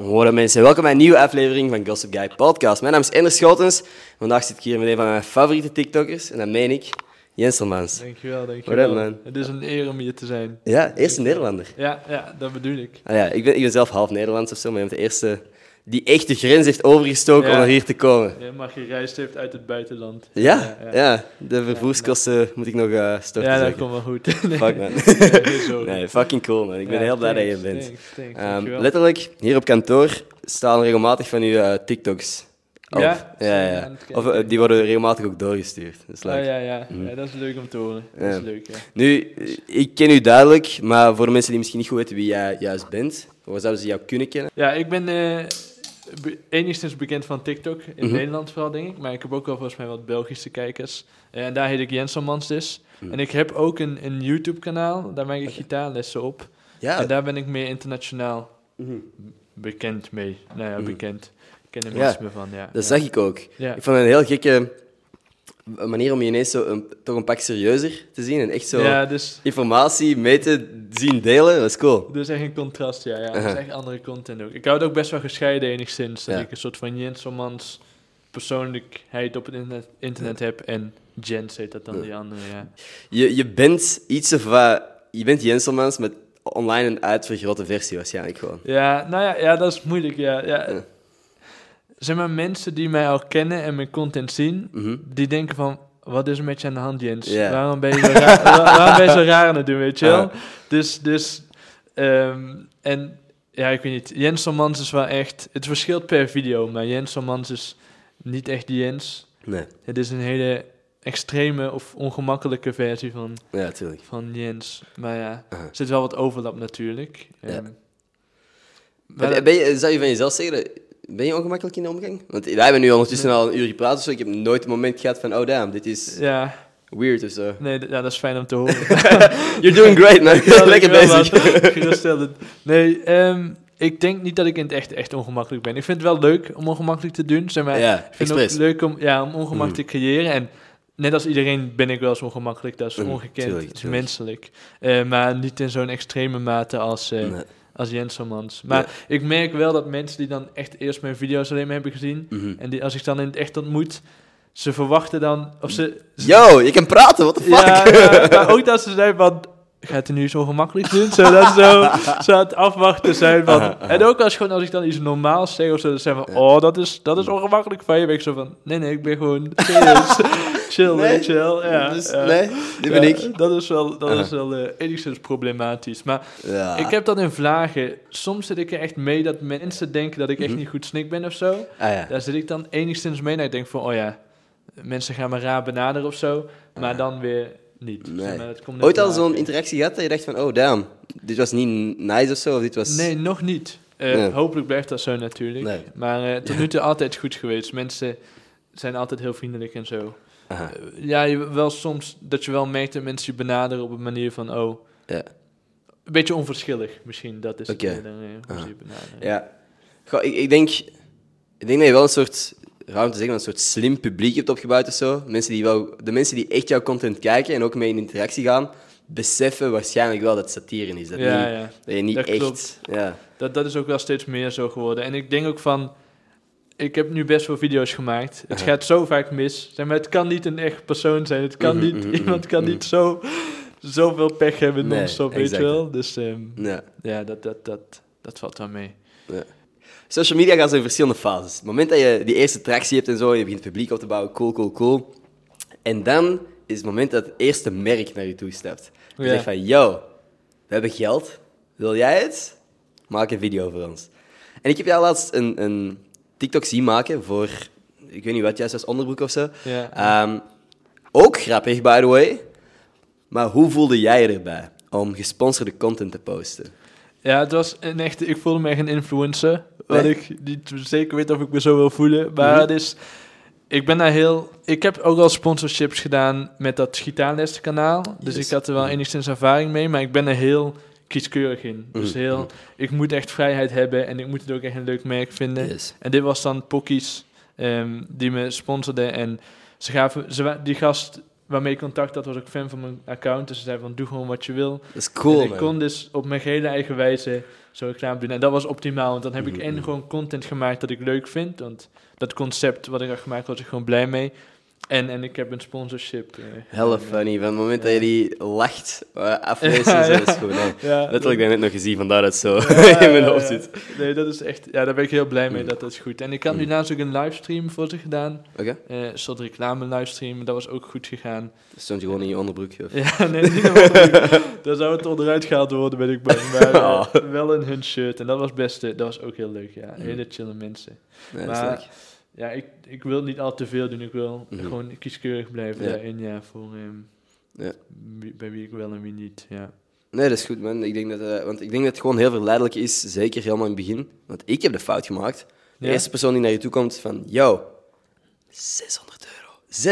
Goedemorgen mensen, welkom bij een nieuwe aflevering van Gossip Guy Podcast. Mijn naam is Ender Schotens. Vandaag zit ik hier met een van mijn favoriete TikTokkers en dat meen ik, Jenselmans. Dankjewel, dankjewel. What up, man? Het is een eer om hier te zijn. Ja, eerste Nederlander. Ja, dat bedoel ik. Ah, ja, ik ben zelf half Nederlands of zo, maar je bent de eerste die echt de grens heeft overgestoken om naar hier te komen. Ja, maar gereisd heeft uit het buitenland. Ja. De vervoerskosten moet ik nog storten. Ja, dat komt wel goed. Nee. Fuck, man. Nee, fucking cool, man. Ik ben heel blij dat je bent. Thanks, letterlijk, hier op kantoor staan regelmatig van uw TikToks. Ja. Of die worden regelmatig ook doorgestuurd. Dus like, ja, dat is leuk om te horen. Dat is leuk, ja. Nu, ik ken u duidelijk, maar voor mensen die misschien niet goed weten wie jij juist bent, hoe zouden ze jou kunnen kennen? Ja, ik ben enigszins bekend van TikTok, in Nederland vooral, denk ik. Maar ik heb ook al volgens mij wat Belgische kijkers. En daar heet ik Jenselmans dus. En ik heb ook een YouTube-kanaal, daar maak ik gitaarlessen op. Ja. En daar ben ik meer internationaal bekend mee. Nou ja, bekend. Ik ken er niets meer van, dat zag ik ook. Ja. Ik vond het een heel gekke manier om je ineens zo toch een pak serieuzer te zien. En echt zo informatie mee te zien delen. Dat is cool. Dus echt een contrast, Dat is echt andere content ook. Ik hou het ook best wel gescheiden enigszins. Dat ik een soort van Jenselmans persoonlijkheid op het internet heb. En Jens heet dat dan, die andere, Je bent iets of wat... Je bent Jenselmans met online een uitvergrote versie waarschijnlijk gewoon. Ja, nou ja, dat is moeilijk, ja. Zeg maar, mensen die mij al kennen en mijn content zien, die denken van, wat is er met je aan de hand, Jens? Waarom ben je zo raar, waarom ben je zo raar aan het doen, weet je wel? Dus, en ja, ik weet niet. Jenselmans is wel echt, het verschilt per video, maar Jenselmans is niet echt die Jens. Nee. Het is een hele extreme of ongemakkelijke versie van Jens. Maar er zit wel wat overlap natuurlijk. Zou je van jezelf zeggen dat... Ben je ongemakkelijk in de omgang? Want wij hebben nu ondertussen al een uur gepraat, dus ik heb nooit het moment gehad van, oh damn, dit is weird of zo. Nee, dat is fijn om te horen. You're doing great, man. Lekker bezig. Nee, ik denk niet dat ik in het echt ongemakkelijk ben. Ik vind het wel leuk om ongemakkelijk te doen. Zeg maar, ik vind het ook leuk om ongemak te creëren. En net als iedereen ben ik wel eens ongemakkelijk. Dat is ongekend, tuurlijk, het is menselijk. Maar niet in zo'n extreme mate als... Als Jenselmans. Maar ik merk wel dat mensen die dan echt eerst mijn video's alleen maar hebben gezien... en die als ik dan in het echt ontmoet, ze verwachten dan... of ze, yo, je kan praten, what the fuck? Ja, maar ook dat ze zijn van... Gaat het nu zo gemakkelijk doen? Zodat ze aan het afwachten zijn van... En ook als ik dan iets normaals zeg of zo... Dan zijn van, oh, dat is ongemakkelijk van je. Ben ik zo van, nee, ik ben gewoon... Chill. Ja. Dus, dit ben ik. Dat is wel enigszins problematisch. Maar ik heb dat in vlagen. Soms zit ik er echt mee dat mensen denken dat ik echt niet goed snik ben of zo. Daar zit ik dan enigszins mee. En ik denk van, mensen gaan me raar benaderen of zo. Maar dan weer... Niet. Nee. Het komt ooit al zo'n interactie gehad dat je dacht van, oh damn, dit was niet nice of zo? Of dit was... Nee, nog niet. Hopelijk blijft dat zo natuurlijk. Nee. Maar tot nu toe altijd goed geweest. Mensen zijn altijd heel vriendelijk en zo. Wel soms dat je wel merkt dat mensen je benaderen op een manier van, een beetje onverschillig misschien. Dat is het benaderen. Ja. Goh, ik denk dat je wel een soort... Raar om te zeggen, een soort slim publiek hebt opgebouwd of zo. De mensen die echt jouw content kijken en ook mee in interactie gaan, beseffen waarschijnlijk wel dat het satire is. Dat je niet dat echt... Klopt. Ja. Dat is ook wel steeds meer zo geworden. En ik denk ook van... Ik heb nu best wel video's gemaakt. Het gaat zo vaak mis. Zeg maar, het kan niet een echt persoon zijn. Het kan niet... Iemand kan niet zoveel pech hebben non-stop, weet je wel. Dus dat valt wel mee. Ja. Social media gaat zo in verschillende fases. Het moment dat je die eerste tractie hebt en zo, je begint het publiek op te bouwen, cool. En dan is het moment dat het eerste merk naar je toe stapt. Je zegt van, yo, we hebben geld, wil jij het? Maak een video voor ons. En ik heb jou laatst een TikTok zien maken voor, ik weet niet wat, juist als onderbroek of zo. Ja. Ook grappig, by the way. Maar hoe voelde jij erbij om gesponsorde content te posten? Ja, het was een echte... Ik voelde me echt een influencer. Wat ik niet zeker weet of ik me zo wil voelen. Maar het is... Ik ben daar heel... Ik heb ook al sponsorships gedaan met dat gitaarlessenkanaal. Dus ik had er wel enigszins ervaring mee. Maar ik ben er heel kieskeurig in. Dus heel... Ik moet echt vrijheid hebben. En ik moet het ook echt een leuk merk vinden. Yes. En dit was dan Pookies die me sponsorden. En die gast... waarmee ik contact had, was ook fan van mijn account. Dus ze zei van, doe gewoon wat je wil. Dat is cool, en ik kon dus op mijn hele eigen wijze zo reclame doen. En dat was optimaal, want dan heb ik en gewoon content gemaakt dat ik leuk vind. Want dat concept wat ik had gemaakt, was ik gewoon blij mee. En ik heb een sponsorship. Hella funny. Van het moment dat je die lacht, afleest, ja, ja. Is gewoon... Letterlijk net nog gezien, vandaar dat het zo in mijn hoofd zit. Nee, dat is echt... Ja, daar ben ik heel blij mee, dat is goed. En ik had nu naast ook een livestream voor ze gedaan. Oké. Een soort reclame-livestream. Dat was ook goed gegaan. Stond je gewoon in je onderbroekje? Of? Ja, nee, niet in mijn onderbroek. Daar zou het onderuit gehaald worden, ben ik bang. Maar wel in hun shirt. En dat was best... dat was ook heel leuk, ja. Hele chille mensen. Ja, maar... Ja, ik wil niet al te veel doen. Ik wil gewoon kieskeurig blijven daarin, voor bij wie ik wel en wie niet, Nee, dat is goed, man. Ik denk dat, want ik denk dat het gewoon heel verleidelijk is, zeker helemaal in het begin. Want ik heb de fout gemaakt. De eerste persoon die naar je toe komt van, yo, €600. €600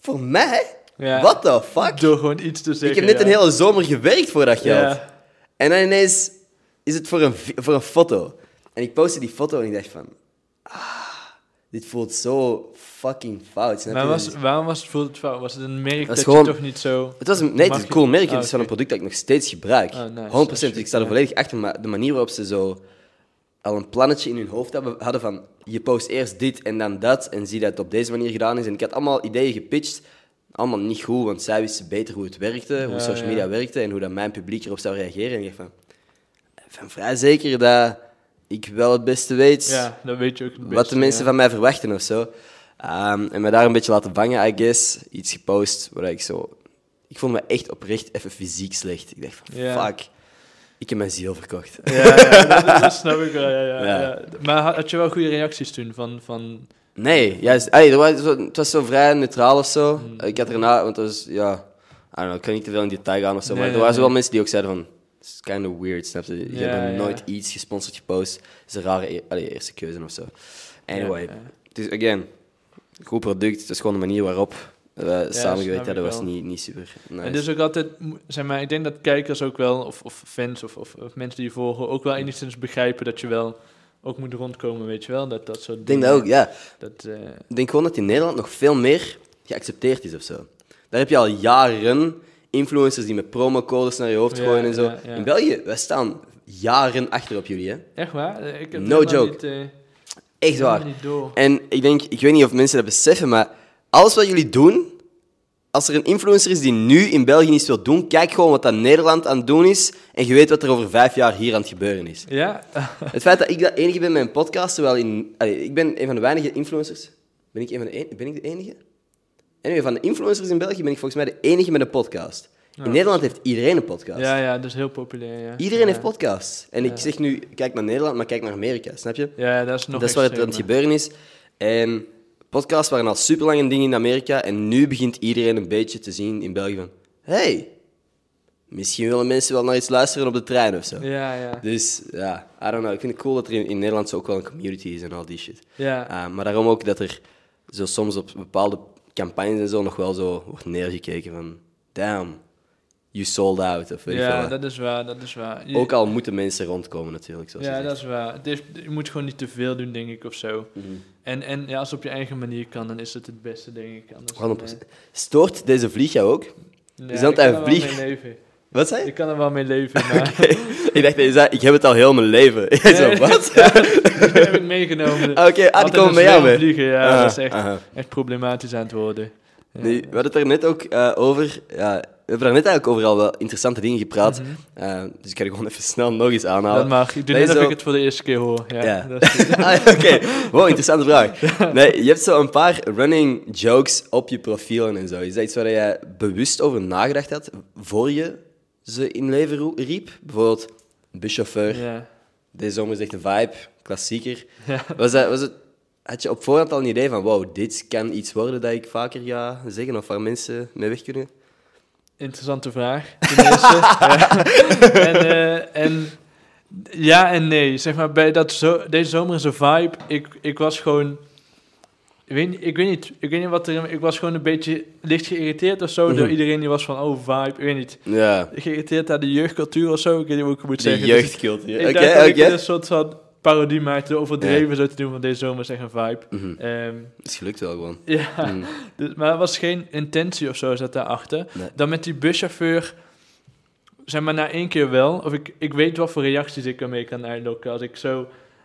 voor mij? Ja. What the fuck? Door gewoon iets te zeggen. Ik heb net een hele zomer gewerkt voor dat geld. Ja. En dan ineens is het voor een foto. En ik postte die foto en ik dacht van... dit voelt zo fucking fout. Maar waarom voelde het fout? Was het een merk dat gewoon, je toch niet zo... Het was een cool merk. Het is van een product dat ik nog steeds gebruik. 100%. Dus ik sta er volledig achter. Maar de manier waarop ze zo al een plannetje in hun hoofd hadden van... Je post eerst dit en dan dat. En zie dat het op deze manier gedaan is. En ik had allemaal ideeën gepitcht. Allemaal niet goed, want zij wisten beter hoe het werkte. Hoe social media werkte. En hoe dat mijn publiek erop zou reageren. En ik dacht van... Ik ben vrij zeker dat... ik wel het beste weet, dat weet je ook het beste, wat de mensen van mij verwachten of zo. En me daar een beetje laten vangen, I guess. Iets gepost waar ik zo... Ik voelde me echt oprecht even fysiek slecht. Ik dacht van, fuck, ik heb mijn ziel verkocht. Dat snap ik wel, ja. Maar had je wel goede reacties toen? Nee, juist. Het was zo vrij neutraal of zo. Ik had erna, want dat was, ik kan niet te veel in detail gaan of zo, maar er waren wel mensen die ook zeiden van... Het is kind of weird, snap je? Je hebt nooit iets gesponsord gepost. Het is een rare eerste keuze of zo. Anyway, dus again, goed product. Het is gewoon de manier waarop we samengewerkt hebben. Dat was niet super nice. En dus ook altijd, zeg maar, ik denk dat kijkers ook wel, of fans, of mensen die je volgen, ook wel enigszins begrijpen dat je wel ook moet rondkomen, weet je wel? Dat soort dingen. Ik denk dat ook, ja. Ik denk gewoon dat in Nederland nog veel meer geaccepteerd is of zo. Daar heb je al jaren... influencers die met promocodes naar je hoofd gooien en zo. Ja. In België, wij staan jaren achter op jullie, hè? Echt waar? Ik heb no joke. Niet, echt waar. Niet door. En ik denk, ik weet niet of mensen dat beseffen, maar alles wat jullie doen, als er een influencer is die nu in België iets wil doen, kijk gewoon wat dat Nederland aan het doen is en je weet wat er over 5 jaar hier aan het gebeuren is. Ja. Het feit dat ik de enige ben met mijn podcast, terwijl ik ben een van de weinige influencers. Ben ik de enige? En van de influencers in België ben ik volgens mij de enige met een podcast. In Nederland heeft iedereen een podcast. Ja, dat is heel populair. Ja. Iedereen heeft podcasts. En ik zeg nu, kijk naar Nederland, maar kijk naar Amerika, snap je? Ja, dat is nog dat is waar het aan het gebeuren is. En podcasts waren al superlang een ding in Amerika. En nu begint iedereen een beetje te zien in België van... Hey, misschien willen mensen wel naar iets luisteren op de trein of zo. Ja. Dus ja, I don't know. Ik vind het cool dat er in Nederland zo ook wel een community is en al die shit. Ja. Maar daarom ook dat er zo soms op bepaalde... campagnes en zo nog wel zo wordt neergekeken van... Damn, you sold out. Of weet je dat is waar, Ook al moeten mensen rondkomen natuurlijk. Zoals dat is waar. Je moet gewoon niet te veel doen, denk ik, of zo. En ja, als het op je eigen manier kan, dan is het beste, denk ik. Anders, stoort deze vlieg jou ook? Ja, is dat een vlieg? Wel mee leven. Wat zei je? Ik kan er wel mee leven, maar... Okay. Ik dacht, ik heb het al heel mijn leven. Nee, zo, wat? Ja, dat heb ik meegenomen. Oké, die komen bij jou mee. Vliegen, dat is echt problematisch aan het worden. Ja. Nee, we hadden het er net ook over... we hebben daar net eigenlijk overal wel interessante dingen gepraat. Dus ik ga er gewoon even snel nog eens aanhalen. Dat mag. Ik doe net of ik het voor de eerste keer hoor. Oké. Wow, interessante vraag. Nee, je hebt zo een paar running jokes op je profielen en zo. Is dat iets waar jij bewust over nagedacht had voor je ze in leven riep? Bijvoorbeeld... buschauffeur, deze zomer is echt een vibe, klassieker. Ja. Had je op voorhand al een idee van, wow, dit kan iets worden dat ik vaker ga zeggen of waar mensen mee weg kunnen? Interessante vraag, ten eerste. En ja en nee, zeg maar, bij deze zomer is een vibe, ik was gewoon... Ik weet niet wat er... Ik was gewoon een beetje licht geïrriteerd of zo. Door iedereen die was van, oh, vibe, ik weet niet. Geïrriteerd aan de jeugdcultuur of zo. Ik weet niet hoe ik het moet zeggen. De jeugdcultuur. Ik dacht dat ik een soort van parodie maakte, overdreven zo te doen van deze zomer is echt een vibe. Mm-hmm. Het gelukt wel gewoon. Ja, dus, maar er was geen intentie of zo zat daarachter. Nee. Dan met die buschauffeur, zeg maar na één keer wel, of ik weet wat voor reacties ik ermee kan uitlokken.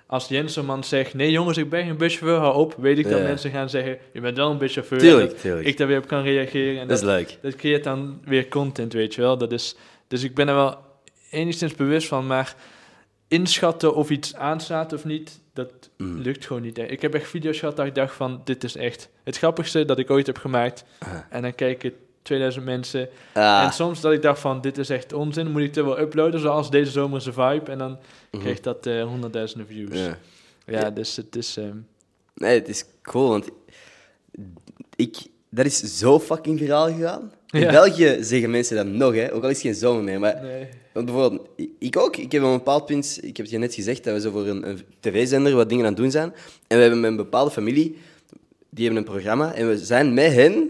Als Jenselmans zegt, nee jongens, ik ben geen buschauffeur, hou op, weet ik dat mensen gaan zeggen, je bent wel een buschauffeur. Tuurlijk. Ik daar weer op kan reageren. En dat is leuk. Dat creëert dan weer content, weet je wel. Dat is, dus ik ben er wel enigszins bewust van, maar inschatten of iets aanstaat of niet, dat lukt gewoon niet. Ik heb echt video's gehad dat ik dacht van, dit is echt het grappigste dat ik ooit heb gemaakt. En dan kijk ik 2000 mensen. En soms dat ik dacht van, dit is echt onzin, moet ik er wel uploaden, zoals deze zomer is een vibe. En dan kreeg dat 100.000 views. Ja, dus het is... Nee, het is cool, want dat is zo fucking viraal gegaan. In België zeggen mensen dat nog, hè? Ook al is het geen zomer meer, maar... Nee. Want bijvoorbeeld, ik ook. Ik heb op een bepaald punt... Ik heb het je net gezegd dat we zo voor een tv-zender wat dingen aan het doen zijn. En we hebben met een bepaalde familie... Die hebben een programma. En we zijn met hen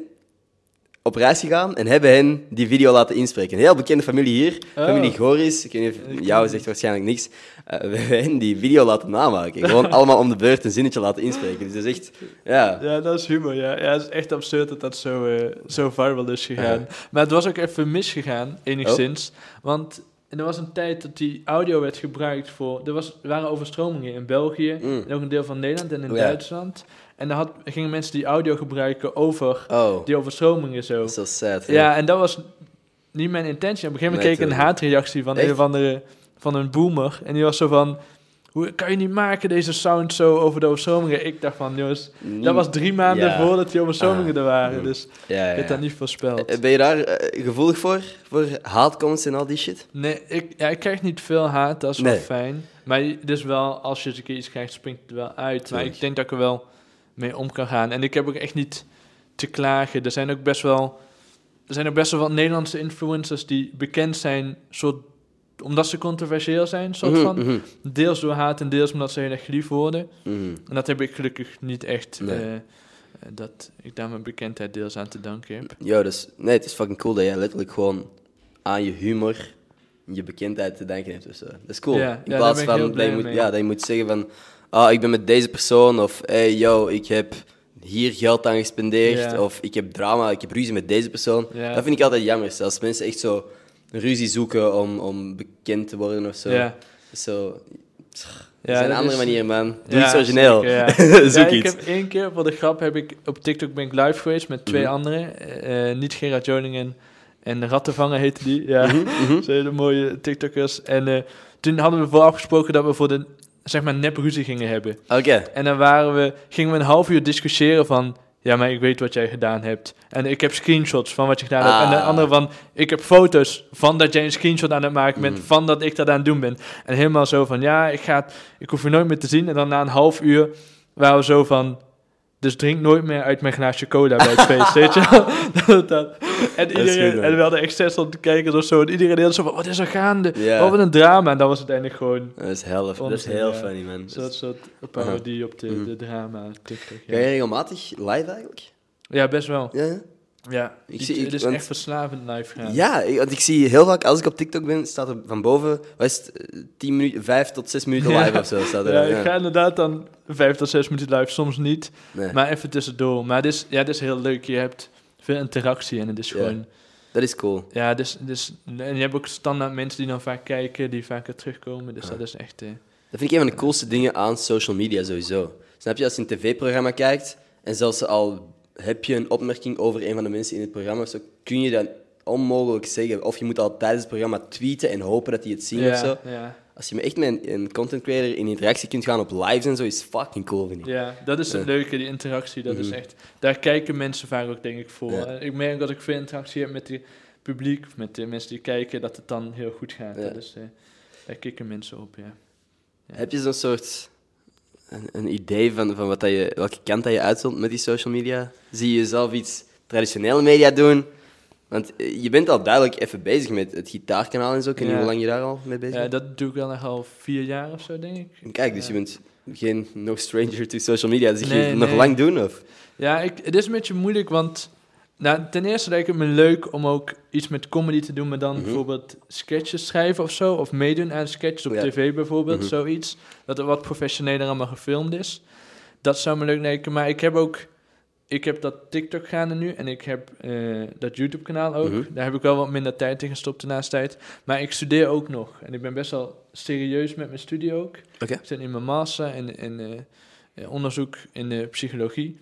op reis gegaan en hebben hen die video laten inspreken. Een heel bekende familie hier. Oh. Familie Goris. Ik weet niet of jou zegt waarschijnlijk niks. We hebben hen die video laten namaken. Gewoon allemaal om de beurt een zinnetje laten inspreken. Dus dat is echt... Ja, dat is humor, ja. Het is echt absurd dat dat zo viral is gegaan. Maar het was ook even misgegaan, enigszins. Want... En er was een tijd dat die audio werd gebruikt voor... Er waren overstromingen in België, en ook een deel van Nederland en in Duitsland. En dan gingen mensen die audio gebruiken over die overstromingen zo. Zo sad. Ja, en dat was niet mijn intentie. Op een gegeven moment keek ik een haatreactie van een boomer. En die was zo van... Hoe kan je niet maken deze sound zo over de overstromingen? Ik dacht van, jongens, dat was 3 maanden voordat die overstromingen er waren. Dus ik heb dat niet voorspeld. Ben je daar gevoelig voor? Voor haatcomments en al die shit? Nee, ik krijg niet veel haat, dat is wel fijn. Maar dus wel, als je eens een keer iets krijgt, springt het wel uit. Maar ik denk dat ik er wel mee om kan gaan. En ik heb ook echt niet te klagen. Er zijn ook best wel wat Nederlandse influencers die bekend zijn, soort omdat ze controversieel zijn, soort van. Mm-hmm. Deels door haat en deels omdat ze heel erg lief worden. Mm-hmm. En dat heb ik gelukkig niet echt... Nee. Dat ik daar mijn bekendheid deels aan te danken heb. Ja, dus... Nee, het is fucking cool dat jij letterlijk gewoon aan je humor je bekendheid te danken hebt of zo. Dat is cool. Ja, in plaats van dat je moet zeggen van... Ah, ik ben met deze persoon. Of, hey, yo, ik heb hier geld aan gespendeerd. Ja. Of, ik heb drama, ik heb ruzie met deze persoon. Ja. Dat vind ik altijd jammer. Als mensen echt zo... ruzie zoeken om bekend te worden of zo. Ja. Er zijn andere manieren, man. Doe iets origineel. Zeker, Zoek iets. Ik heb 1 keer, voor de grap, op TikTok ben ik live geweest met 2 anderen. Niet-Gerard Jolingen en Rattenvanger heette die. Ja, ze hele mooie TikTokkers. En toen hadden we vooraf gesproken dat we voor de, zeg maar, nepruzie gingen hebben. Oké. En dan gingen we een half uur discussiëren van... Ja, maar ik weet wat jij gedaan hebt. En ik heb screenshots van wat je gedaan hebt. En de andere van, ik heb foto's van dat jij een screenshot aan het maken bent... van dat ik dat aan het doen ben. En helemaal zo van, ja, ik hoef je nooit meer te zien. En dan na een half uur waren we zo van... Dus drink nooit meer uit mijn glaasje cola bij het feest, weet je? En we hadden echt 600 kijkers of zo. En iedereen deelde zo van, wat is er gaande? Yeah. Oh, wat een drama. En dat was uiteindelijk gewoon... Dat is heel funny, man. Een soort parodie op de drama. TikTok, ja. Ga je regelmatig live eigenlijk? Ja, best wel. Ja? Ja, het is echt verslavend live gaan. Ja, want ik zie heel vaak, als ik op TikTok ben, staat er van boven, wat is het, 10 minuten, 5 tot 6 minuten live of zo. Staat er, ik ga inderdaad dan 5 tot 6 minuten live, soms niet, maar even tussendoor. Maar dit is heel leuk, je hebt veel interactie en het is gewoon... Dat is cool. Ja, en je hebt ook standaard mensen die dan vaak kijken, die vaker terugkomen, dus dat is echt... Dat vind ik een van de coolste dingen aan social media sowieso. Snap je, als je een tv-programma kijkt en zelfs al... Heb je een opmerking over een van de mensen in het programma, zo kun je dat onmogelijk zeggen. Of je moet al tijdens het programma tweeten en hopen dat die het zien of zo. Ja. Als je echt met een content creator in interactie kunt gaan op lives en zo, is fucking cool, vind ik. Ja, dat is het leuke, die interactie. Dat is echt, daar kijken mensen vaak ook, denk ik, voor. Ja. Ik merk dat ik veel interactie heb met het publiek, of met de mensen die kijken, dat het dan heel goed gaat. Ja. Dus daar kicken mensen op, ja. Heb je zo'n soort... Een idee van welke kant dat je uitzond met die social media? Zie je zelf iets traditionele media doen? Want je bent al duidelijk even bezig met het gitaarkanaal en zo. Ken je hoe lang je daar al mee bezig bent? Ja, dat doe ik al al 4 jaar of zo, denk ik. Kijk, dus je bent geen no stranger to social media. Dus je het nog lang doen? Of? Ja, het is een beetje moeilijk, want Nou, ten eerste lijkt het me leuk om ook iets met comedy te doen, maar dan bijvoorbeeld sketches schrijven of zo. Of meedoen aan sketches op tv bijvoorbeeld, zoiets. Dat er wat professioneler allemaal gefilmd is. Dat zou me leuk lijken. Maar ik heb ook... Ik heb dat TikTok gaande nu en ik heb dat YouTube-kanaal ook. Daar heb ik wel wat minder tijd in gestopt de laatste tijd. Maar ik studeer ook nog. En ik ben best wel serieus met mijn studie ook. Okay. Ik zit in mijn master en onderzoek in de psychologie.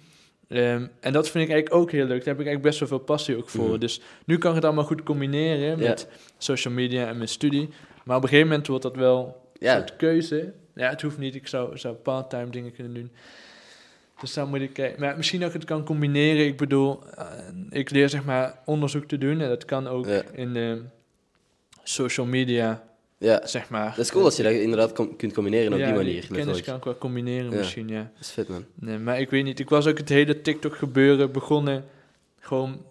En dat vind ik eigenlijk ook heel leuk. Daar heb ik eigenlijk best wel veel passie ook voor. Dus nu kan ik het allemaal goed combineren met social media en mijn studie. Maar op een gegeven moment wordt dat wel een soort keuze. Ja, het hoeft niet. Ik zou part-time dingen kunnen doen. Dus dan moet ik kijken. Maar misschien dat ik het kan combineren. Ik bedoel, ik leer zeg maar onderzoek te doen. En dat kan ook in social media, zeg maar. Dat is cool als je dat inderdaad kunt combineren op die manier. Die kennis kan ik wel combineren misschien, ja. Dat is vet, man. Nee, maar ik weet niet. Ik was ook het hele TikTok gebeuren begonnen. Gewoon,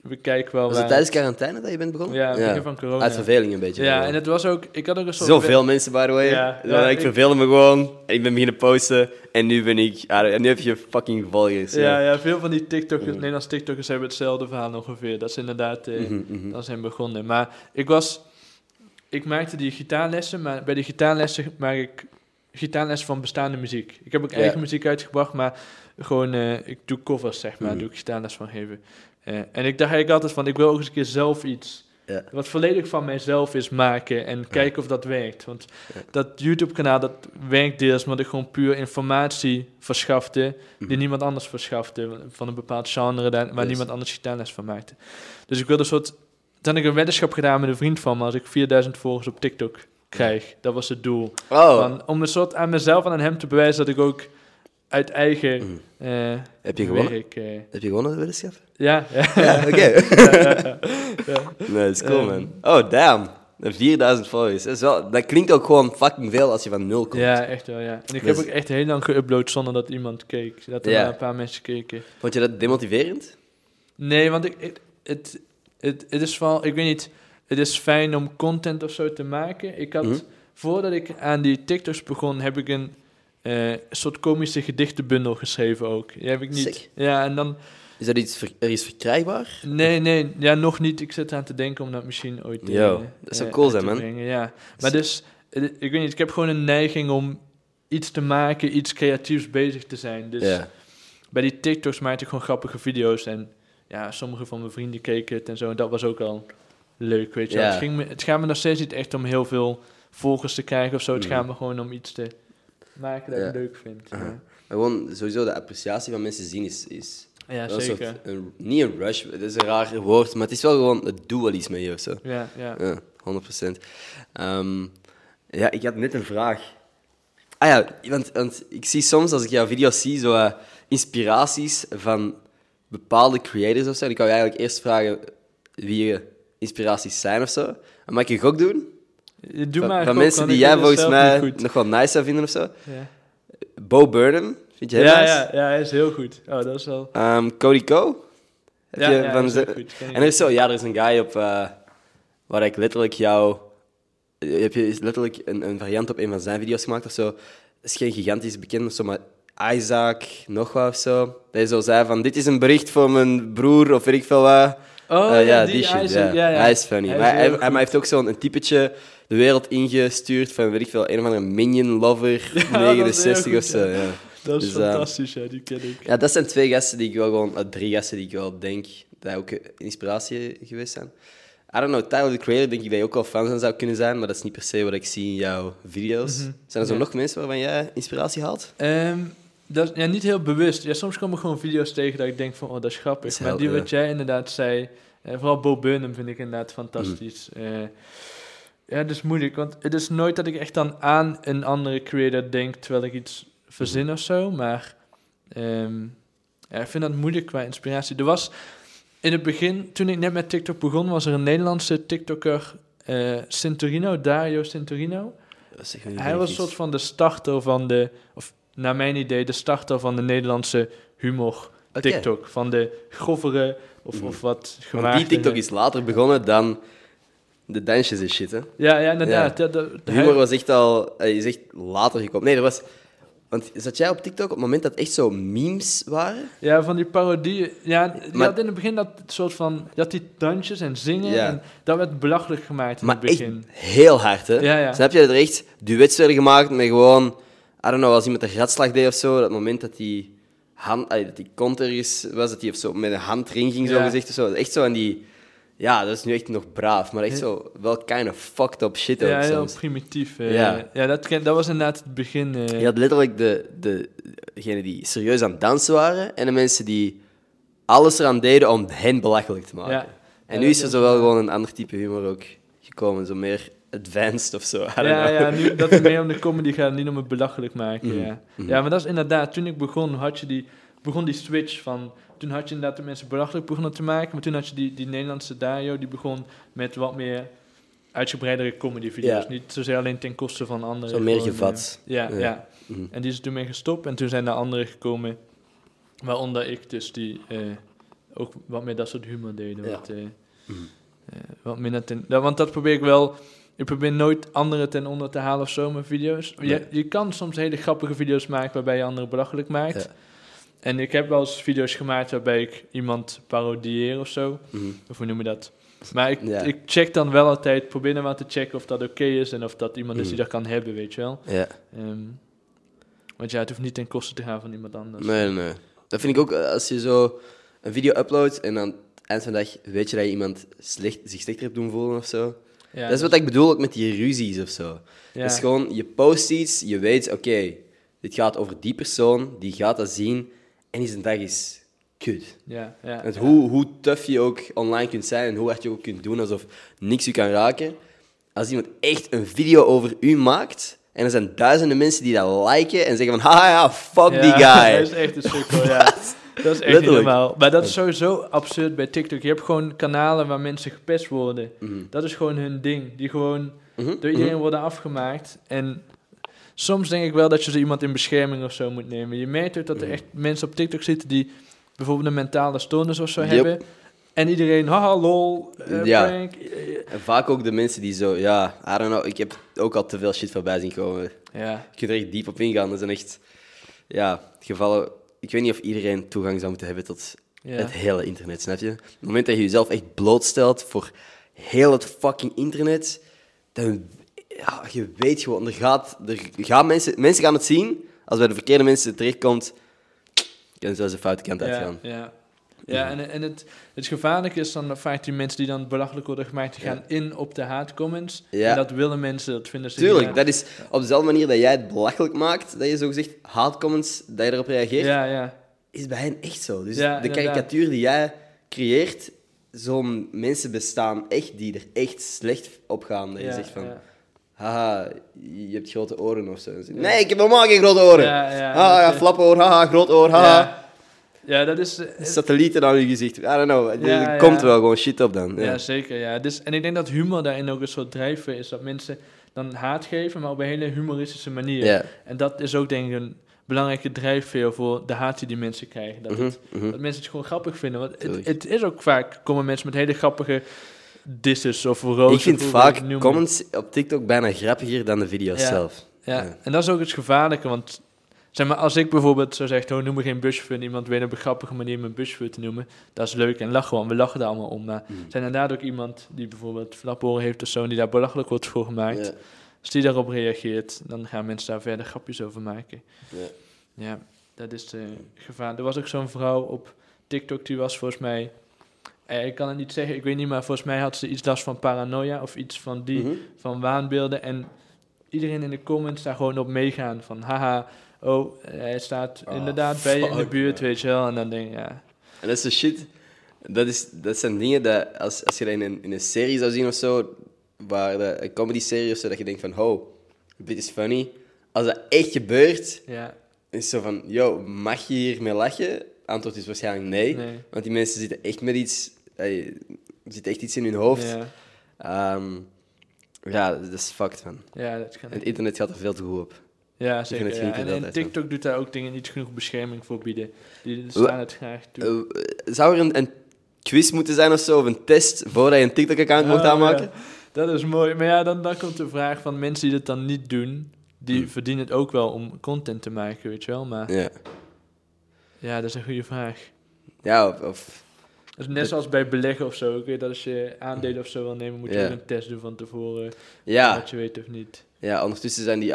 we kijken wel. Was het tijdens quarantaine dat je bent begonnen? Ja, begin van corona. Uit verveling een beetje. Ja, en het was ook... Ik had ook een soort... Zoveel mensen, by the way. Ja, ja, ik verveelde me gewoon. Ik ben beginnen posten. En nu ben ik... En nu heb je fucking volgers. Ja, ja, veel van die TikTokers, Nederlandse TikTokers hebben hetzelfde verhaal ongeveer. Dat is inderdaad... Dan zijn begonnen. Maar ik was... Ik maakte die gitaarlessen, maar bij die gitaarlessen maak ik gitaarlessen van bestaande muziek. Ik heb ook eigen muziek uitgebracht, maar gewoon... ik doe covers, zeg maar. Doe ik gitaarles van geven. En ik dacht eigenlijk altijd van, ik wil ook eens een keer zelf iets... wat volledig van mijzelf is maken en kijken of dat werkt. Want dat YouTube-kanaal, dat werkt deels... omdat ik gewoon puur informatie verschafte... die niemand anders verschafte... van een bepaald genre waar niemand anders gitaarles van maakte. Dus ik wilde een soort... Toen heb ik een weddenschap gedaan met een vriend van me... als ik 4000 volgers op TikTok krijg. Dat was het doel. Oh. Om een soort aan mezelf en aan hem te bewijzen... dat ik ook... uit eigen heb je gewonnen? Werk, heb je gewonnen, weddenschap? Ja. Oké. Nee, dat is cool, man. Oh, damn. 4000 volgers. Dat klinkt ook gewoon fucking veel als je van 0 komt. Ja, echt wel, ja. En ik heb ook echt heel lang geüpload zonder dat iemand keek. Dat er maar een paar mensen keken. Vond je dat demotiverend? Nee, want het is van... Ik weet niet, het is fijn om content of zo te maken. Ik had, voordat ik aan die TikToks begon, heb ik een soort komische gedichtenbundel geschreven ook. Die heb ik niet. Sick. Ja, en dan... Is dat iets verkrijgbaar? Nee. Ja, nog niet. Ik zit aan te denken om dat misschien ooit te brengen. Dat zou cool zijn, man. Brengen, ja. Maar dus, ik weet niet, ik heb gewoon een neiging om iets te maken, iets creatiefs bezig te zijn. Dus bij die TikToks maakte ik gewoon grappige video's. En ja, sommige van mijn vrienden keken het en zo. En dat was ook al leuk, weet je wel. Het gaat me nog steeds niet echt om heel veel volgers te krijgen of zo. Het gaat me gewoon om iets te... maken dat ik leuk vind. Ja. Maar gewoon sowieso de appreciatie van mensen zien is ja, zeker. Niet een rush, dat is een raar woord, maar het is wel gewoon het dualisme hier of zo. Ja, 100%. Ja, ik had net een vraag. Ah ja, want ik zie soms, als ik jouw video's zie, zo inspiraties van bepaalde creators of zo. Ik wou je eigenlijk eerst vragen wie je inspiraties zijn of zo. Maar mag ik een gok doen? Van mensen die jij volgens mij nog wel nice zou vinden of zo. Ja. Bo Burnham, vind je heel nice? Ja, hij is heel goed. Oh, dat is wel... Cody Ko? Ja, dat is heel goed. En er is een guy op... waar ik letterlijk heb je letterlijk een variant op een van zijn video's gemaakt of zo. Dat is geen gigantisch bekend, maar Isaac Nogwa of zo. Dat zo zei van, dit is een bericht voor mijn broer of weet ik veel wat. Oh, die shit. Hij is funny. Hij heeft ook zo'n typetje... de wereld ingestuurd van, weet ik veel, een of andere minion lover, 69 of zo. Ja. Dat is fantastisch, die ken ik. Ja, dat zijn drie gasten die ik wel denk dat ook inspiratie geweest zijn. I don't know, Tyler the Creator denk ik dat je ook wel fan van zou kunnen zijn, maar dat is niet per se wat ik zie in jouw video's. Zijn er zo nog mensen waarvan jij inspiratie haalt? Niet heel bewust. Ja, soms komen gewoon video's tegen dat ik denk van, oh, dat is grappig. Dat is maar wat jij inderdaad zei, vooral Bo Burnham vind ik inderdaad fantastisch. Ja, dat is moeilijk, want het is nooit dat ik echt dan aan een andere creator denk terwijl ik iets verzin of zo, maar ik vind dat moeilijk qua inspiratie. Er was in het begin, toen ik net met TikTok begon, was er een Nederlandse TikToker, Dario Syntorino. Hij was een soort van de starter van de, of naar mijn idee, de starter van de Nederlandse humor TikTok, van de grovere of wat gemaakt. Die TikTok is later begonnen dan... de dansjes en shit, hè? Ja, inderdaad. Ja. Humor was echt later gekomen. Nee, er was... Want zat jij op TikTok op het moment dat echt zo memes waren? Ja, van die parodieën. Ja, je had in het begin dat soort van... Je had die dansjes en zingen. Ja. En dat werd belachelijk gemaakt in het begin. Echt heel hard, hè? Ja, ja. Snap je dat er echt duets werden gemaakt met gewoon... I don't know, als iemand een ratslag deed of zo. Dat moment dat die hand... dat die kont ergens was, dat die zo met een hand erin ging, zo gezegd of zo. Echt zo aan die... Ja, dat is nu echt nog braaf, maar echt zo wel kind of fucked up shit ook soms. Ja, heel primitief. Ja, dat was inderdaad het begin. Je had letterlijk degenen die serieus aan het dansen waren en de mensen die alles eraan deden om hen belachelijk te maken. Ja. En nu is er zo wel gewoon een ander type humor ook gekomen, zo meer advanced of zo. Ja, nu dat het meer om de comedy gaat, niet om het belachelijk maken. Mm-hmm. Ja. Mm-hmm. Ja, maar dat is inderdaad, toen ik begon, had je begon die switch van... Toen had je inderdaad de mensen belachelijk begonnen te maken. Maar toen had je die Nederlandse Dario, die begon met wat meer uitgebreidere comedy-video's. Ja. Niet zozeer alleen ten koste van anderen. Zo meer gevat. Ja. Mm-hmm. En die is toen mee gestopt. En toen zijn er anderen gekomen, waaronder ik dus, die ook wat meer dat soort humor deden. Ja. Wat minder want dat probeer ik wel... Ik probeer nooit anderen ten onder te halen of zo met video's. Nee. Je kan soms hele grappige video's maken waarbij je anderen belachelijk maakt. Ja. En ik heb wel eens video's gemaakt waarbij ik iemand parodieer of zo. Mm-hmm. Of hoe noem je dat? Maar ik check dan wel altijd, probeer dan maar te checken of dat oké is en of dat iemand is die dat kan hebben, weet je wel. Ja. Want het hoeft niet ten koste te gaan van iemand anders. Nee. Dat vind ik ook, als je zo een video uploadt en aan het eind van de dag weet je dat je iemand zich slechter hebt doen voelen of zo. Ja, dat is wat ik bedoel ook met die ruzies of zo. Ja. Dat is gewoon, je post iets, je weet, oké, dit gaat over die persoon, die gaat dat zien... En zijn dag is kut. Ja, want hoe tough je ook online kunt zijn en hoe hard je ook kunt doen alsof niks je kan raken. Als iemand echt een video over u maakt en er zijn duizenden mensen die dat liken en zeggen van haha, fuck die guy. Dat is echt een sukkel, ja. Dat is echt niet normaal. Maar dat is sowieso absurd bij TikTok. Je hebt gewoon kanalen waar mensen gepest worden. Mm-hmm. Dat is gewoon hun ding. Die gewoon door iedereen worden afgemaakt en... Soms denk ik wel dat je zo iemand in bescherming of zo moet nemen. Je merkt ook dat er echt mensen op TikTok zitten die bijvoorbeeld een mentale stoornis of zo hebben. En iedereen, haha, lol, prank. En vaak ook de mensen die zo, I don't know, ik heb ook al te veel shit voorbij zien komen. Ja. Je kunt er echt diep op ingaan. Dat zijn echt, gevallen... Ik weet niet of iedereen toegang zou moeten hebben tot het hele internet, snap je? Op het moment dat je jezelf echt blootstelt voor heel het fucking internet, dan... Ja, je weet gewoon, er gaan mensen gaan het zien, als bij de verkeerde mensen terechtkomt, kunnen ze wel eens de foute kant uitgaan. Ja. En het gevaarlijke is dan vaak die mensen die dan belachelijk worden gemaakt, die gaan in op de haatcomments. Ja. En dat willen mensen, dat vinden ze... Tuurlijk, dat is op dezelfde manier dat jij het belachelijk maakt, dat je zo gezegd haatcomments, dat je erop reageert, is bij hen echt zo. Dus de karikatuur die jij creëert, zo'n mensen bestaan echt die er echt slecht op gaan. Dat je zegt van... Ja. Haha, je hebt grote oren of zo. Nee, ik heb normaal geen grote oren. Flapperoor, haha, groot oor, haha. Ja, dat is... Satellieten aan je gezicht. I don't know. Er komt wel gewoon shit op dan. Ja, zeker. Ja. Dus, en ik denk dat humor daarin ook een soort drijfveer is. Dat mensen dan haat geven, maar op een hele humoristische manier. Yeah. En dat is ook denk ik een belangrijke drijfveer voor de haat die mensen krijgen. Dat mensen het gewoon grappig vinden. Want het is ook vaak, komen mensen met hele grappige... Disses of roze. Ik vind vaak comments op TikTok bijna grappiger dan de video's zelf. Ja, en dat is ook het gevaarlijke, want zeg maar, als ik bijvoorbeeld zo zeg, noem me geen buschauffeur, iemand weet op een grappige manier mijn buschauffeur te noemen, dat is leuk en lach gewoon, we lachen daar allemaal om. Maar zijn inderdaad ook iemand die bijvoorbeeld flaporen heeft of zo, en die daar belachelijk wordt voor gemaakt, als die daarop reageert, dan gaan mensen daar verder grapjes over maken. Ja, dat is gevaar. Er was ook zo'n vrouw op TikTok, die was volgens mij... Ik kan het niet zeggen, ik weet niet, maar volgens mij had ze iets last van paranoia of iets van van waanbeelden. En iedereen in de comments daar gewoon op meegaan van, haha, oh, hij staat inderdaad bij je in de buurt, weet je wel. En dan denk je, En dat is de shit, dat zijn dingen dat, als je dat in een serie zou zien of zo, een comedy-serie of zo, dat je denkt van, dit is funny. Als dat echt gebeurt, is zo van, mag je hiermee lachen? Antwoord is waarschijnlijk nee. Want die mensen zitten echt met iets... zit echt iets in hun hoofd. Ja, dat is fucked, man. Ja, dat kan. Het internet gaat er veel te goed op. Ja, zeker. Ja. En TikTok doet daar ook dingen niet genoeg bescherming voor bieden. Die staan het graag toe. Zou er een quiz moeten zijn of zo, of een test, voordat je een TikTok-account mocht aanmaken? Ja. Dat is mooi. Maar dan komt de vraag van mensen die dat dan niet doen... Die verdienen het ook wel om content te maken, weet je wel. Maar ja, dat is een goede vraag. Ja, of dus net zoals bij beleggen of zo. Dat als je aandelen of zo wil nemen, moet je ook een test doen van tevoren. Ja. Dat je weet of niet. Ja, ondertussen zijn die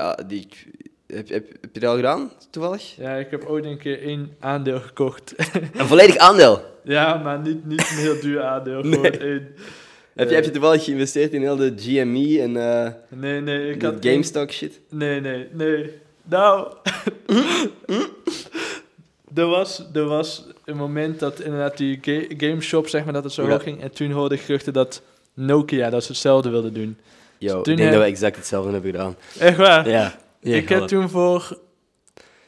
heb je dat al gedaan, toevallig? Ja, ik heb ooit een keer 1 aandeel gekocht. Een volledig aandeel? Ja, maar niet een heel duur aandeel. Nee. Gewoon 1. Heb je toevallig geïnvesteerd in heel de GME en nee, ik had GameStop shit? Nee. Nou, er was een moment dat inderdaad die GameShop, zeg maar, dat het zo hoog ging. En toen hoorde ik geruchten dat Nokia dat ze hetzelfde wilden doen. Yo, dus ik denk dat we exact hetzelfde hebben gedaan. Echt waar? Ja. Ik heb toen voor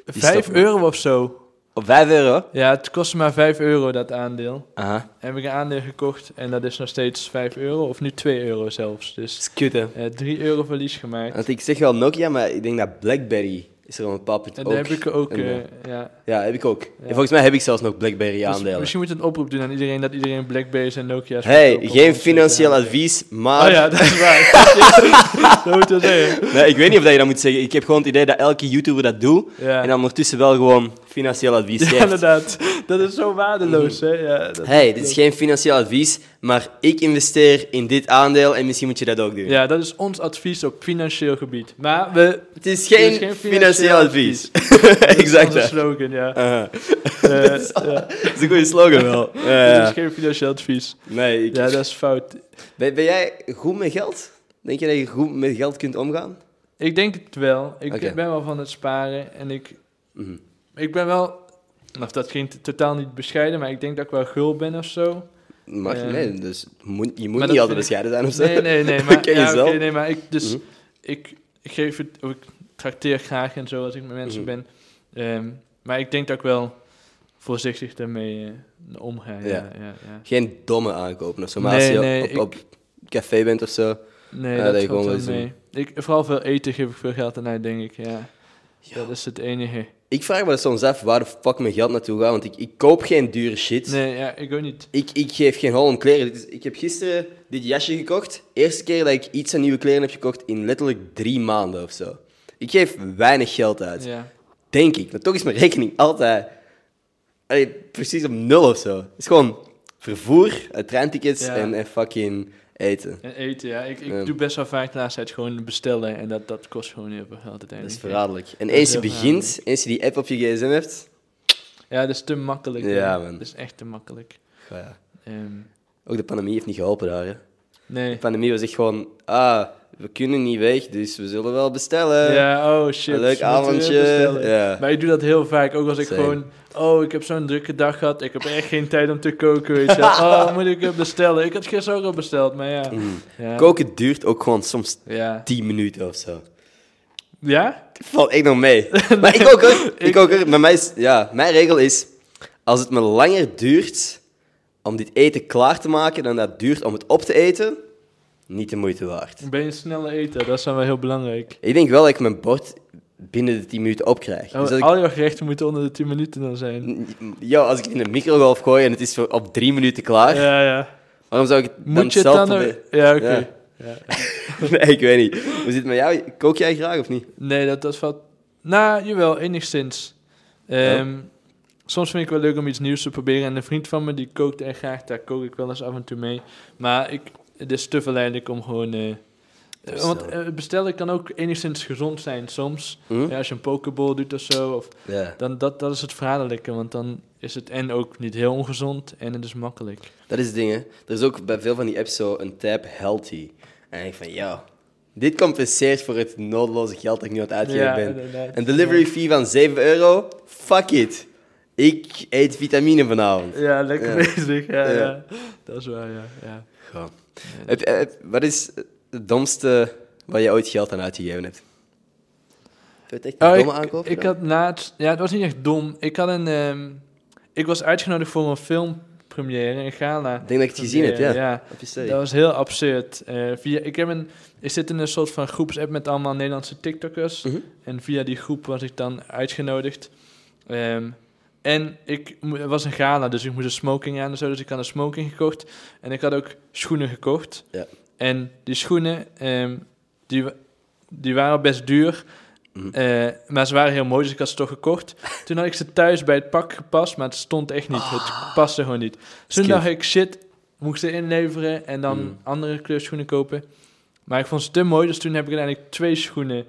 €5 of zo... Op €5? Ja, het kostte maar €5 dat aandeel. Aha. Heb ik een aandeel gekocht en dat is nog steeds €5, of nu €2 zelfs. Dus dat is cute, hè? €3 verlies gemaakt. Want ik zeg wel Nokia, maar ik denk dat BlackBerry is er op een bepaald punt en ook. Dat heb ik ook, ja, heb ik ook. Ja. En volgens mij heb ik zelfs nog BlackBerry aandelen. Dus misschien moet je een oproep doen aan iedereen, dat iedereen BlackBerry's en Nokia's... Hey, geen financieel advies, maar... Oh ja, dat is waar. Dat moet je zeggen. Nee, ik weet niet of je dat moet zeggen. Ik heb gewoon het idee dat elke YouTuber dat doet. Ja. En dan ondertussen wel gewoon financieel advies geeft. Ja, inderdaad. Dat is zo waardeloos, hè. Ja, dit is geen financieel advies, maar ik investeer in dit aandeel en misschien moet je dat ook doen. Ja, dat is ons advies op financieel gebied. Maar het is geen financieel advies. Exact. Dat is onze slogan, ja. Dat is een goede slogan wel. Het is geen financieel advies. Nee. Dat is fout. Ben jij goed met geld? Denk je dat je goed met geld kunt omgaan? Ik denk het wel. Ik ben wel van het sparen en ik ben wel... Of dat ging totaal niet bescheiden, maar ik denk dat ik wel gul ben of zo. Mag je niet, dus je moet niet altijd bescheiden zijn of zo. Nee, maar ken jezelf. Okay, nee, maar ik geef het, of ik trakteer graag en zo als ik met mensen ben. Maar ik denk dat ik wel voorzichtig daarmee omga. Ja. Geen domme aankopen of zo, maar als je op café bent of zo. Nee, dat valt wel mee. Vooral veel eten geef ik veel geld aan uit, denk ik. Ja. Dat is het enige. Ik vraag me soms af waar de fuck mijn geld naartoe gaat, want ik koop geen dure shit. Nee, ja, ik ook niet. Ik geef geen hol om kleren. Ik heb gisteren dit jasje gekocht. Eerste keer dat ik iets aan nieuwe kleren heb gekocht in letterlijk 3 maanden of zo. Ik geef weinig geld uit. Ja. Denk ik. Maar toch is mijn rekening altijd precies op 0 of zo. Het is gewoon vervoer, treintickets en fucking eten. En eten, ja. Ik doe best wel vaak de laatste tijd gewoon bestellen en dat kost gewoon heel veel geld uiteindelijk. Dat is verraderlijk. En eens je begint, eens je die app op je gsm hebt... Ja, dat is te makkelijk. Ja, man. Dat is echt te makkelijk. Goh, ja. Ook de pandemie heeft niet geholpen daar, hè? Nee. De pandemie was echt gewoon... We kunnen niet weg, dus we zullen wel bestellen. Ja, oh shit. Een leuk avondje. Ja. Maar ik doe dat heel vaak, ook als ik gewoon... ik heb zo'n drukke dag gehad, ik heb echt geen tijd om te koken, weet je. Moet ik het bestellen? Ik had gisteren ook al besteld, maar ja. Koken duurt ook gewoon soms 10 minuten of zo. Ja? Dat valt echt nog mee. Nee. Maar ik ook hoor. Maar mijn regel is, als het me langer duurt om dit eten klaar te maken dan dat duurt om het op te eten... Niet de moeite waard. Ben je een snelle eter? Dat is dan wel heel belangrijk. Ik denk wel dat ik mijn bord binnen de 10 minuten opkrijg. Oh, dus al jouw gerechten moeten onder de 10 minuten dan zijn. Ja, als ik het in de microgolf gooi en het is op 3 minuten klaar. Ja. Waarom zou ik het zelf... Ja, oké. Okay. Ja. Nee, ik weet niet. Hoe zit het met jou? Kook jij graag of niet? Nee, dat valt... Nou, jawel, enigszins. Soms vind ik wel leuk om iets nieuws te proberen. En een vriend van me, die kookt echt graag. Daar kook ik wel eens af en toe mee. Maar ik... Het is te verleidelijk om gewoon... want bestellen kan ook enigszins gezond zijn soms. Ja, als je een pokeball doet of zo. Dan dat is het verraderlijke. Want dan is het en ook niet heel ongezond. En het is makkelijk. Dat is het ding, hè. Er is ook bij veel van die apps zo een tab healthy. En ik van, dit compenseert voor het noodloze geld dat ik nu aan het uitgeven ben. Inderdaad. Een delivery fee van €7. Fuck it. Ik eet vitamine vanavond. Ja, lekker bezig. Ja. Dat is waar, ja. Gewoon. Wat is het domste waar je ooit geld aan uitgegeven hebt? Heb je echt een domme aankoop? Ik had het was niet echt dom. Ik was uitgenodigd voor een filmpremière in Gala. Ik denk dat ik het gezien heb, ja. Dat was heel absurd. Ik zit in een soort van groepsapp met allemaal Nederlandse TikTokkers. Mm-hmm. En via die groep was ik dan uitgenodigd. En het was een gala, dus ik moest een smoking aan en zo. Dus ik had een smoking gekocht. En ik had ook schoenen gekocht. Ja. En die schoenen, die waren best duur. Maar ze waren heel mooi, dus ik had ze toch gekocht. Toen had ik ze thuis bij het pak gepast, maar het stond echt niet. Het paste gewoon niet. Toen dacht ik, shit, moest ze inleveren en dan andere kleurschoenen kopen. Maar ik vond ze te mooi, dus toen heb ik uiteindelijk 2 schoenen,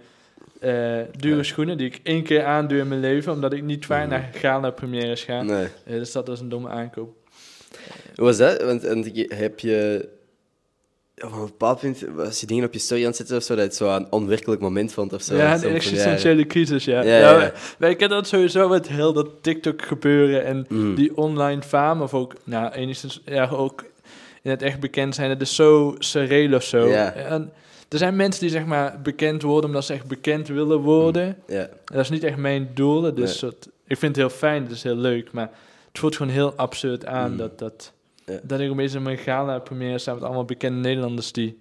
dure schoenen, die ik 1 keer aanduw in mijn leven, omdat ik niet vaak naar gala-premières ga. Nee. Dus dat was een domme aankoop. Hoe was dat? Want heb je... Op een bepaald punt, als je dingen op je story aan het zetten of zo, dat je het zo een onwerkelijk moment vond of zo. Ja, een existentiële crisis, ja. Wij kennen dat sowieso met heel dat TikTok gebeuren en die online fame, of ook, nou, enigszins, ja, ook in het echt bekend zijn. Het is zo surreal of zo. Ja. En er zijn mensen die, zeg maar, bekend worden omdat ze echt bekend willen worden. Ja. Dat is niet echt mijn doel, dus ik vind het heel fijn, het is heel leuk, maar het voelt gewoon heel absurd aan dat... Ja. Dat ik opeens in mijn gala-première sta met allemaal bekende Nederlanders die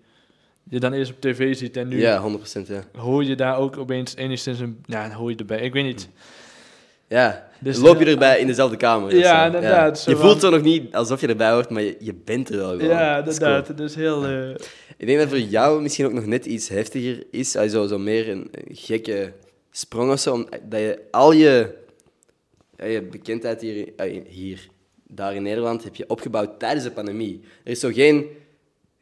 je dan eerst op tv ziet en nu... Ja, 100%, ja. Hoor je daar ook opeens enigszins een... Ja, hoor je erbij. Ik weet niet. Ja, dus loop je erbij in dezelfde kamer. Dus ja, inderdaad. Ja. Je voelt zo nog niet alsof je erbij hoort, maar je bent er wel gewoon. Ja, inderdaad. Cool. Het is heel... Ik denk dat voor jou misschien ook nog net iets heftiger is. Zo meer een gekke sprong of zo. Omdat je al je bekendheid hier... Daar in Nederland heb je opgebouwd tijdens de pandemie. Er is zo geen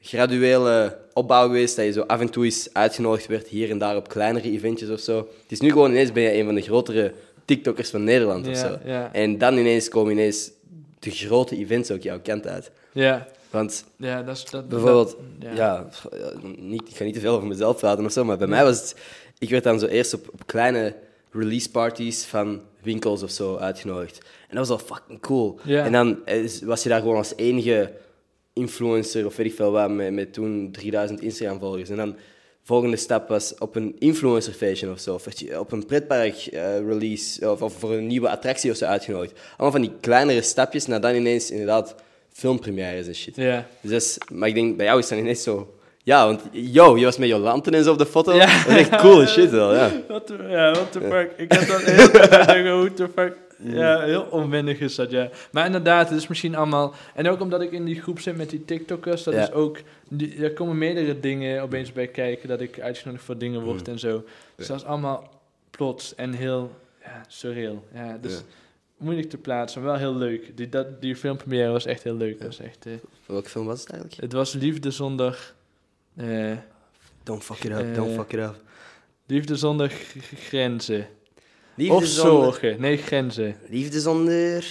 graduele opbouw geweest dat je zo af en toe eens uitgenodigd werd hier en daar op kleinere eventjes of zo. Het is nu gewoon ineens ben je een van de grotere TikTokkers van Nederland of zo. Ja. En dan ineens komen de grote events ook jouw kant uit. Ja. Want bijvoorbeeld, ik ga niet te veel over mezelf praten of zo, maar bij mij was het... Ik werd dan zo eerst op kleine release parties van winkels of zo uitgenodigd. En dat was al fucking cool. Yeah. En dan was je daar gewoon als enige influencer of weet ik veel wat, met toen 3000 Instagram-volgers. En dan volgende stap was op een influencerfeestje of zo. Of op een pretpark-release of voor een nieuwe attractie of zo uitgenodigd. Allemaal van die kleinere stapjes naar dan ineens inderdaad filmpremières en shit. Yeah. Dus maar ik denk, bij jou is dat ineens zo... Ja, want je was met je lantern en zo op de foto. Ja. Dat is echt cool shit wel, ja. What the fuck. Ik had dat heel... What the fuck. Ja, heel onwennig is dat, ja. Maar inderdaad, het is misschien allemaal... En ook omdat ik in die groep zit met die TikTokkers, dat is ook... Er komen meerdere dingen opeens bij kijken, dat ik uitgenodigd voor dingen word en zo. Dus dat is allemaal plots en heel surreal. Ja, dus moeilijk te plaatsen, maar wel heel leuk. Die filmpremière was echt heel leuk. Ja. Was echt, welke film was het eigenlijk? Het was Liefde zonder... Don't fuck it up, don't fuck it up. Liefde zonder grenzen. Liefde of zonder... zorgen. Nee, grenzen. Liefde zonder...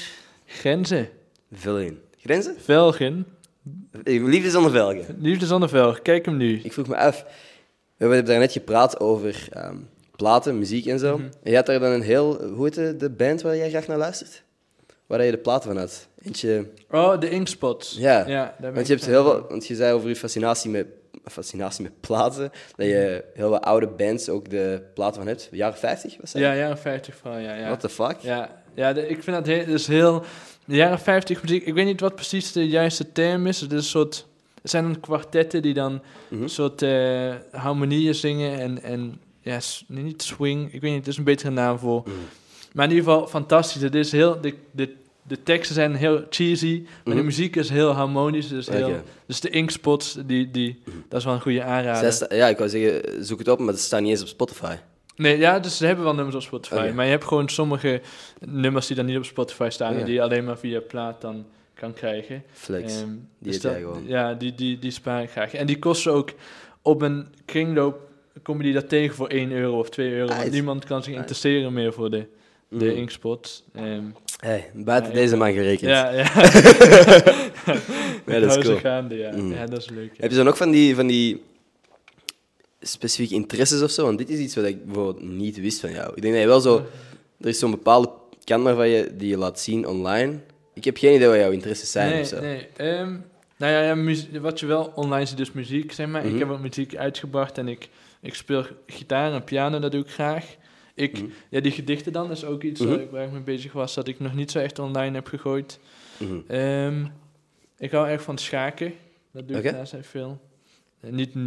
Grenzen. Velgen. Grenzen? Velgen. Liefde zonder velgen. Liefde zonder velgen. Kijk hem nu. Ik vroeg me af. We hebben daar net gepraat over platen, muziek en zo. Mm-hmm. En je had daar dan een heel... Hoe heet de band waar jij graag naar luistert? Waar je de platen van had? Eentje... Oh, de Inkspots. Ja. Want je hebt heel veel... Want je zei over je fascinatie met platen, dat je heel wat oude bands ook de platen van hebt. Jaren 50, was dat? Ja, jaren 50 vooral, ja. What the fuck? Ja, ik vind dat dus heel... Jaren 50 muziek, ik weet niet wat precies de juiste term is. Het is een soort... Het zijn dan kwartetten die dan een soort harmonieën zingen en ja, niet swing, ik weet niet, het is een betere naam voor. Maar in ieder geval fantastisch. Het is heel... De teksten zijn heel cheesy, maar de muziek is heel harmonisch. Dus de Inkspots, dat is wel een goede aanrader. Ja, ik wou zeggen, zoek het op, maar dat staat niet eens op Spotify. Nee, ja, dus ze hebben wel nummers op Spotify. Okay. Maar je hebt gewoon sommige nummers die dan niet op Spotify staan... en die je alleen maar via plaat dan kan krijgen. Flex, die dus jij gewoon. Ja, die spaar ik graag. En die kosten ook op een kringloop... kom je die daar tegen voor €1 of €2. Want niemand kan zich interesseren meer voor de Inkspots. Buiten deze man gerekend. Ja. Nee, dat is cool. Gaande, ja. Ja, dat is leuk. Ja. Heb je dan ook van die specifieke interesses of zo? Want dit is iets wat ik bijvoorbeeld niet wist van jou. Ik denk dat je wel zo... Er is zo'n bepaalde kant van je die je laat zien online. Ik heb geen idee wat jouw interesses zijn of zo. Nee. Wat je wel online ziet, dus muziek, zeg maar. Ik heb ook muziek uitgebracht en ik speel gitaar en piano, dat doe ik graag. Die gedichten dan is ook iets waar ik mee bezig was, dat ik nog niet zo echt online heb gegooid. Ik hou erg van schaken. Dat doe ik naast mij veel.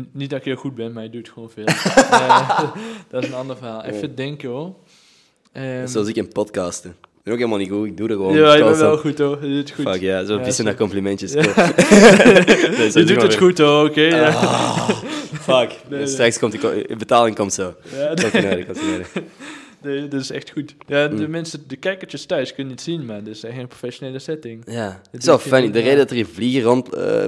Niet dat ik heel goed ben, maar je doet gewoon veel. Dat is een ander verhaal. Even denken hoor. Zoals ik in podcasten. Ik ben ook helemaal niet goed, ik doe er gewoon. Ja, je bent wel goed hoor, je doet het goed. Fuck ja, zo pissen naar complimentjes. Je doet het goed hoor, oké. Fuck. Nee, straks komt de betaling komt zo. Ja, Komt nodig. Nee, dat is echt goed. Ja, de mensen, de kijkertjes thuis kunnen het zien, maar dit is echt een professionele setting. Ja, het is wel funny. De reden dat er hier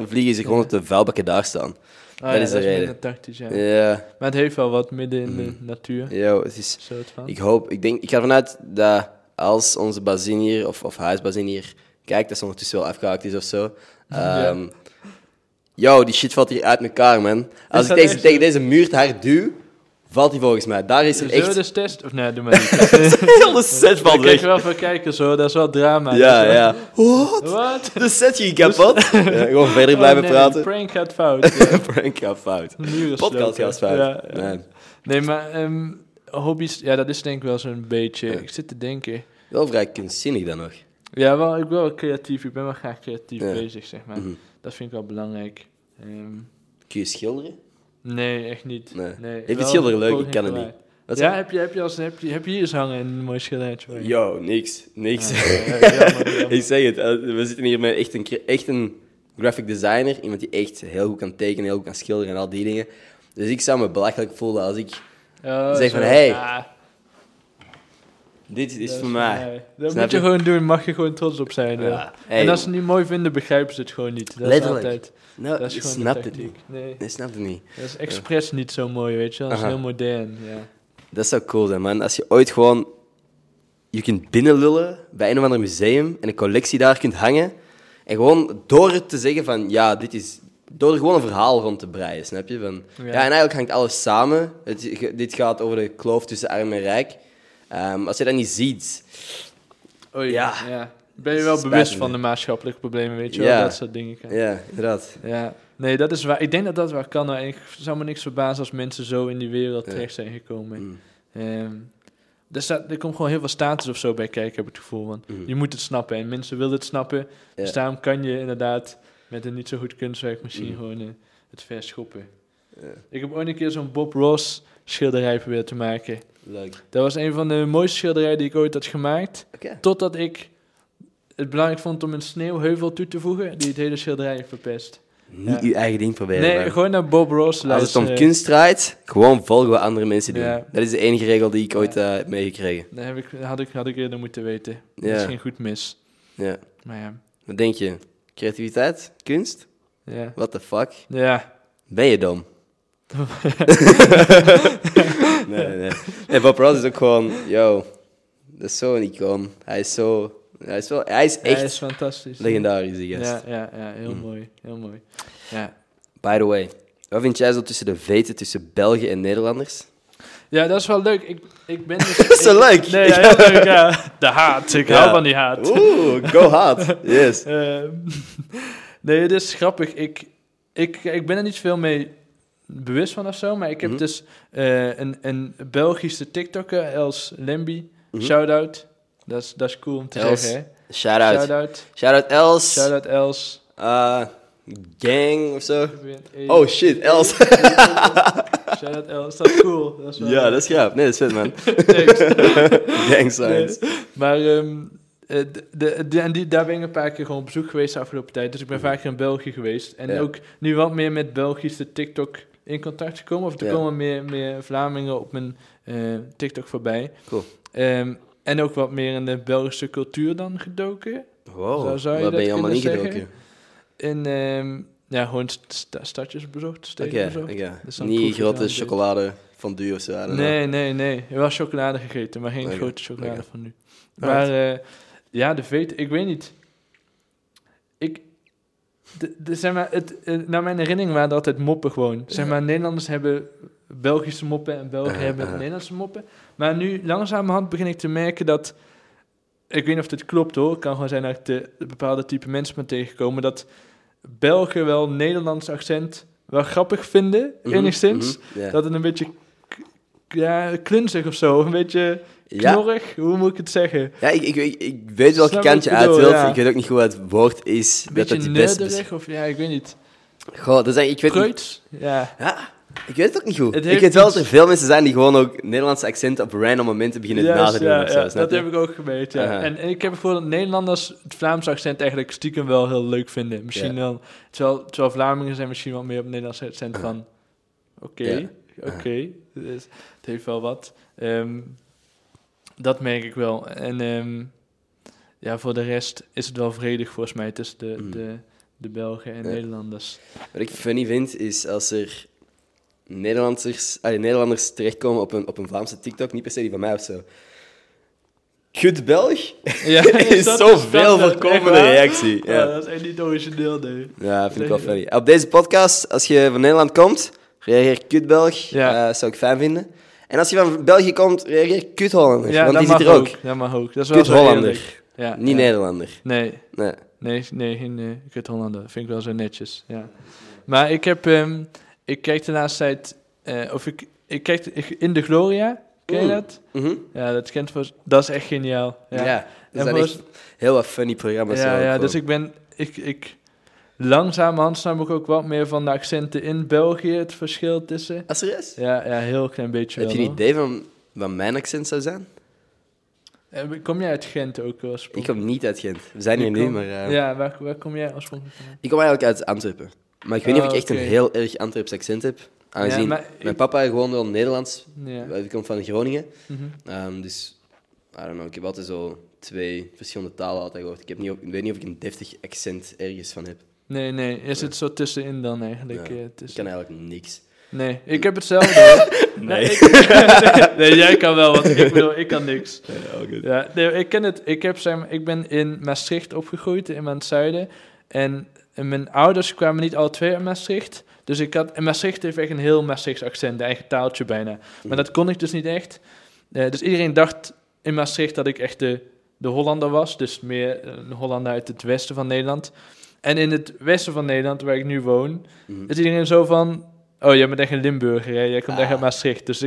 vliegen zich rond op de vuilbakken daar staan. Ah, dat is de reden. Tactisch, ja. Yeah. Maar het heeft wel wat midden in de natuur. Ja, het is... Ik ga ervan uit dat als onze bazin hier, of huisbazin hier, kijkt, dat ze ondertussen wel afgehaakt is of zo. Yo, die shit valt hier uit elkaar, man. Als ik tegen deze muur te hard duw, valt die volgens mij. Daar is er echt... Zullen we dus testen? Of nee, doe maar niet. De hele set valt weg. Ik kan wel even kijken zo, dat is wel drama. Ja. Wat? De set ging kapot. Ja, gewoon verder blijven praten. Prank gaat fout. Ja. Prank gaat fout. Podcast gaat fout. Ja. Nee, maar hobby's, ja, dat is denk ik wel zo'n beetje... Ja. Ik zit te denken... Wel vrij kunstzinnig dan nog. Ja, wel, ik ben wel creatief. Ik ben wel graag creatief bezig, zeg maar. Mm-hmm. Dat vind ik wel belangrijk. Kun je schilderen? Nee, echt niet. Nee. Heeft het schilderen leuk? Ik kan het niet. Ja, heb je hier eens hangen en een mooi schildertje? Yo, niks. Jammer. Ik zeg het, we zitten hier met echt een graphic designer. Iemand die echt heel goed kan tekenen, heel goed kan schilderen en al die dingen. Dus ik zou me belachelijk voelen als ik zeg van... Dit is voor mij. Dat moet je gewoon doen, mag je gewoon trots op zijn. Ja. En als ze het niet mooi vinden, begrijpen ze het gewoon niet. Dat letterlijk. Dat is gewoon snapt het niet. Nee, snapt het niet. Dat is expres niet zo mooi, weet je. Dat is heel modern. Ja. Dat zou cool zijn, man. Als je ooit gewoon... Je kunt binnenlullen bij een of ander museum en een collectie daar kunt hangen. En gewoon door het te zeggen van... Ja, dit is... Door er gewoon een verhaal rond te breien, snap je? Van, ja, en eigenlijk hangt alles samen. Dit gaat over de kloof tussen arm en rijk. Als je dat niet ziet... Oei, ja. Ben je wel bewust van de maatschappelijke problemen, weet je wel? Dat soort dingen. Ja, inderdaad. Ja. Nee, dat is waar. Ik denk dat dat waar kan. En ik zou me niks verbazen als mensen zo in die wereld terecht zijn gekomen. Mm. Er komt gewoon heel veel status of zo bij kijken, heb ik het gevoel. Want je moet het snappen en mensen willen het snappen. Dus daarom kan je inderdaad met een niet zo goed kunstwerkmachine gewoon het verschoppen. Ik heb ooit een keer zo'n Bob Ross schilderij proberen te maken. Leuk. Dat was een van de mooiste schilderijen die ik ooit had gemaakt. Okay. Totdat ik het belangrijk vond om een sneeuwheuvel toe te voegen die het hele schilderij heeft verpest. Niet uw eigen ding proberen. Nee, gewoon naar Bob Ross luisteren. Als het om kunst draait, gewoon volgen wat andere mensen doen. Ja. Dat is de enige regel die ik ooit heb meegekregen. Dat had ik eerder moeten weten. Ja. Misschien goed mis. Ja. Maar ja. Wat denk je? Creativiteit? Kunst? Ja. What the fuck? Ja. Ben je dom? Nee. En Bob Ross is ook gewoon, dat is zo'n icoon. Hij is echt. Hij is fantastisch. Legendarisch, die gast. Ja, heel mooi. Ja. By the way, wat vind jij zo tussen de veten tussen Belgen en Nederlanders? Ja, dat is wel leuk. Ik ben dus... Dat is zo leuk. Nee, heel leuk, De haat. Ik hou van die haat. Oeh, go haat. Yes. Nee, dit is grappig. Ik ben er niet veel mee bewust van of zo, maar ik heb dus een Belgische TikToker, Els Lemby. Shout-out. Dat is cool om te zeggen, hè? Shout-out. Shout-out Els. Shout-out Els. Gang of zo. Oh shit, Els. Shout-out Els, dat is cool. Dat is wel leuk. Dat is gaaf. Nee, dat is vet, man. Gang signs. Nee. Maar... daar ben ik een paar keer gewoon op bezoek geweest de afgelopen tijd. Dus ik ben vaker in België geweest. En ook nu wat meer met Belgische TikTok in contact gekomen. Of er komen meer Vlamingen op mijn TikTok voorbij. Cool. En ook wat meer in de Belgische cultuur dan gedoken. Wow, waar ben je allemaal niet gedoken? En gewoon stadjes bezocht, steden bezocht. Okay. Dus niet grote chocolade fondue of zo. Nee. Wel chocolade gegeten, maar geen grote chocolade fondue. Maar... de veten, ik weet niet. Naar mijn herinnering waren dat altijd moppen gewoon. Zeg maar, Nederlanders hebben Belgische moppen en Belgen hebben Nederlandse moppen. Maar nu, langzamerhand begin ik te merken dat... Ik weet niet of dit klopt hoor, het kan gewoon zijn dat ik de bepaalde type mensen ben tegengekomen. Dat Belgen wel Nederlands accent wel grappig vinden, enigszins. Mm-hmm, yeah. Dat het een beetje... klunzig of zo, een beetje knorrig, hoe moet ik het zeggen? Ja, ik weet welke kant je uit wilt, ik weet ook niet goed wat het woord is. Een beetje nerderig, of ik weet niet. Goh, dat zijn, ik weet niet. Ja, ik weet het ook niet goed. Ik weet wel dat er veel mensen zijn die gewoon ook Nederlandse accenten op random momenten beginnen na te doen. Ja, of zo, dat heb ik ook gemerkt. Uh-huh. En ik heb het gevoel dat Nederlanders het Vlaamse accent eigenlijk stiekem wel heel leuk vinden. Misschien wel, terwijl Vlamingen zijn misschien wat meer op het Nederlandse accent van... Oké. Dus het heeft wel wat. Dat merk ik wel. En voor de rest is het wel vredig volgens mij tussen de Belgen en Nederlanders. Wat ik funny vind, is als er Nederlanders terechtkomen op een Vlaamse TikTok, niet per se die van mij of zo. Goed Belg? Ja, is zoveel voorkomende reactie. Ja. Dat is echt niet origineel, nee. Ja, vind ik wel funny. Op deze podcast, als je van Nederland komt, reageer kut Belg. Ja. Zou ik fijn vinden. En als je van België komt, reageer kut Hollander. Ja, want die zit er ook. Ja, mag ook. Dat is wel kut Hollander. Ja, niet Nederlander. Nee, geen kut Hollander. Vind ik wel zo netjes. Ja. Maar ik heb... ik kijk de laatste tijd... ik kijk In De Gloria... Ken je dat? Mm-hmm. Ja, dat is echt geniaal. Ja, dat zijn echt heel wat funny programma's. Ja, dus ik langzamerhand snap ik ook wat meer van de accenten in België, het verschil tussen. Ah, serieus? Ja, heel klein beetje. Heb je een idee van wat mijn accent zou zijn? Kom jij uit Gent ook oorspronkelijk? Ik kom niet uit Gent. We zijn hier nu, maar... Ja, waar kom jij oorspronkelijk van? Ik kom eigenlijk uit Antwerpen. Maar ik weet niet of ik echt een heel erg Antwerps accent heb. Aangezien mijn papa gewoon wel Nederlands. Ja. Hij komt van Groningen. Mm-hmm. Dus, I don't know, ik heb altijd zo 2 verschillende talen altijd gehoord. Ik weet niet of ik een deftig accent ergens van heb. Nee, je zit zo tussenin dan eigenlijk. Ja, ik kan eigenlijk niks. Nee, ik heb hetzelfde. Nee, jij kan wel, want ik bedoel, ik kan niks. Nee, ja, ik ken het. Ik ben in Maastricht opgegroeid, in het zuiden. En mijn ouders kwamen niet alle 2 uit Maastricht. Dus en Maastricht heeft echt een heel Maastrichts accent, een eigen taaltje bijna. Maar dat kon ik dus niet echt. Dus iedereen dacht in Maastricht dat ik echt de Hollander was. Dus meer een Hollander uit het westen van Nederland. En in het westen van Nederland, waar ik nu woon, is iedereen zo van... Oh, jij bent echt een Limburger, hè? Jij komt echt uit Maastricht. Dus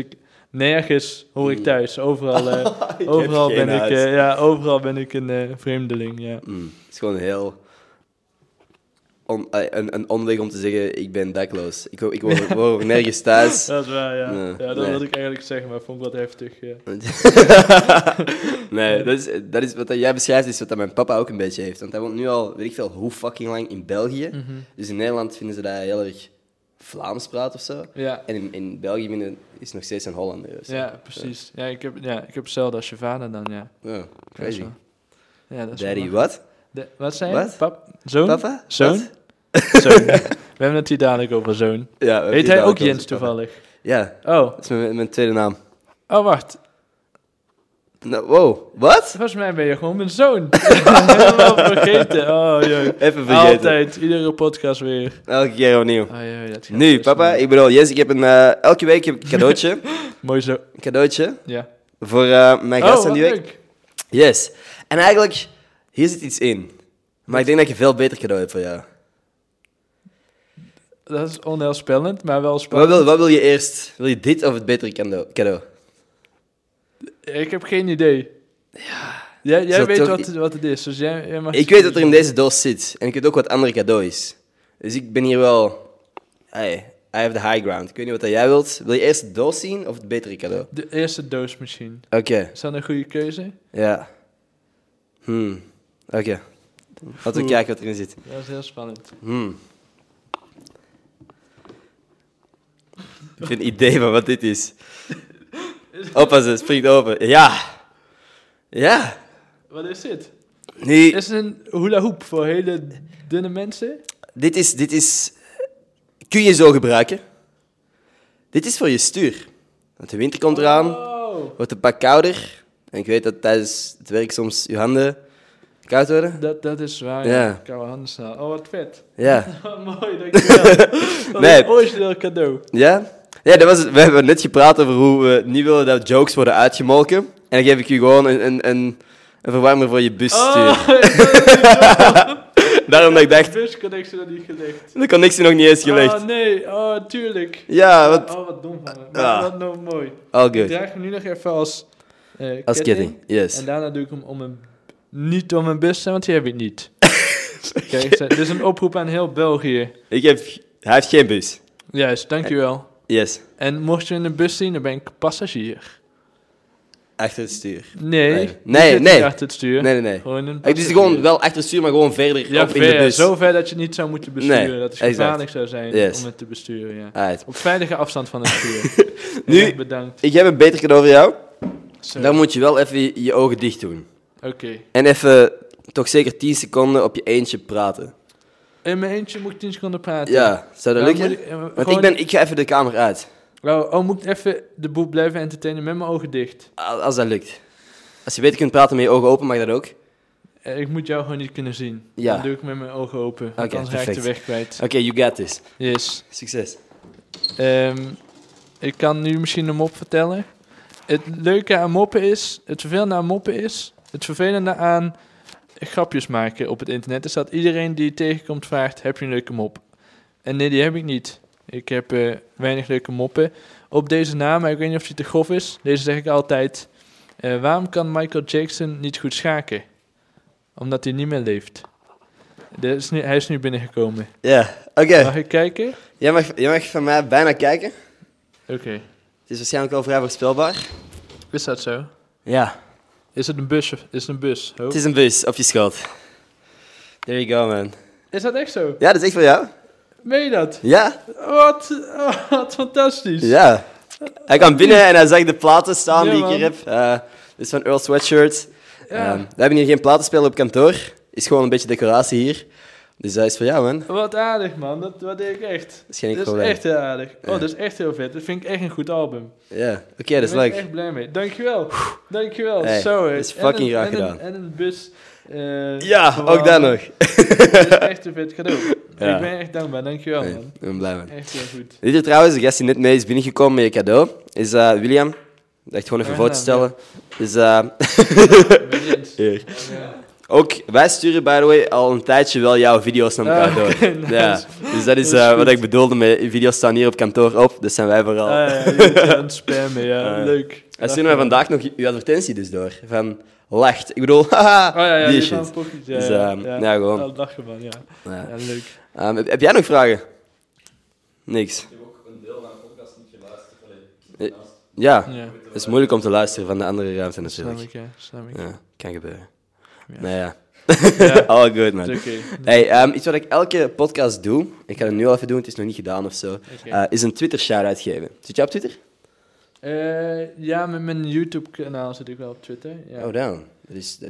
nergens hoor ik thuis. Overal ben ik een vreemdeling. Ja. Het is gewoon heel... Een omweg om te zeggen, ik ben dakloos. Ik woon nergens thuis. Dat is waar, ja. Dat wilde ik eigenlijk zeggen, maar vond ik wat heftig. Ja. Nee, dat is wat jij beschrijft, is wat mijn papa ook een beetje heeft. Want hij woont nu al, weet ik veel, hoe fucking lang in België. Mm-hmm. Dus in Nederland vinden ze dat hij heel erg Vlaams praat of zo. Ja. En in België is nog steeds een Hollander. Ofzo. Ja, precies. Ja, ik heb hetzelfde als je vader dan, ja. Ja, crazy. Ja, dat is Daddy, wat? Wat zei je? Zoon? Papa? Zoon. We hebben het hier dadelijk over zoon. Ja, heet hij ook Jens toevallig? Papa. Ja. Oh. Dat is mijn tweede naam. Oh, wacht. Nou, wow. Wat? Volgens mij ben je gewoon mijn zoon. Helemaal vergeten. Oh, joh. Even vergeten. Altijd. Iedere podcast weer. Elke keer opnieuw. Oh, joh, nu, papa. Mee. Ik bedoel, Jens, ik heb elke week heb ik een cadeautje. Mooi zo. Een cadeautje. Ja. Voor mijn gast aan die week. Leuk. Yes. En eigenlijk... Hier zit iets in. Maar ik denk dat ik een veel beter cadeau heb voor jou. Dat is onheilspellend, maar wel spannend. Wat wil je eerst? Wil je dit of het betere cadeau? Ik heb geen idee. Ja. Jij weet toch... wat het is. Dus jij mag... Ik weet wat er in deze doos zit. En ik weet ook wat andere cadeau is. Dus ik ben hier wel... Hey, I have the high ground. Ik weet niet wat jij wilt. Wil je eerst de doos zien of het betere cadeau? De eerste doos misschien. Oké. Is dat een goede keuze? Ja. Oké. Laten we kijken wat erin zit. Dat is heel spannend. Ik heb een idee van wat dit is. Oppassen, springt open. Ja. Wat is dit? Nee. Is het een hula hoop voor hele dunne mensen? Dit is... Kun je zo gebruiken. Dit is voor je stuur. Want de winter komt eraan. Wordt een pak kouder. En ik weet dat tijdens het werk soms je handen... Koud worden? Dat is waar, ja. Koude handen snel. Oh, wat vet. Ja. Mooi, dankjewel. Dat is een origineel cadeau. Ja, dat was het. We hebben net gepraat over hoe we niet willen dat jokes worden uitgemolken. En dan geef ik je gewoon een verwarmer voor je busstuur. Daarom dat ik dacht... De busconnectie nog niet gelegd. De connectie nog niet eens gelegd. Oh, nee. Oh, tuurlijk. Ja, wat... Oh, wat dom van me. Wat nou mooi. All good. Ik draag hem nu nog even als als ketting, yes. En daarna doe ik hem om een... Niet om een bus zijn, want die heb ik niet. Kijk, dit is een oproep aan heel België. Hij heeft geen bus. Juist, dankjewel. Yes. En mocht je in een bus zien, dan ben ik passagier. achter het stuur. Nee. Achter het stuur. Nee. Het is gewoon wel achter het stuur, maar gewoon verder op in de bus. Zo ver dat je niet zou moeten besturen. Nee, dat is gevaarlijk zou zijn om het te besturen. Ja. Right. Op veilige afstand van het stuur. Nu, bedankt. Ik heb een beter cadeau voor jou. Sorry. Dan moet je wel even je ogen dicht doen. Oké. En even toch zeker 10 seconden op je eentje praten. In mijn eentje moet ik 10 seconden praten? Ja, zou dat lukken? Want ik ga even de kamer uit. Oh, moet ik even de boel blijven entertainen met mijn ogen dicht? Als dat lukt. Als je beter kunt praten met je ogen open, mag dat ook? Ik moet jou gewoon niet kunnen zien. Ja. Dan doe ik met mijn ogen open. Okay, anders perfect. Ga ik de weg kwijt. Oké, you got this. Yes. Succes. Ik kan nu misschien een mop vertellen. Het leuke aan moppen is... Het vervelende aan moppen is... Het vervelende aan grapjes maken op het internet... is dat iedereen die je tegenkomt vraagt... Heb je een leuke mop? En nee, die heb ik niet. Ik heb weinig leuke moppen. Op deze naam, maar ik weet niet of die te grof is. Deze zeg ik altijd. Waarom kan Michael Jackson niet goed schaken? Omdat hij niet meer leeft. Hij is nu binnengekomen. Ja, oké. Mag ik kijken? Jij mag van mij bijna kijken. Oké. Het is waarschijnlijk al vrij voorspelbaar. Is dat zo? Ja. Is het een bus? Hoop. Het is een bus, op je schoot. There you go, man. Is dat echt zo? Ja, dat is echt voor jou. Meen je dat? Ja. Wat fantastisch. Ja. Hij kwam binnen en hij zag de platen staan die ik hier heb. Dit is van Earl Sweatshirt. Ja. We hebben hier geen platenspeler op kantoor. Is gewoon een beetje decoratie hier. Dus dat is voor jou, man. Wat aardig, man. Dat waardeer ik echt. Dat is echt heel aardig. Ja. Oh, dat is echt heel vet. Dat vind ik echt een goed album. Ja, oké, dat is leuk. Daar ben ik echt blij mee. Dankjewel. Hey, zo, dat is fucking raar gedaan. En een bus. Ook daar nog. Dat is echt een vet cadeau. Ja. Ik ben echt dankbaar, dankjewel, man. Ik ben blij, man. Echt heel goed. Dit is trouwens, de gast die net mee is binnengekomen met je cadeau, is William. Ik dacht gewoon even voor te stellen. Is ja. Ook, wij sturen, by the way, al een tijdje wel jouw video's naar elkaar door. Okay, nice. Ja. Dus dat is wat ik bedoelde met video's staan hier op kantoor op. Dat zijn wij vooral. Ja, spammen, ja. Leuk. En sturen wij vandaag nog uw advertentie dus door. Van... Lacht. Ik bedoel, haha, die shit. Gewoon. Ja, lachen, man, ja. Leuk. Heb jij nog vragen? Niks. Ik heb ook een deel van de podcast niet geluisterd. Ja, het is moeilijk om te luisteren van de andere ruimte natuurlijk. Snap ik. Ja, kan gebeuren. Ja. Nou ja. All good, man. Okay. Hey, iets wat ik elke podcast doe, ik ga het nu al even doen, het is nog niet gedaan of zo, is een Twitter shout-out geven. Zit jij op Twitter? Ja, met mijn YouTube-kanaal zit ik wel op Twitter. Ja. Oh, damn. Niet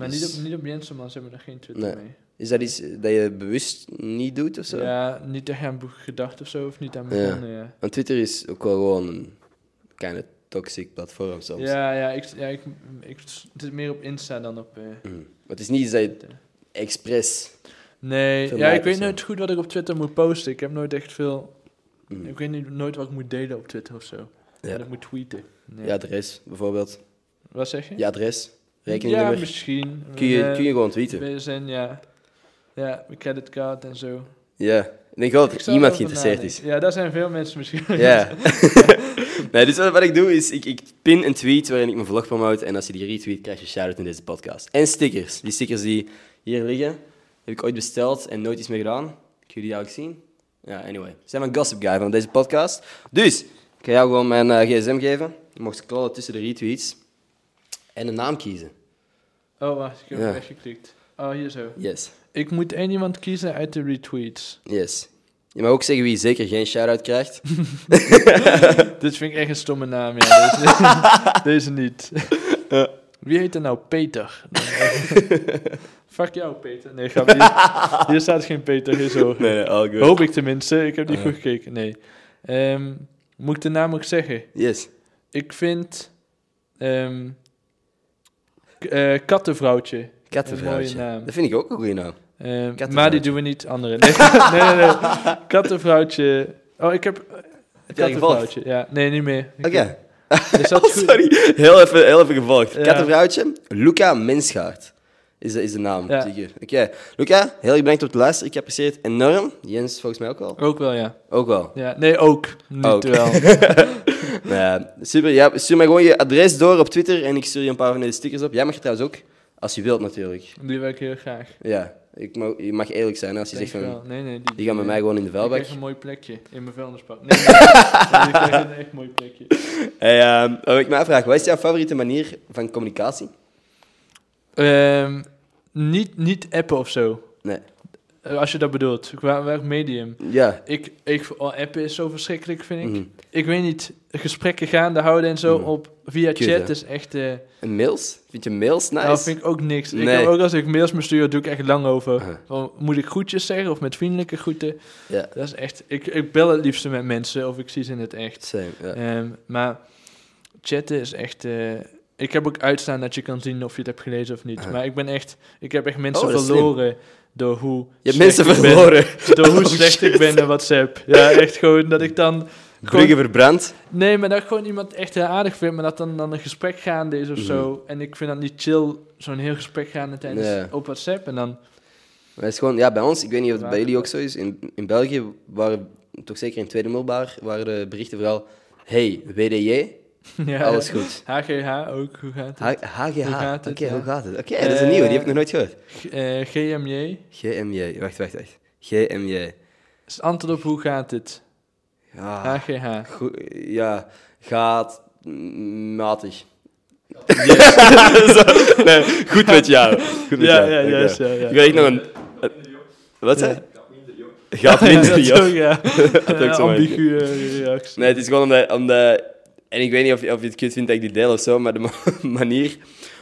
op Jenselmans hebben we daar geen Twitter mee. Is dat iets dat je bewust niet doet of zo? Ja, niet aan hem gedacht of zo, of niet aan mijn handen, ja. Want Twitter is ook wel gewoon een kind of toxic platform soms. Ik zit meer op Insta dan op... Maar het is niet iets dat je expres... Nee, ik weet nooit goed wat ik op Twitter moet posten. Ik heb nooit echt veel... Ik weet nooit wat ik moet delen op Twitter of zo. Ja, dat moet tweeten. Nee. Je adres, bijvoorbeeld. Wat zeg je? Je adres, rekeningnummer. Ja, misschien. Kun je gewoon tweeten. BSN, ja. Ja, mijn creditcard en zo. Ja, ik denk wel dat iemand geïnteresseerd is. Ja, daar zijn veel mensen misschien. Ja. Nee, dus wat ik doe is, ik pin een tweet waarin ik mijn vlog promote. En als je die retweet, krijg je shout-out in deze podcast. En stickers. Die stickers die hier liggen, heb ik ooit besteld en nooit iets meer gedaan. Kun je die ook zien? Ja, anyway. Ze zijn een Gossip Guy van deze podcast. Dus... Ik ga jou gewoon mijn gsm geven. Je mocht scrollen tussen de retweets. En een naam kiezen. Oh, wacht. Ik heb hem weggeklikt. Oh, hier zo. Yes. Ik moet één iemand kiezen uit de retweets. Yes. Je mag ook zeggen wie zeker geen shout-out krijgt. Dit vind ik echt een stomme naam, ja. Deze niet. Wie heet er nou Peter? Fuck jou, Peter. Nee, grap. Hier staat geen Peter. Hier zo. Nee, all good. Hoop ik tenminste. Ik heb niet goed gekeken. Nee. Moet ik de naam ook zeggen? Yes. Ik vind... Kattenvrouwtje. Kattenvrouwtje. Mooie naam. Dat vind ik ook een goede naam. Maar die doen we niet andere. Nee. Kattenvrouwtje. Oh, ik heb... Kattenvrouwtje. Ja, nee, niet meer. Oké. Is dat goed? Sorry. Heel even gevolgd. Ja. Kattenvrouwtje. Luca Mensgaard is de naam. Ja. Oké. Luca, heel erg bedankt op het luisteren. Ik apprecieer het enorm. Jens, volgens mij ook wel. Ook wel, ja. Ook wel? Ja. Nee, ook. Niet ook. Wel. Super. Ja, stuur mij gewoon je adres door op Twitter en ik stuur je een paar van de stickers op. Jij mag je trouwens ook, als je wilt natuurlijk. Die wil ik heel graag. Ja. Je mag eerlijk zijn als je zegt van... Die gaan met mij gewoon in de vuilbak. Ik krijg een mooi plekje in mijn vuilnisbak. Nee, ik krijg een echt mooi plekje. Hey, ik me afvraag, wat is jouw favoriete manier van communicatie? Niet appen of zo. Nee. Als je dat bedoelt. Welk medium? Ja. Appen is zo verschrikkelijk, vind ik. Mm-hmm. Ik weet niet, gesprekken gaande houden en zo via chat is echt... En mails? Vind je mails nice? Nou, vind ik ook niks. Nee. Ik heb ook, als ik mails me stuur, doe ik echt lang over. Moet ik groetjes zeggen of met vriendelijke groeten? Ja. Dat is echt... Ik bel het liefste met mensen of ik zie ze in het echt. Same, yeah. Maar chatten is echt... ik heb ook uitstaan dat je kan zien of je het hebt gelezen of niet. Maar ik heb echt mensen verloren... Slim. Door hoe slecht ik ben in WhatsApp. Ja, echt gewoon dat ik dan... Bruggen verbrand? Nee, maar dat ik gewoon iemand echt heel aardig vind, maar dat dan een gesprek gaande is of zo. En ik vind dat niet chill, zo'n heel gesprek gaande tijdens op WhatsApp. En dan... Maar het is gewoon, ja, bij ons, ik weet niet of het bij jullie ook zo is, in België waren, toch zeker in tweede middelbaar, waren de berichten vooral, hey, WDJ... Ja, alles goed. HGH ook, hoe gaat het? HGH, oké, hoe gaat het? Oké, dat is een nieuwe, die heb ik nog nooit gehoord. GMJ, wacht. GMJ. Dat is het antwoord op hoe gaat het? Ja. HGH. Ja, gaat matig. Yes. Goed met jou. Ja. Ik weet nog een... Wat zei gaat minder joh. Ja, ambiguë reactie. Nee, het is gewoon omdat en ik weet niet of je het kut vindt dat ik die deel of zo, maar de manier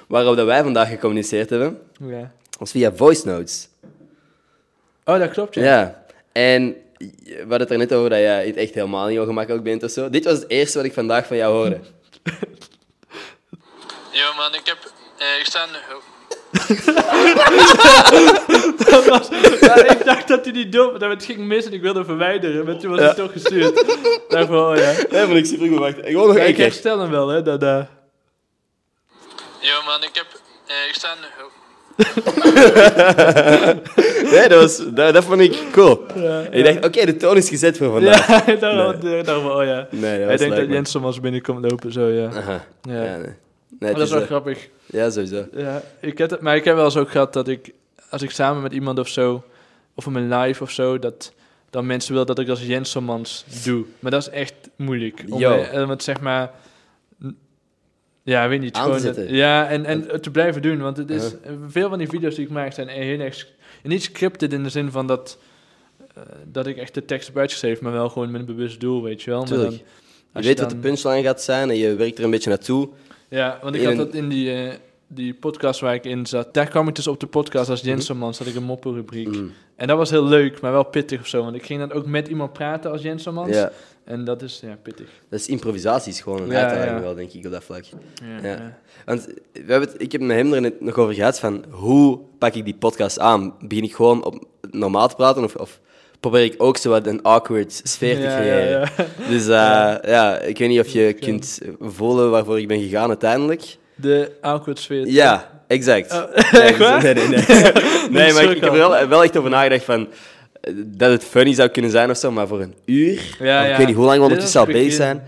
waarop dat wij vandaag gecommuniceerd hebben, was via voice notes. Oh, dat klopt, ja. Ja, en we hadden het er net over dat jij het echt helemaal niet ongemakkelijk bent of zo. Dit was het eerste wat ik vandaag van jou hoorde. Yo man, ik heb... ik sta... dat was, ik dacht dat hij niet dood, maar het ging mis en ik wilde verwijderen, maar toen was hij toch gestuurd. Daarvoor, Nee, maar ik zie prima wachten. Ik wil nog één keer. Ik herstel hem wel, hè. Yo man, ik heb... ik sta... nee, dat vond ik cool. Ja, en ik dacht, oké, de toon is gezet voor vandaag. Ja, daarvoor. Nee, dat was ik denk dat Jenselmans binnenkomt lopen, zo, ja. Aha. Ja, nee. Maar dat is wel grappig. Ja, sowieso. Ja, ik heb wel eens ook gehad dat ik, als ik samen met iemand of zo, of in mijn live of zo, dat dan mensen willen dat ik als Jenselmans doe. Maar dat is echt moeilijk. Want zeg maar, ja, weet niet. En te blijven doen. Want het is, veel van die video's die ik maak zijn heel erg, niet scripted in de zin van dat ik echt de tekst heb uitgeschreven, maar wel gewoon met een bewust doel, weet je wel. Maar dan, je weet wat de punchline gaat zijn en je werkt er een beetje naartoe. Ja, want ik had dat in die podcast waar ik in zat. Daar kwam ik dus op de podcast als Jenselmans, had ik een moppenrubriek. En dat was heel leuk, maar wel pittig of zo. Want ik ging dan ook met iemand praten als Jenselmans. Ja. En dat is pittig. Dat is improvisaties gewoon een uitdaging wel, denk ik, op dat vlak. Ja. Want ik heb met hem er net nog over gehad van, hoe pak ik die podcast aan? Begin ik gewoon op normaal te praten of probeer ik ook zo wat een awkward sfeer te creëren. Ja. Dus ik weet niet of je kunt voelen waarvoor ik ben gegaan uiteindelijk. De awkward sfeer. Ja, exact. Oh, echt waar? Nee. Nee, maar ik heb er wel echt over nagedacht van, dat het funny zou kunnen zijn of zo, maar voor een uur. Ja, ik weet niet hoe lang we ondertussen al bezig zijn.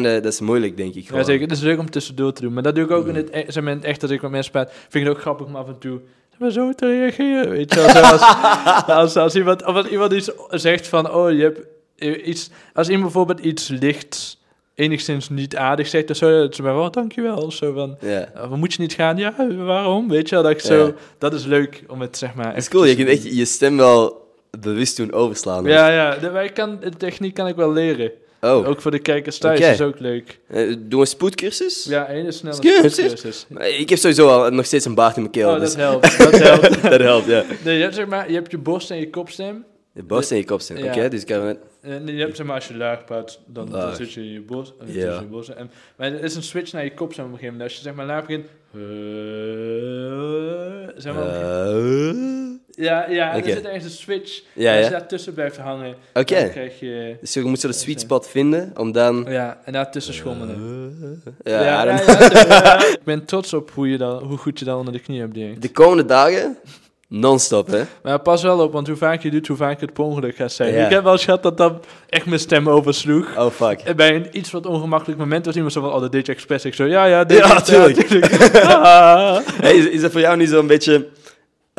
Dat is moeilijk, denk ik. Ja, zeker. Het is leuk om tussendoor te doen. Maar dat doe ik ook in het echt, als ik met mensen praat. Vind ik het ook grappig om af en toe zo te reageren. Weet je, als iemand iets zegt van, je hebt iets... Als iemand bijvoorbeeld iets lichts, enigszins niet aardig zegt of zo, dat ze mij wel, dankjewel, of zo van, moet je niet gaan? Ja, waarom? Weet je, dat is leuk om het, zeg maar... Het is cool, je kunt echt je stem wel bewust doen overslaan. Dus. Ja, de techniek kan ik wel leren. Oh. Ook voor de kijkers thuis is ook leuk. Doen we spoedcursus? Ja, hele snelle spoedcursus. Ik heb sowieso al nog steeds een baard in mijn keel. Oh, dus. Dat helpt. Dat helpt, ja. Nee, je hebt je borst en je kopstem. Je borst en je kopstem, oké. Dus je hebt, zeg maar, als je laag praat, dan zit je in je borst. Maar er is een switch naar je kopstem op een gegeven moment. Als je, zeg maar, laag begint... Er zit ergens een switch. En als je daartussen blijft hangen, dan krijg je... Dus je moet zo de sweet spot vinden, om dan... Ja, en daartussen schommelen. Ik ben trots op hoe goed je dat onder de knie hebt, denk ik. De komende dagen... Non-stop, hè? Maar pas wel op, want hoe vaak je doet, hoe vaak het per ongeluk gaat zijn. Ja. Ik heb wel eens gehad dat echt mijn stem oversloeg. Oh, fuck. En bij een iets wat ongemakkelijk moment was iemand zo van, dat deed je expres. Ik zo, ja, dit is natuurlijk. Hey, is dat voor jou niet zo'n beetje...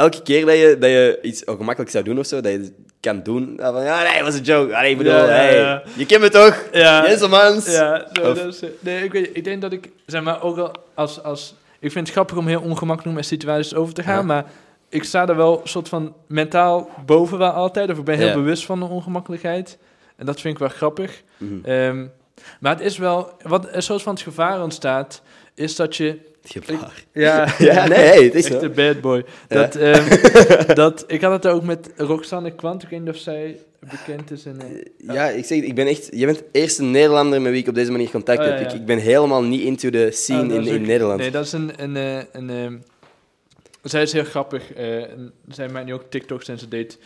elke keer dat je iets ongemakkelijk zou doen of zo, dat je kan doen. Dan van, ja, nee, dat was een joke. Allee, ik bedoel, ja, hey, ja. Je kent me toch? Ja. Jenselmans. Ja, zo, dat is, nee, ik denk dat ik, zeg maar, ook al als... Ik vind het grappig om heel ongemakkelijk met situaties over te gaan, ja. Maar ik sta er wel soort van mentaal boven wel altijd. Of ik ben heel bewust van de ongemakkelijkheid. En dat vind ik wel grappig. Mm-hmm. Maar het is wel... Wat er soort van het gevaar ontstaat, is dat je... Gevaar. Ja, nee, het is echt een bad boy. Ja. Ik had het ook met Roxanne Kwant. Ik weet niet of zij bekend is. Ja, ik zeg, ik ben echt... Je bent de eerste Nederlander met wie ik op deze manier contact heb. Ja. Ik ben helemaal niet into de scene in Nederland. Nee, dat is een zij is heel grappig. Zij maakt nu ook TikToks en ze deed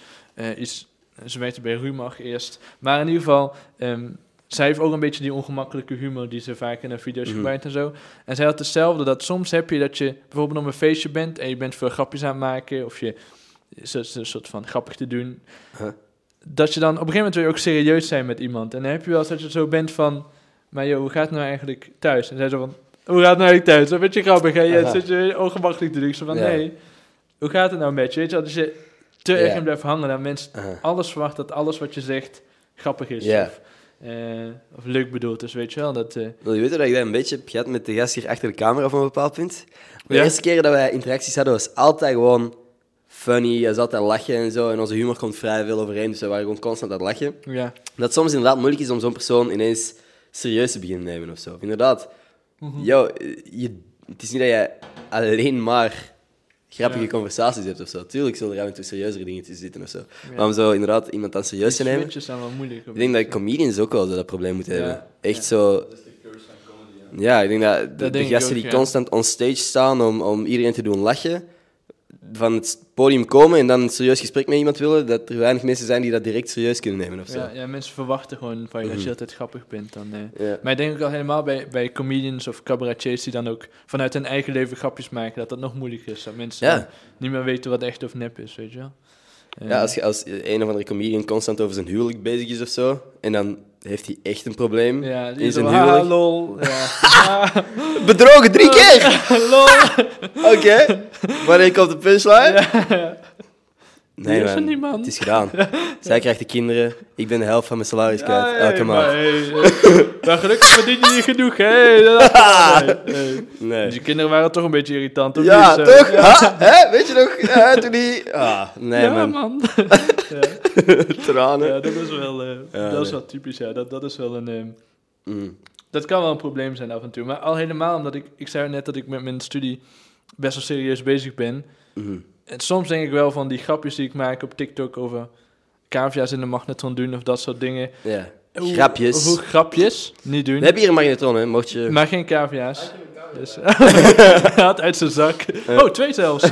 iets... Ze werkte bij Rumag eerst. Maar in ieder geval... zij heeft ook een beetje die ongemakkelijke humor die ze vaak in haar video's gebruikt en zo. En zij had hetzelfde, dat soms heb je dat je bijvoorbeeld op een feestje bent en je bent veel grapjes aan het maken of je is een soort van grappig te doen. Huh? Dat je dan op een gegeven moment wil je ook serieus zijn met iemand. En dan heb je wel eens dat je zo bent van, maar joh, hoe gaat het nou eigenlijk thuis? En zij zo van, hoe gaat het nou eigenlijk thuis? Dat vind je grappig, hè? Je zit je ongemakkelijk te doen. Zo van, nee, hoe gaat het nou met je? Weet je, als je te erg in blijft hangen, dan mensen alles verwachten dat alles wat je zegt grappig is. Yeah. Of leuk bedoeld, dus weet je wel dat... Je weet dat ik dat een beetje heb gehad met de gast hier achter de camera op een bepaald punt. De eerste keer dat wij interacties hadden was altijd gewoon funny, was altijd lachen en zo. En onze humor komt vrij veel overeen, dus we waren gewoon constant aan het lachen. Ja. Dat soms inderdaad moeilijk is om zo'n persoon ineens serieus te beginnen nemen of zo. Inderdaad, het is niet dat je alleen maar grappige conversaties hebt of zo. Tuurlijk zullen er af en toe serieuzere dingen te zitten of zo. Ja. Maar om zo inderdaad iemand aan serieus te nemen... Zijn wel moeilijk. Ik denk dat comedians ook wel dat probleem moeten hebben. Echt zo... Dat is de curse aan comedy. Ja, ik denk dat de denk gasten ook, die constant on stage staan om iedereen te doen lachen, van het podium komen en dan een serieus gesprek met iemand willen, dat er weinig mensen zijn die dat direct serieus kunnen nemen of zo. Ja, mensen verwachten gewoon van je dat je altijd grappig bent. Dan, Maar ik denk ook al helemaal bij comedians of cabaretiers die dan ook vanuit hun eigen leven grapjes maken, dat dat nog moeilijker is. Dat mensen niet meer weten wat echt of nep is, weet je wel. Ja, als een of andere comedian constant over zijn huwelijk bezig is of zo, en dan heeft hij echt een probleem in zijn huwelijk. Lol. Bedrogen 3 keer! Lol! Oké, wanneer komt de punchline? Nee, man, het is gedaan. Zij krijgt de kinderen, ik ben de helft van mijn salaris kwijt, elke maand. Maar gelukkig verdien je niet genoeg, hè? Nee. Dus die kinderen waren toch een beetje irritant, of niet? Toch? Ja, hè? Weet je nog? Toen die... man. Tranen. Ja, dat is wel, wel typisch, Dat is wel een... Dat kan wel een probleem zijn af en toe. Maar al helemaal, omdat ik zei net dat ik met mijn studie best wel serieus bezig ben... En soms denk ik wel van die grapjes die ik maak op TikTok over cavia's in de magnetron doen of dat soort dingen. Ja, grapjes. Hoe grapjes niet doen. We hebben hier een magnetron, hè? Mocht je... Maar geen cavia's. Hij had uit zijn zak. Oh, 2 zelfs.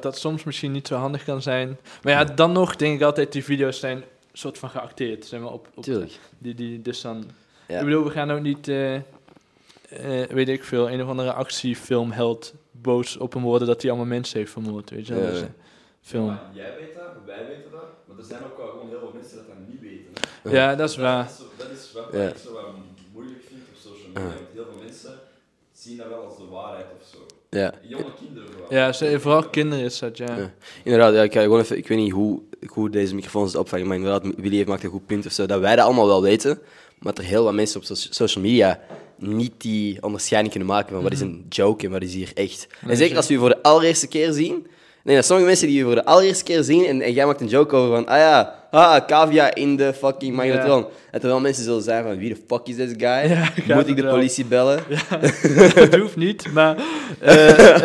Dat soms misschien niet zo handig kan zijn. Maar ja, dan nog denk ik altijd die video's zijn soort van geacteerd. Zeg maar, op die, dus dan... Ja. Ik bedoel, we gaan ook niet, weet ik veel, een of andere actiefilmheld... boos op hem worden dat hij allemaal mensen heeft vermoord, weet je wel. Dus, film. Ja, jij weet dat, wij weten dat, maar er zijn ook wel gewoon heel veel mensen dat dat niet weten. Ja, dat is waar. Dat is wat ik zo moeilijk vind op social media, want heel veel mensen zien dat wel als de waarheid of zo. Ja. Jonge kinderen vooral. Ja, vooral kinderen is dat, Inderdaad, ik ga gewoon even, ik weet niet hoe deze microfoons opvangen, maar inderdaad, Willy heeft maakt een goed punt of zo, dat wij dat allemaal wel weten, maar er heel wat mensen op social media niet die onderscheiding kunnen maken van wat is een joke en wat is hier echt. En zeker als we je voor de allereerste keer zien... Nee, dat sommige mensen die je voor de allereerste keer zien en jij maakt een joke over van... cavia in de fucking magnetron. Ja. En terwijl mensen zullen zijn van, wie de fuck is this guy? Ja, moet ik de politie bellen? Ja, dat hoeft niet, maar...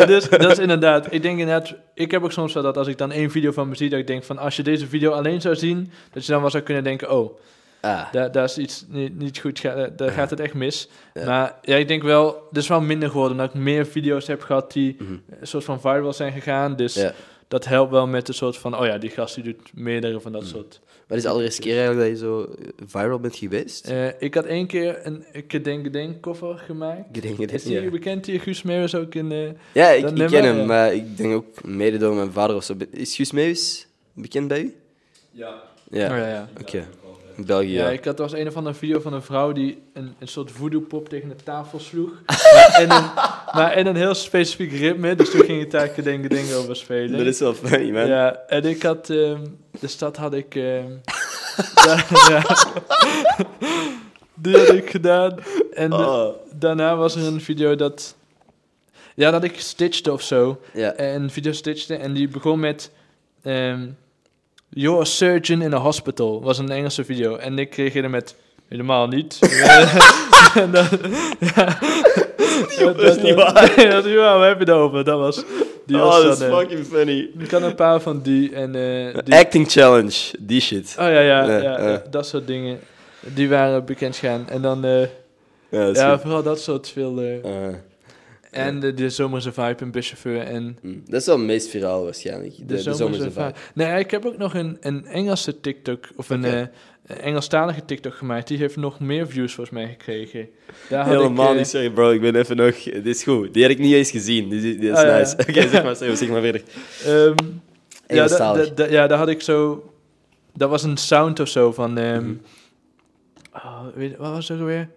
dus, dat is inderdaad... Ik denk inderdaad... Ik heb ook soms wel dat als ik dan 1 video van me zie, dat ik denk van, als je deze video alleen zou zien, dat je dan wel zou kunnen denken, oh... Daar is iets niet goed, daar gaat het echt mis. Ja. Maar ja, ik denk wel, het is wel minder geworden, omdat ik meer video's heb gehad die een soort van viral zijn gegaan. Dus dat helpt wel met een soort van, die gast die doet meerdere van dat soort. Wat is de allereerste keer eigenlijk dat je zo viral bent geweest? Ik had 1 keer een Gedenk koffer gemaakt. Is die bekend hier? Guus Meeuwis ook in... ja, ik ken hem, maar ik denk ook mede door mijn vader of zo. Is Guus Meeuwis bekend bij u? Ja. Oké. België. Ja, ik had, er was een of andere video van een vrouw die een soort voodoo-pop tegen de tafel sloeg. maar in een heel specifiek ritme. Dus toen ging je taakje dingen over spelen. Dat is wel funny, man. Ja, en ik had... de stad had ik... Die had ik gedaan. En daarna was er een video dat... Ja, dat ik stitchte of zo. Yeah. En video stitchte. En die begon met... You're a surgeon in a hospital. Was een Engelse video. En ik kreeg er met... Helemaal niet. En dan, ja. Dat is niet waar. Nee, dat is niet waar. Waar heb je het over? Dat was... dat is fucking funny. Ik had een paar van die. En, die acting challenge. Die shit. Oh ja. Dat soort dingen. Die waren bekend gaan. En dan... vooral dat soort veel... En de zomerse vibe en buschauffeur en... Dat is wel het meest viraal waarschijnlijk. De zomerse vibe. Nee, ik heb ook nog een Engelse TikTok... Of een Engelstalige TikTok gemaakt. Die heeft nog meer views volgens mij gekregen. Helemaal niet. Sorry bro, ik ben even nog... Dit is goed. Die had ik niet eens gezien. Die is nice. Ja. Oké, zeg maar verder. Engelstalig. Daar had ik zo... Dat was een sound of zo van... wat was het ook weer?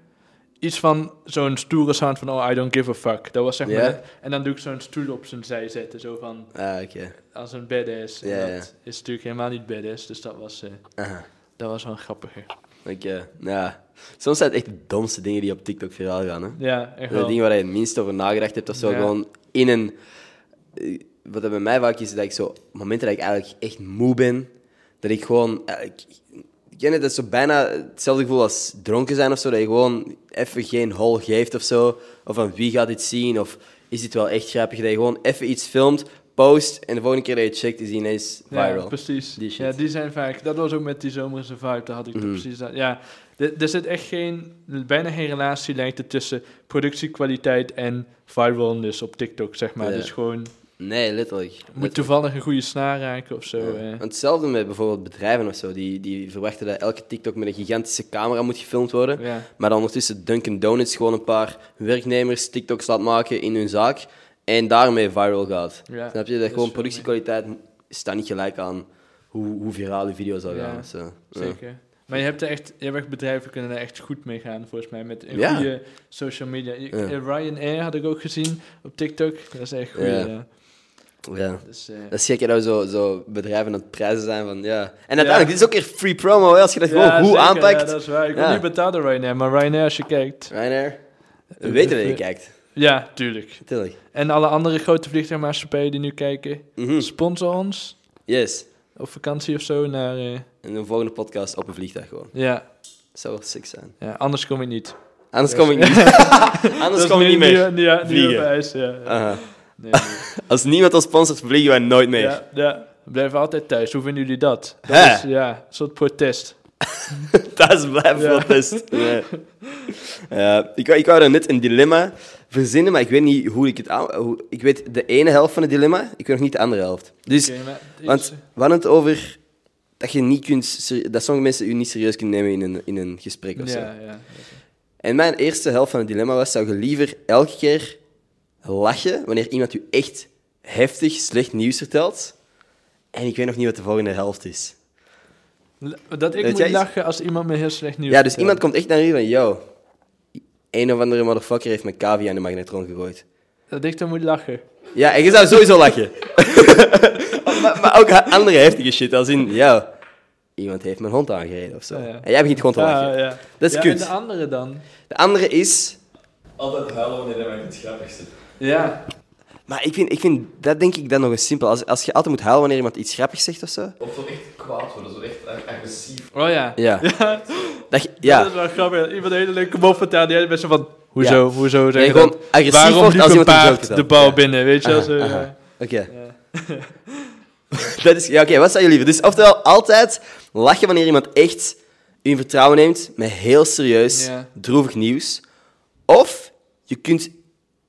Iets van zo'n stoere sound van, I don't give a fuck. Dat was zeg maar... Yeah. En dan doe ik zo'n stoel op zijn zij zetten. Zo van... Als een badass. Yeah, en dat is natuurlijk helemaal niet badass. Dus dat was... Dat was wel grappiger. Soms zijn het echt de domste dingen die op TikTok viraal gaan, hè? Ja, echt wel. De dingen waar je het minst over nagedacht hebt of zo. Ja. Gewoon in een... Wat dat bij mij vaak is, dat ik zo... Momenten dat ik eigenlijk echt moe ben. Dat ik gewoon... dat is zo bijna hetzelfde gevoel als dronken zijn of zo. Dat je gewoon even geen hol geeft of zo. Of van wie gaat dit zien? Of is dit wel echt grappig? Dat je gewoon even iets filmt, post. En de volgende keer dat je het checkt, is die ineens viral. Ja, precies. Die zijn vaak... Dat was ook met die zomerse vibe. Daar had ik precies dat. Ja, er zit echt bijna geen relatielengte tussen productiekwaliteit en viralness op TikTok, zeg maar. Ja. Dus gewoon... Nee, letterlijk. Moet toevallig een goede snaar raken of zo. Ja. Hetzelfde met bijvoorbeeld bedrijven of zo. Die verwachten dat elke TikTok met een gigantische camera moet gefilmd worden. Ja. Maar dan ondertussen Dunkin' Donuts gewoon een paar werknemers TikToks laat maken in hun zaak. En daarmee viral gaat. Ja. Snap je? Dat gewoon productiekwaliteit staat niet gelijk aan hoe viraal de video zou gaan. Zo. Zeker. Ja. Maar je hebt echt bedrijven kunnen er echt goed mee gaan, volgens mij, met een goede social media. Ryanair had ik ook gezien op TikTok. Dat is echt goed. Ja, dus, dat is gek dat zo bedrijven aan het prijzen zijn van, En uiteindelijk, dit is ook echt free promo, als je dat gewoon goed aanpakt. Ja, dat is waar. Ik wil niet betalen Ryanair, maar Ryanair, als je kijkt... Ryanair? We weten dat je kijkt. Ja, tuurlijk. En alle andere grote vliegtuigmaatschappijen die nu kijken, sponsor ons. Yes. Op vakantie of zo naar... En een volgende podcast op een vliegtuig gewoon. Ja. Dat zou wel sick zijn. Ja, anders kom ik niet. Anders kom ik niet meer. Ja, vliegen. Op ijs, Nee. Als niemand ons sponsort, vliegen wij nooit meer. Ja. We blijven altijd thuis. Hoe vinden jullie dat? Dat is een soort protest. Dat is blijven protest. Nee. Ik wou er net een dilemma verzinnen, maar ik weet niet hoe ik het aan... Ik weet de ene helft van het dilemma, ik weet nog niet de andere helft. Dus, want we hadden het over dat je niet kunt... Dat sommige mensen je niet serieus kunnen nemen in een gesprek of zo. Ja. En mijn eerste helft van het dilemma was, zou je liever elke keer... lachen wanneer iemand u echt heftig slecht nieuws vertelt. En ik weet nog niet wat de volgende helft is. Lachen als iemand me heel slecht nieuws vertelt. Ja, dus iemand komt echt naar u van... Yo, een of andere motherfucker heeft mijn cavia in de magnetron gegooid. Dat ik dan moet lachen. Ja, en je zou sowieso lachen. maar ook andere heftige shit als in... Yo, iemand heeft mijn hond aangereden of zo. Ja. En jij begint gewoon te lachen. Ja. Dat is kut. En de andere dan? De andere is... Altijd huilen wanneer dat maakt het grappigste. Ja. Maar ik vind dat denk ik dan nog eens simpel. Als je altijd moet huilen wanneer iemand iets grappigs zegt of zo. Of zo echt kwaad worden, zo echt agressief. Oh ja. Ja. Dat is wel grappig. Iemand een hele leuke mop vertelt, die best wel van... Hoezo zeg je gewoon agressief waarom wordt als iemand de bal binnen, weet je wel. Oké. Dat is... Ja, oké, wat zou je liever? Dus oftewel, altijd lachen wanneer iemand echt in vertrouwen neemt met heel serieus, droevig nieuws. Of je kunt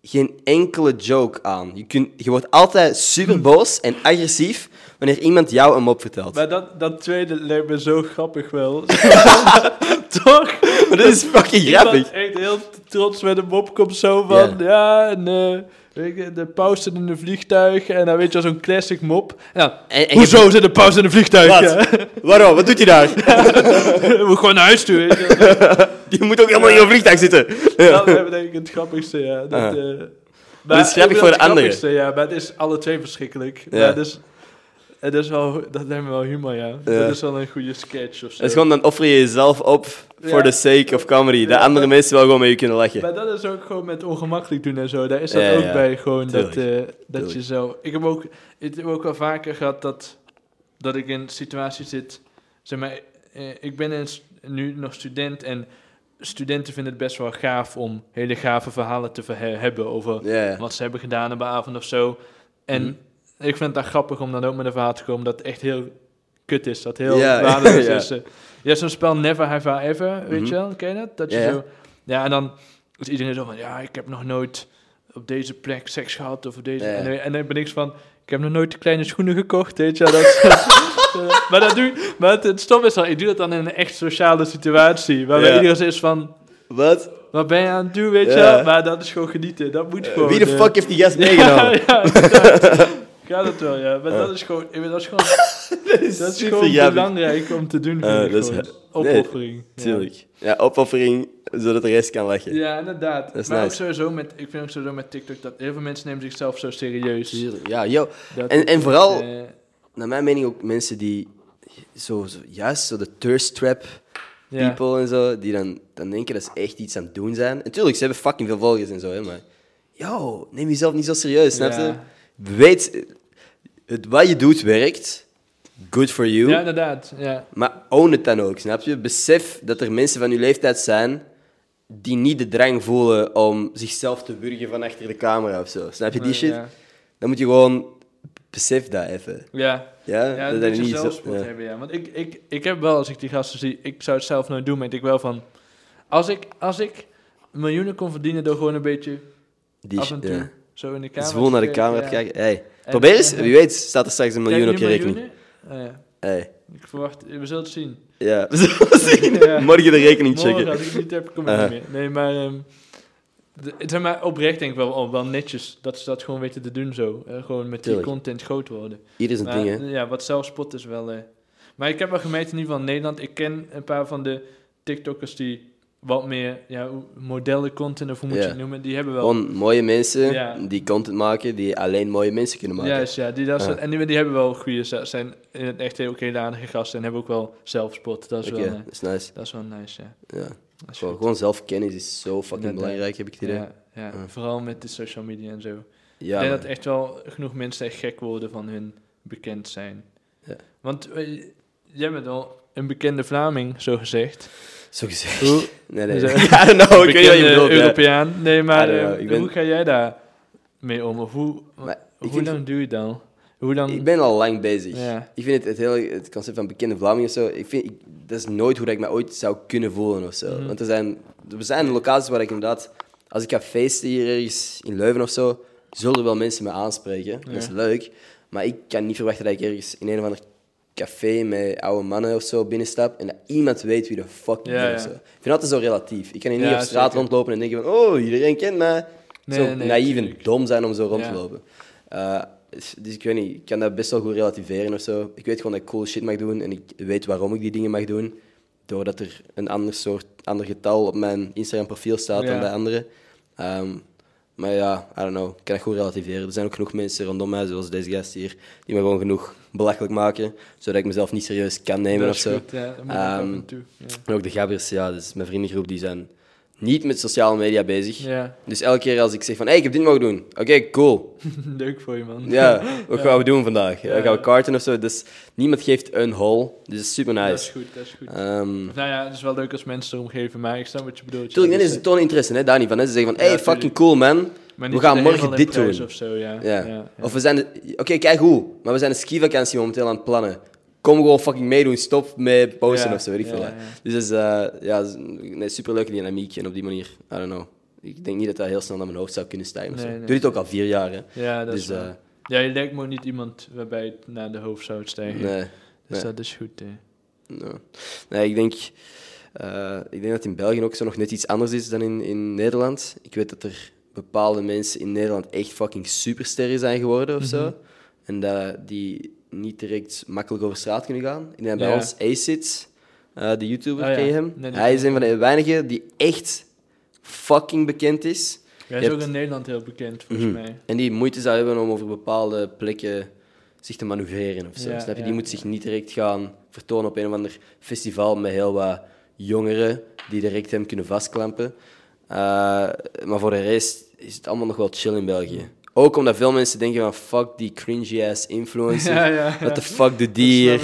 geen enkele joke aan. Je wordt altijd super boos en agressief wanneer iemand jou een mop vertelt. Maar dat tweede lijkt me zo grappig wel. Toch? Maar dit is fucking grappig. Ik ben echt heel trots met een mop komt zo van... Yeah. Ja, en... de paus zit in een vliegtuig en dan weet je al zo'n classic mop. Ja. En hoezo zit een paus in een vliegtuig? Wat? Ja. Waarom? Wat doet hij daar? Je moet gewoon naar huis toe. Je moet ook helemaal in een vliegtuig zitten. Dat is denk ik het grappigste, ja. Dat, maar is grappig voor de anderen. Ja, maar het is alle twee verschrikkelijk. Ja. Maar dus, het is wel, dat lijkt me wel humor, ja. Ja. Dat is wel een goede sketch of zo. Het is gewoon, dan offer je jezelf op voor de sake of comedy. Ja, de andere mensen wel gewoon met je kunnen lachen. Maar dat is ook gewoon met ongemakkelijk doen en zo. Daar is dat ook bij, gewoon dat je zo... Ik heb ook wel vaker gehad dat ik in situaties zit... Zeg maar, ik ben nu nog student en... Studenten vinden het best wel gaaf om hele gave verhalen te hebben over wat ze hebben gedaan op een avond of zo. En ik vind het grappig om dan ook met een verhaal te komen dat echt heel kut is. Dat heel waardeloos is. Je hebt zo'n spel Never Have I Ever, weet je wel? Ken je dat? Dat je zo... Ja, en dan is iedereen zo van, ja, ik heb nog nooit op deze plek seks gehad of op deze... Yeah. En dan ben ik zo van, ik heb nog nooit kleine schoenen gekocht, weet je wel? Maar het stom is al, ik doe dat dan in een echt sociale situatie. Waarbij iedereen is van... Wat? Wat ben je aan het doen, weet je? Yeah. Maar dat is gewoon genieten. Dat moet gewoon... Wie de fuck heeft die gast meegenomen? Ja, dat wel, ja. Maar dat is gewoon... dat is gewoon belangrijk om te doen, vind ik. Opoffering. Tuurlijk. Ja, opoffering, zodat de rest kan lachen. Ja, inderdaad. Maar nice. Ook sowieso met... Ik vind ook sowieso met TikTok dat heel veel mensen nemen zichzelf zo serieus. Ja, joh. En vooral... naar mijn mening ook mensen die zo de thirst trap people en zo, die dan denken dat ze echt iets aan het doen zijn. En natuurlijk, ze hebben fucking veel volgers en zo, hè, maar neem jezelf niet zo serieus, snap je? Weet, wat je doet werkt, good for you. Ja, inderdaad. Ja. Maar own het dan ook, snap je? Besef dat er mensen van je leeftijd zijn die niet de drang voelen om zichzelf te wurgen van achter de camera of zo. Snap je die shit? Ja. Dan moet je gewoon... Besef dat even. Ja, dat je zelfspot hebben, ja. Want ik heb wel, als ik die gasten zie... Ik zou het zelf nooit doen, maar ik denk wel van... Als ik miljoenen kon verdienen door gewoon een beetje... af en toe, zo in de camera... Zwoel naar de camera te kijken. Hey, probeer eens. Wie weet staat er straks een miljoen op je rekening. Ik verwacht... We zullen het zien. Ja, we zullen het zien. Morgen de rekening checken. Morgen, als ik het niet heb, kom ik niet meer. Nee, maar... zeg maar, oprecht denk ik wel netjes dat ze dat gewoon weten te doen zo. Gewoon met die content groot worden. Ieder zijn ding, hè? Ja, wat zelfspot is wel... Maar ik heb wel gemerkt in ieder geval in Nederland... Ik ken een paar van de TikTokkers die wat meer modellen content... of hoe moet je het noemen, die hebben wel... Gewoon mooie mensen die content maken... die alleen mooie mensen kunnen maken. Juist, en die hebben wel goede... zijn echt heel oké aardige gasten... en hebben ook wel zelfspot. Dat is wel dat is nice. Dat is wel nice, ja. Gewoon zelfkennis is zo fucking belangrijk, heb ik het idee. Ja. Vooral met de social media en zo. Ja, ik denk dat echt wel genoeg mensen echt gek worden van hun bekend zijn. Ja. Want jij bent al een bekende Vlaming, zo gezegd. Zo gezegd? Hoe? Nee. I don't know, ik weet niet wat je bedoelt. Europeaan. Nee, maar hoe ga jij daar mee om? Of hoe lang doe je dan? Ik ben al lang bezig. Ja. Ik vind het hele het concept van bekende Vlamingen of zo... dat is nooit hoe ik me ooit zou kunnen voelen of zo. Want er zijn locaties waar ik inderdaad... Als ik ga feesten hier ergens in Leuven of zo... Zullen er wel mensen me aanspreken. Ja. Dat is leuk. Maar ik kan niet verwachten dat ik ergens in een of ander café... met oude mannen of zo binnenstap... en dat iemand weet wie de fuck ik ben of zo. Ik vind altijd zo relatief. Ik kan hier niet op straat rondlopen en denken van... Oh, iedereen kent mij. Zo naïef en dom zijn om zo rond te lopen. Dus ik weet niet, ik kan dat best wel goed relativeren of zo. Ik weet gewoon dat ik cool shit mag doen en ik weet waarom ik die dingen mag doen. Doordat er een ander getal op mijn Instagram-profiel staat dan bij anderen. Maar ja, I don't know, ik kan dat goed relativeren. Er zijn ook genoeg mensen rondom mij, zoals deze gast hier, die me gewoon genoeg belachelijk maken, zodat ik mezelf niet serieus kan nemen of zo. Goed, ja, dat moet en ook de gabbers, dus mijn vriendengroep, die zijn niet met sociale media bezig. Ja. Dus elke keer als ik zeg van, hey, ik heb dit mogen doen. Oké, cool. Leuk voor je, man. Ja, wat gaan we doen vandaag? Ja. Gaan we karten of zo? Dus niemand geeft een hol. Dus dat is super nice. Dat is goed. Het is wel leuk als mensen erom geven, maar ik snap wat je bedoelt. Tuurlijk, dat is een toon interesse, hè, daar niet van. Hè. Ze zeggen van, hey, fucking cool, man. We gaan morgen dit doen. Of zo, ja. Of we zijn... Oké, kijk hoe. Maar we zijn een skivakantie momenteel aan het plannen. Kom gewoon fucking meedoen, stop met posten of zo, weet ik veel. Dus dat is superleuke dynamiek en op die manier, I don't know. Ik denk niet dat dat heel snel naar mijn hoofd zou kunnen stijgen. Nee, doe dit ook al 4 jaar, hè. Ja, dat is je lijkt me niet iemand waarbij het naar de hoofd zou stijgen. Nee. Dus dat is goed, hè. No. Nee, ik denk... Ik denk dat in België ook zo nog net iets anders is dan in Nederland. Ik weet dat er bepaalde mensen in Nederland echt fucking supersterren zijn geworden of zo. En dat die niet direct makkelijk over straat kunnen gaan. Ik denk dat bij ons Aceit, de YouTuber, ken je hem? Nee, hij is een van de weinigen die echt fucking bekend is. Hij is ook in Nederland heel bekend, volgens mij. En die moeite zou hebben om over bepaalde plekken zich te manoeuvreren of zo. Ja, snap je? Die moet zich niet direct gaan vertonen op een of ander festival met heel wat jongeren die direct hem kunnen vastklampen. Maar voor de rest is het allemaal nog wel chill in België. Ook omdat veel mensen denken van fuck die cringy-ass influencer. What the fuck doet die hier?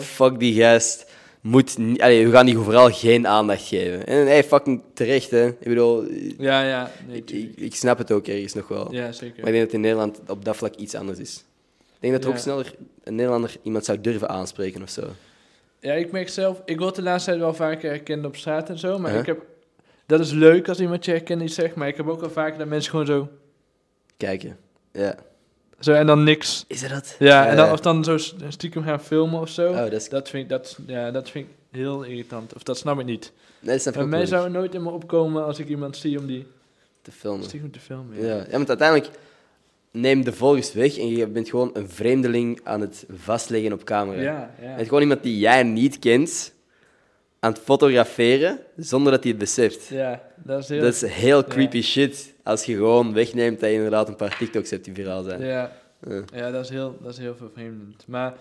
Fuck die gast. We gaan die vooral geen aandacht geven. En hey, fucking terecht, hè. Ik bedoel... Nee, ik snap het ook ergens nog wel. Ja, zeker. Maar ik denk dat in Nederland op dat vlak iets anders is. Ik denk dat er ook sneller een Nederlander iemand zou durven aanspreken of zo. Ja, ik merk zelf... Ik word de laatste tijd wel vaker herkend op straat en zo, maar ik heb... Dat is leuk als iemand je herkent die zegt, maar ik heb ook wel vaker dat mensen gewoon zo... Kijken, ja. Zo, en dan niks. Is dat dat? Ja, en dan, of dan zo stiekem gaan filmen of zo. Oh, dat vind ik heel irritant. Of dat snap ik niet. Nee, dat snap ik ook niet. Mij zou nooit in me opkomen als ik iemand zie om die... Te filmen. Stiekem te filmen, ja, want uiteindelijk neem de volgers weg en je bent gewoon een vreemdeling aan het vastleggen op camera. Ja. Het is gewoon iemand die jij niet kent... aan het fotograferen zonder dat hij het beseft. Ja, dat is heel creepy shit als je gewoon wegneemt dat je inderdaad een paar TikToks hebt die viraal zijn. Ja, dat is heel vervreemdend. Maar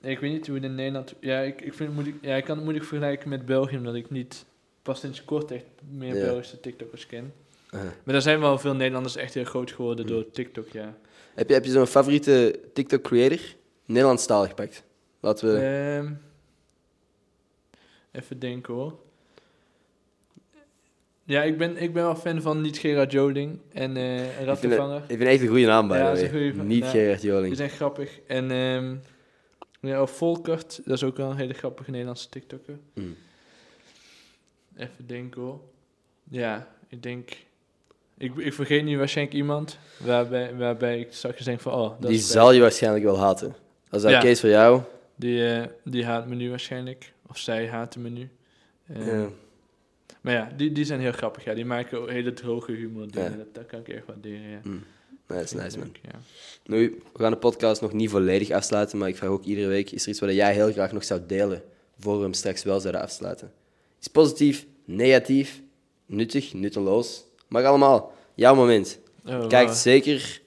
ik weet niet hoe het in Nederland... Ja, ik vind het moeilijk, ik kan het moeilijk vergelijken met België, omdat ik niet pas sinds kort echt meer Belgische TikTokkers ken. Maar er zijn wel veel Nederlanders echt heel groot geworden door TikTok, Heb je zo'n favoriete TikTok-creator? Nederlandstalig gepakt. Laten we... Even denken hoor. Ja, ik ben wel fan van Niet-Gerard Joling en Rattenvanger. Ik vind echt een goede naam bij Niet-Gerard Joling. Die zijn grappig. En Volkert, dat is ook wel een hele grappige Nederlandse TikToker. Even denken hoor. Ja, ik denk... Ik vergeet nu waarschijnlijk iemand waarbij ik straks denk van... Oh, dat die zal je waarschijnlijk wel haten. Als dat case voor jou... Die haat me nu waarschijnlijk. Of zij haten me nu. Maar ja, die zijn heel grappig. Ja. Die maken hele droge humor. Dat kan ik echt waarderen. Ja. Dat is nice, man. Ja. Nu, we gaan de podcast nog niet volledig afsluiten. Maar ik vraag ook iedere week, is er iets wat jij heel graag nog zou delen? Voor we hem straks wel zouden afsluiten. Is positief, negatief, nuttig, nutteloos. Mag allemaal. Jouw moment. Oh, kijkt zeker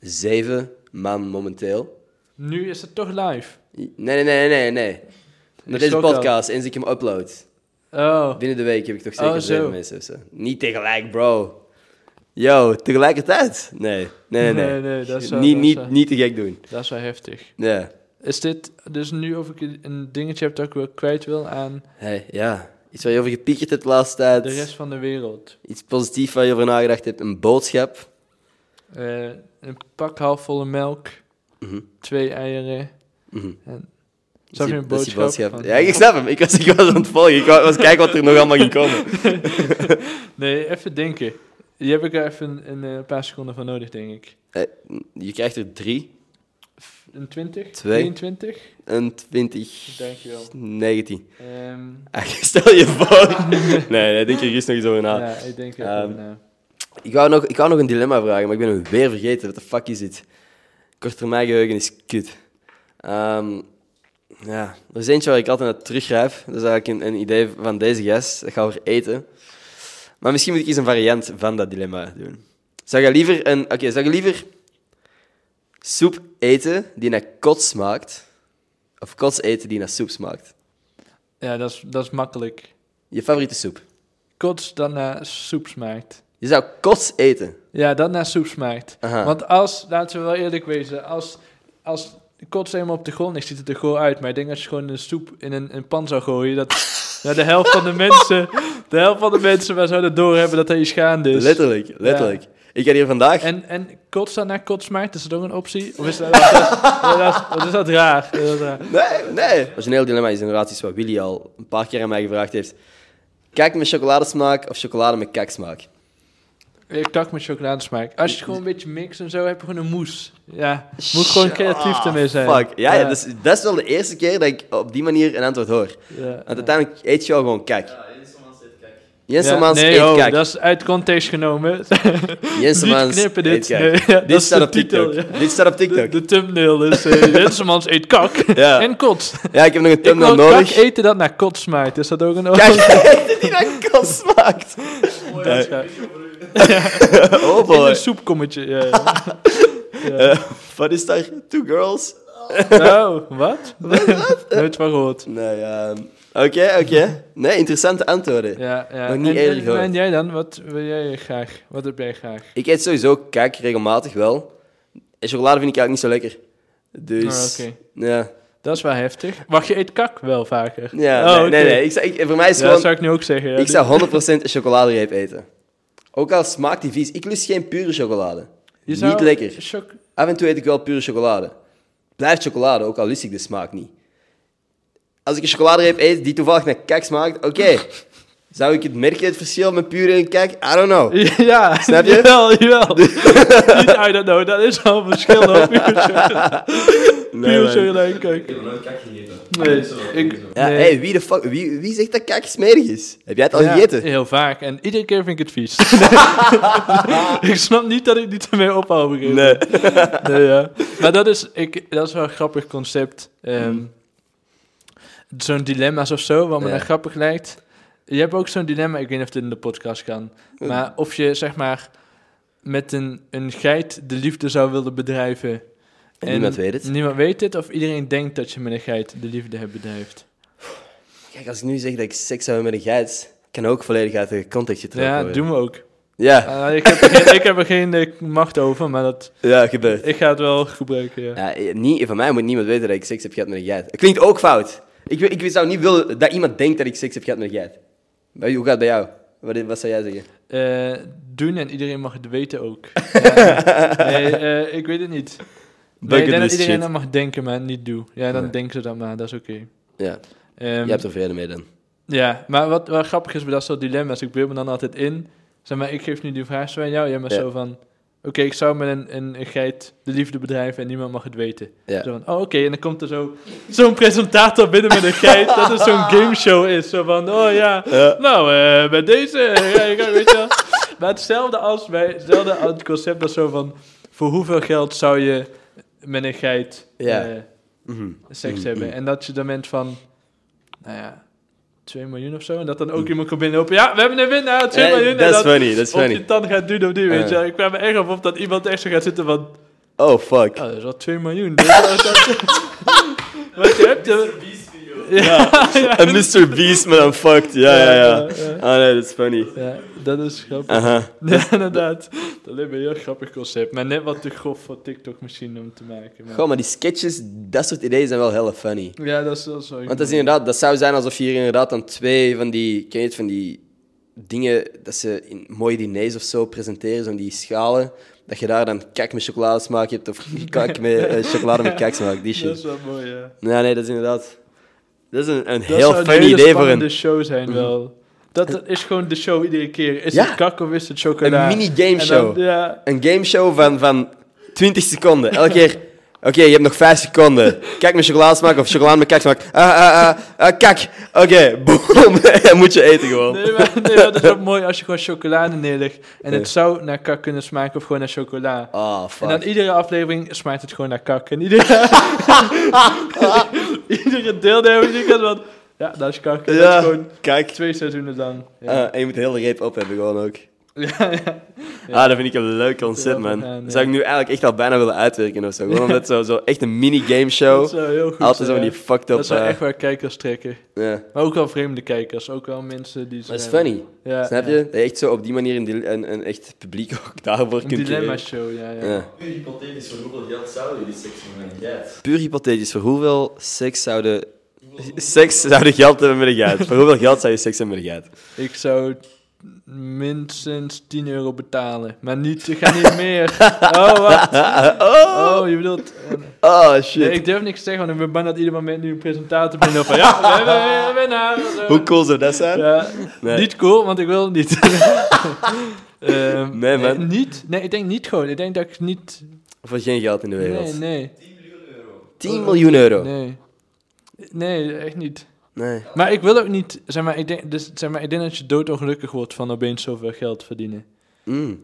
7 man momenteel. Nu is het toch live? Nee. Naar deze podcast, eens ik hem upload. Oh. Binnen de week heb ik toch zeker 7 mensen. Zo. Niet tegelijk, bro. Yo, tegelijkertijd? Nee. Dat zou, niet te gek doen. Dat is wel heftig. Ja. Is dit dus nu of ik een dingetje heb dat ik wel kwijt wil aan... Iets waar je over gepiekerd hebt de laatste tijd. De rest van de wereld. Iets positiefs waar je over nagedacht hebt. Een boodschap. Een pak halfvolle melk. 2 eieren. En... Snap je een boodschap? Van... Ja, ik snap hem. Ik was aan het volgen. Ik was kijken wat er nog allemaal ging komen. Nee, even denken. Die heb ik er even een paar seconden van nodig, denk ik. Je krijgt er 3. Een 20? 2. 23? Een 20. Dankjewel. 19. Stel je voor. Nee, denk je er eens nog eens over na. Ja, ik denk er over na. Ik wou nog een dilemma vragen, maar ik ben hem weer vergeten. Wat de fuck is dit? Korttermijngeheugen is kut. Ja, er is eentje waar ik altijd naar teruggrijp. Dat is eigenlijk een idee van deze gast. Dat gaan we eten. Maar misschien moet ik eens een variant van dat dilemma doen. Zou je liever soep eten die naar kots smaakt? Of kots eten die naar soep smaakt? Ja, dat is makkelijk. Je favoriete soep? Kots dat naar soep smaakt. Je zou kots eten? Ja, dat naar soep smaakt. Aha. Want laten we wel eerlijk wezen, als kots helemaal op de grond. Ik ziet het er gewoon uit. Maar ik denk als je gewoon een soep in een pan zou gooien, dat de helft van de mensen... De helft van de mensen waar zouden doorhebben dat hij je gaande is. Letterlijk. Ja. Ik had hier vandaag... En kots dan naar kots smaakt, is dat ook een optie? Of is dat raar? Nee. Dat is een heel dilemma. Is inderdaad iets wat Willy al een paar keer aan mij gevraagd heeft. Kijk met chocoladesmaak of chocolade met kaksmaak? Ik dacht met chocoladesmaak. Als je het gewoon een beetje mixt en zo, heb je gewoon een mousse. Ja, moet gewoon creatief ermee zijn. Fuck. Ja, ja. Dus, dat is wel de eerste keer dat ik op die manier een antwoord hoor. Ja, want uiteindelijk eet je al gewoon kak. Ja, Jenselmans eet kak. Jenselmans eet kak. Dat is uit context genomen. Jenselmans knippen dit. Eet kak. Ja, dit staat op TikTok. Dit staat op TikTok. De thumbnail is Jenselmans eet kak en kot. Ja, ik heb nog een thumbnail nodig. Kak eten dat naar kot smaakt. Is dat ook een oorlog? Kak eten die naar kot smaakt. Mooi, dat ja. Oh boy. In een soepkommetje. Ja, ja. Ja. Wat is daar? Two girls? Oh, wat? Nooit van gehoord. Nee, Oké. Nee, interessante antwoorden. Ja, ja. Nog niet eerlijk gehoord. En jij dan? Wat wil jij graag? Wat heb jij graag? Ik eet sowieso kak regelmatig wel. En chocolade vind ik eigenlijk niet zo lekker. Dus, ja. Dat is wel heftig. Maar je eet kak wel vaker. Ja, nee. Ik, voor mij is gewoon... Dat zou ik nu ook zeggen. Ja, ik zou 100% chocoladereep eten. Ook al smaakt die vies. Ik lust geen pure chocolade. Niet lekker. Af en toe eet ik wel pure chocolade. Blijft chocolade, ook al lust ik de smaak niet. Als ik een chocoladereep eet die toevallig naar kak smaakt, oké. Zou ik het merken, het verschil met pure en kak? I don't know. Ja. Snap je? Jawel. I don't know. Dat is wel een verschil. Pure chocolade en kak. Ik heb nooit kak gegeten. Nee. Hey, wie zegt dat kak smerig is? Heb jij het al gegeten? Heel vaak. En iedere keer vind ik het vies. Ik snap niet dat ik niet ermee ophoud. Nee. Maar dat is wel een grappig concept. Zo'n dilemma's of zo, wat me dan grappig lijkt. Je hebt ook zo'n dilemma, ik weet niet of dit in de podcast kan, maar of je zeg maar met een geit de liefde zou willen bedrijven. En niemand weet het. Niemand weet het, of iedereen denkt dat je met een geit de liefde hebt bedrijft. Kijk, als ik nu zeg dat ik seks zou hebben met een geit, kan ook volledig uit de context getrokken worden. Ja, doen we ook. Ja. Ik heb er geen macht over, maar dat... Ja, gebeurt. Ik ga het wel gebruiken, van mij moet niemand weten dat ik seks heb gehad met een geit. Dat klinkt ook fout. Ik zou niet willen dat iemand denkt dat ik seks heb gehad met een geit. Hoe gaat het bij jou? Wat zou jij zeggen? Doen en iedereen mag het weten ook. Nee, ik weet het niet. Ik denk dat iedereen dat mag denken, maar niet doe. Ja, dan denken ze dat maar, dat is oké. Ja, je hebt er verder mee dan. Ja, maar wat grappig is bij dat soort dilemma's, ik beeld me dan altijd in. Zeg maar, ik geef nu die vraag zo aan jou, jij maar zo van... Oké, ik zou met een geit de liefde bedrijven en niemand mag het weten. Ja. Zo van, en dan komt er zo'n presentator binnen met een geit, dat het zo'n gameshow is. Zo van, bij deze, weet je wel. Maar hetzelfde als het concept was zo van, voor hoeveel geld zou je met een geit seks hebben? En dat je dan bent van, 2 miljoen of zo, en dat dan ook iemand kan binnenlopen. Ja, we hebben een winnaar, 2 miljoen. Dat is funny. Of je het dan gaat doen of niet, weet je. Ik kwam me erg op dat iemand echt zo gaat zitten van... Oh, fuck. Dat is wel 2 miljoen. Wat je hebt... Een Mr. Beast, maar dan fucked. Ja. Oh nee, dat is funny. Ja, dat is grappig. Ja, inderdaad. Dat lijkt me een heel grappig concept. Maar net wat te grof voor TikTok misschien om te maken. Maar... Goh, maar die sketches, dat soort ideeën zijn wel heel funny. Ja, dat is wel zo. Want dat is inderdaad, dat zou zijn alsof je hier inderdaad dan 2 van die, ken je het, van die dingen dat ze in mooie diners of zo presenteren, zo'n die schalen. Dat je daar dan kak met chocoladesmaak hebt of kak met chocolade met kaksmaak. Die shit. Dat is wel mooi, ja. Ja, nee, dat is inderdaad... Dat is een heel fijn idee voor een... show zijn wel. Dat is gewoon de show iedere keer. Is het kak of is het chocola? Een mini-gameshow. Een gameshow van 20 seconden. Elke keer... Oké, je hebt nog 5 seconden. Kak met chocoladesmaak of chocolade met kaksmaak. Kak. Oké, boom. Dan moet je eten gewoon. Nee, dat is wel mooi als je gewoon chocolade neerlegt. En het zou naar kak kunnen smaken of gewoon naar chocola. Oh, fuck. En dan iedere aflevering smaakt het gewoon naar kak. En iedere deelnemer die kan van... Ja, dat is kak. En dat is gewoon kijk. 2 seizoenen dan. Ja. En je moet de hele reep op hebben gewoon ook. Ja. Ah, dat vind ik een leuk concept, man. Dat zou ik nu eigenlijk echt al bijna willen uitwerken of zo. Gewoon omdat zo echt een mini-gameshow. Dat zou heel goed altijd zijn, zo die fucked up... Dat zou echt wel kijkers trekken. Ja. Maar ook wel vreemde kijkers. Ook wel mensen die... Dat is funny. Ja, snap je? Dat je echt zo op die manier een echt publiek ook daarvoor kunt creëren. Een dilemma-show, ja. Puur hypothetisch, voor hoeveel geld zouden jullie seks hebben met een geit? Puur hypothetisch, voor hoeveel seks zouden geld hebben met een geit? Voor hoeveel geld zou je seks hebben met een geit? Ik zou... minstens €10 betalen. Maar niet, ik ga niet meer. Oh, wat? Oh, je bedoelt... Oh, shit. Nee, ik durf niks te zeggen, want ik ben bang dat ieder moment nu een presentator binnen van... Ja, we hebben... Hoe cool zou dat zijn? Ja, nee. Niet cool, want ik wil het niet. Nee, man. Niet. Nee, ik denk niet gewoon. Ik denk dat ik niet... Voor geen geld in de wereld. Nee. 10 miljoen euro. 10 miljoen euro? Nee, echt niet. Nee. Maar ik wil ook niet... ik denk dat je doodongelukkig wordt van opeens zoveel geld verdienen.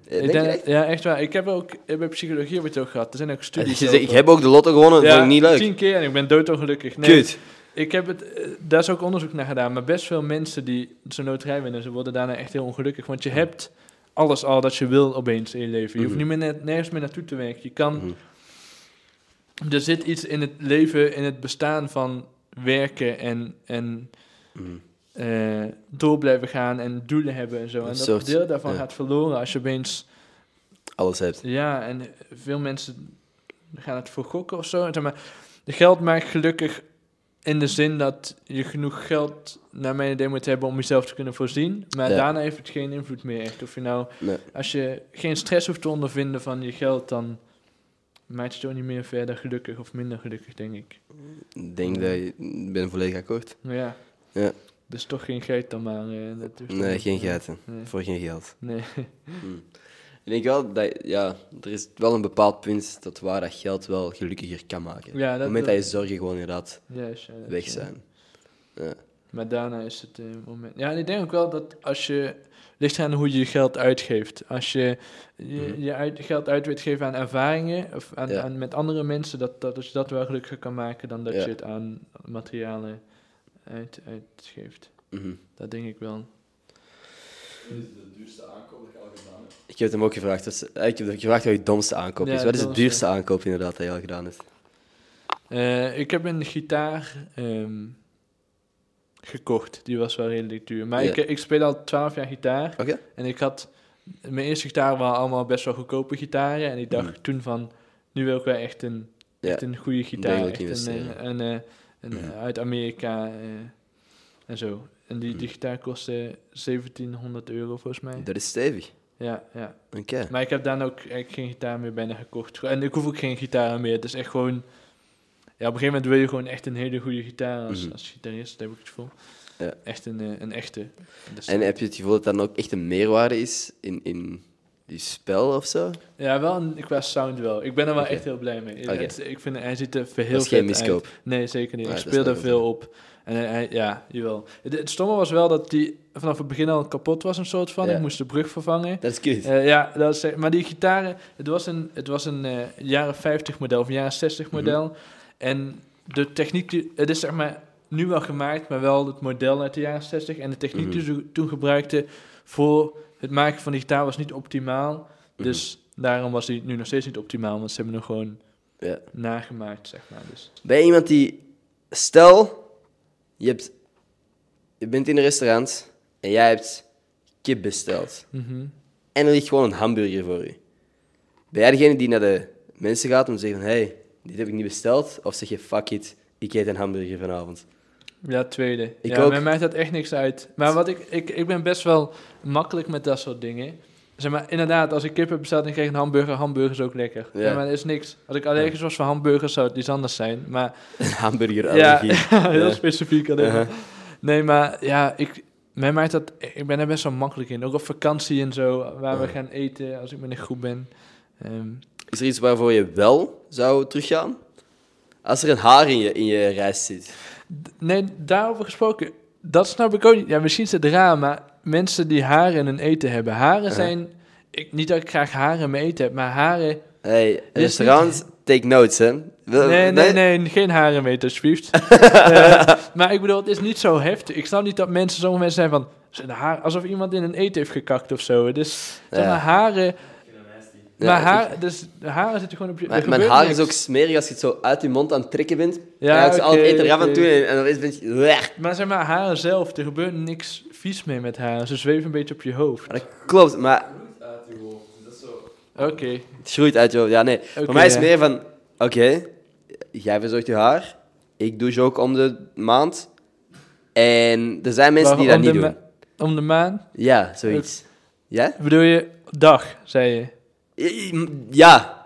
Ik denk, ja, echt waar. Ik heb ook bij psychologie heb ik het ook gehad. Er zijn ook studies. Ja, ik heb ook de lotto gewonnen, dat vind ik niet leuk. 10 keer en ik ben doodongelukkig. Nee, ik heb het, daar is ook onderzoek naar gedaan, maar best veel mensen die zo'n loterij winnen, ze worden daarna echt heel ongelukkig, want je hebt alles al dat je wil opeens in je leven. Je hoeft niet meer nergens meer naartoe te werken. Je kan, er zit iets in het leven, in het bestaan van werken en door blijven gaan en doelen hebben en zo. En dat deel daarvan gaat verloren als je opeens... alles hebt. Ja, en veel mensen gaan het voor gokken of zo. En maar, geld maakt gelukkig in de zin dat je genoeg geld naar mijn idee moet hebben om jezelf te kunnen voorzien. Maar daarna heeft het geen invloed meer echt. Of je nou, als je geen stress hoeft te ondervinden van je geld, dan maakt het ook niet meer verder gelukkig of minder gelukkig, denk ik. Ik denk dat je... ben volledig akkoord. Ja. Dus toch geen geit dan maar. Nee, geen geiten. Nee. Voor geen geld. Nee. Ik denk wel dat, er is wel een bepaald punt tot waar dat geld wel gelukkiger kan maken. Ja, op het moment dat je zorgen gewoon inderdaad weg zijn. Ja. Maar daarna is het moment... Ja, en ik denk ook wel dat als je... ligt aan hoe je je geld uitgeeft. Als je je geld uit wilt geven aan ervaringen of aan met andere mensen, dat je dat wel gelukkiger kan maken dan dat je het aan materialen... uitgeeft. Dat denk ik wel. Wat is de duurste aankoop dat je al gedaan hebt? Ik heb hem ook gevraagd. Ik heb gevraagd wat je domste aankoop is. Wat is de duurste aankoop inderdaad dat je al gedaan hebt? Ik heb een gitaar gekocht. Die was wel redelijk duur. Maar ik speel al 12 jaar gitaar. Okay. En ik had... mijn eerste gitaar waren allemaal best wel goedkope gitaren. En ik dacht toen van... nu wil ik wel echt een goede gitaar. Uit Amerika en zo. En die gitaar kostte €1700 volgens mij. Dat is stevig. Ja. Okay. Maar ik heb dan ook eigenlijk geen gitaar meer bijna gekocht. En ik hoef ook geen gitaar meer. Het is echt gewoon... ja, op een gegeven moment wil je gewoon echt een hele goede gitaar als gitarist. Dat heb ik het gevoel. Ja. Echt een echte. En heb je het gevoel dat dat ook echt een meerwaarde is in die spel of zo? Ja, wel qua sound wel. Ik ben er wel echt heel blij mee. Ik vind, hij ziet er veel uit. Dat is geen miskoop. Nee, zeker niet. Ik speel er veel op. En jawel. Het stomme was wel dat die vanaf het begin al kapot was, een soort van. Ik moest de brug vervangen. Dat is kut. Maar die gitaren, het was een jaren 50 model of een jaren 60 model. En de techniek, het is zeg maar nu wel gemaakt, maar wel het model uit de jaren 60. En de techniek die ze toen gebruikte voor... het maken van die gitaar was niet optimaal. Dus daarom was die nu nog steeds niet optimaal. Want ze hebben hem gewoon nagemaakt, zeg maar. Dus. Ben je iemand die... stel, je bent in een restaurant en jij hebt kip besteld. En er ligt gewoon een hamburger voor je. Ben jij degene die naar de mensen gaat om te zeggen van... hey, dit heb ik niet besteld. Of zeg je, fuck it, ik eet een hamburger vanavond. Ja, tweede. Mij maakt dat echt niks uit. Maar wat ik ben best wel makkelijk met dat soort dingen. Zeg maar, inderdaad, als ik kip heb besteld en krijg een hamburger, hamburger is ook lekker. Ja. Ja, maar er is niks. Als ik allergisch was voor hamburgers, zou het iets anders zijn. Maar... een hamburgerallergie. Ja, heel specifiek alleen. Nee, maar ja, mij maakt dat... ik ben er best wel makkelijk in. Ook op vakantie en zo, waar we gaan eten, als ik met een groep ben. Is er iets waarvoor je wel zou teruggaan? Als er een haar in je rijst zit... Nee, daarover gesproken, dat snap ik ook niet. Ja, misschien is het raar, maar mensen die haren in hun eten hebben. Haren zijn... niet dat ik graag haren in mijn eten heb, maar haren... hey, restaurant, take notes, hè? Nee, geen haren in mijn eten, alsjeblieft. Maar ik bedoel, het is niet zo heftig. Ik snap niet dat sommige mensen zijn van... alsof iemand in hun eten heeft gekakt of zo. Dus haren... maar haren zitten gewoon op je... mijn haar is ook smerig als je het zo uit je mond aan het trekken bent. Ja, en al het eten eraf aan toe en dan is het een beetje... maar zeg maar, haren zelf, er gebeurt niks vies mee met haren. Ze zweven een beetje op je hoofd. Maar dat klopt, maar... het groeit uit je hoofd, dat is zo... Het groeit uit je hoofd, ja, nee. Okay, voor mij is het meer van... oké, jij verzorgt je haar. Ik douche ook om de maand. En er zijn mensen die dat niet doen. Om de maand? Ja, zoiets. Ja? Bedoel je dag, zei je? Ja.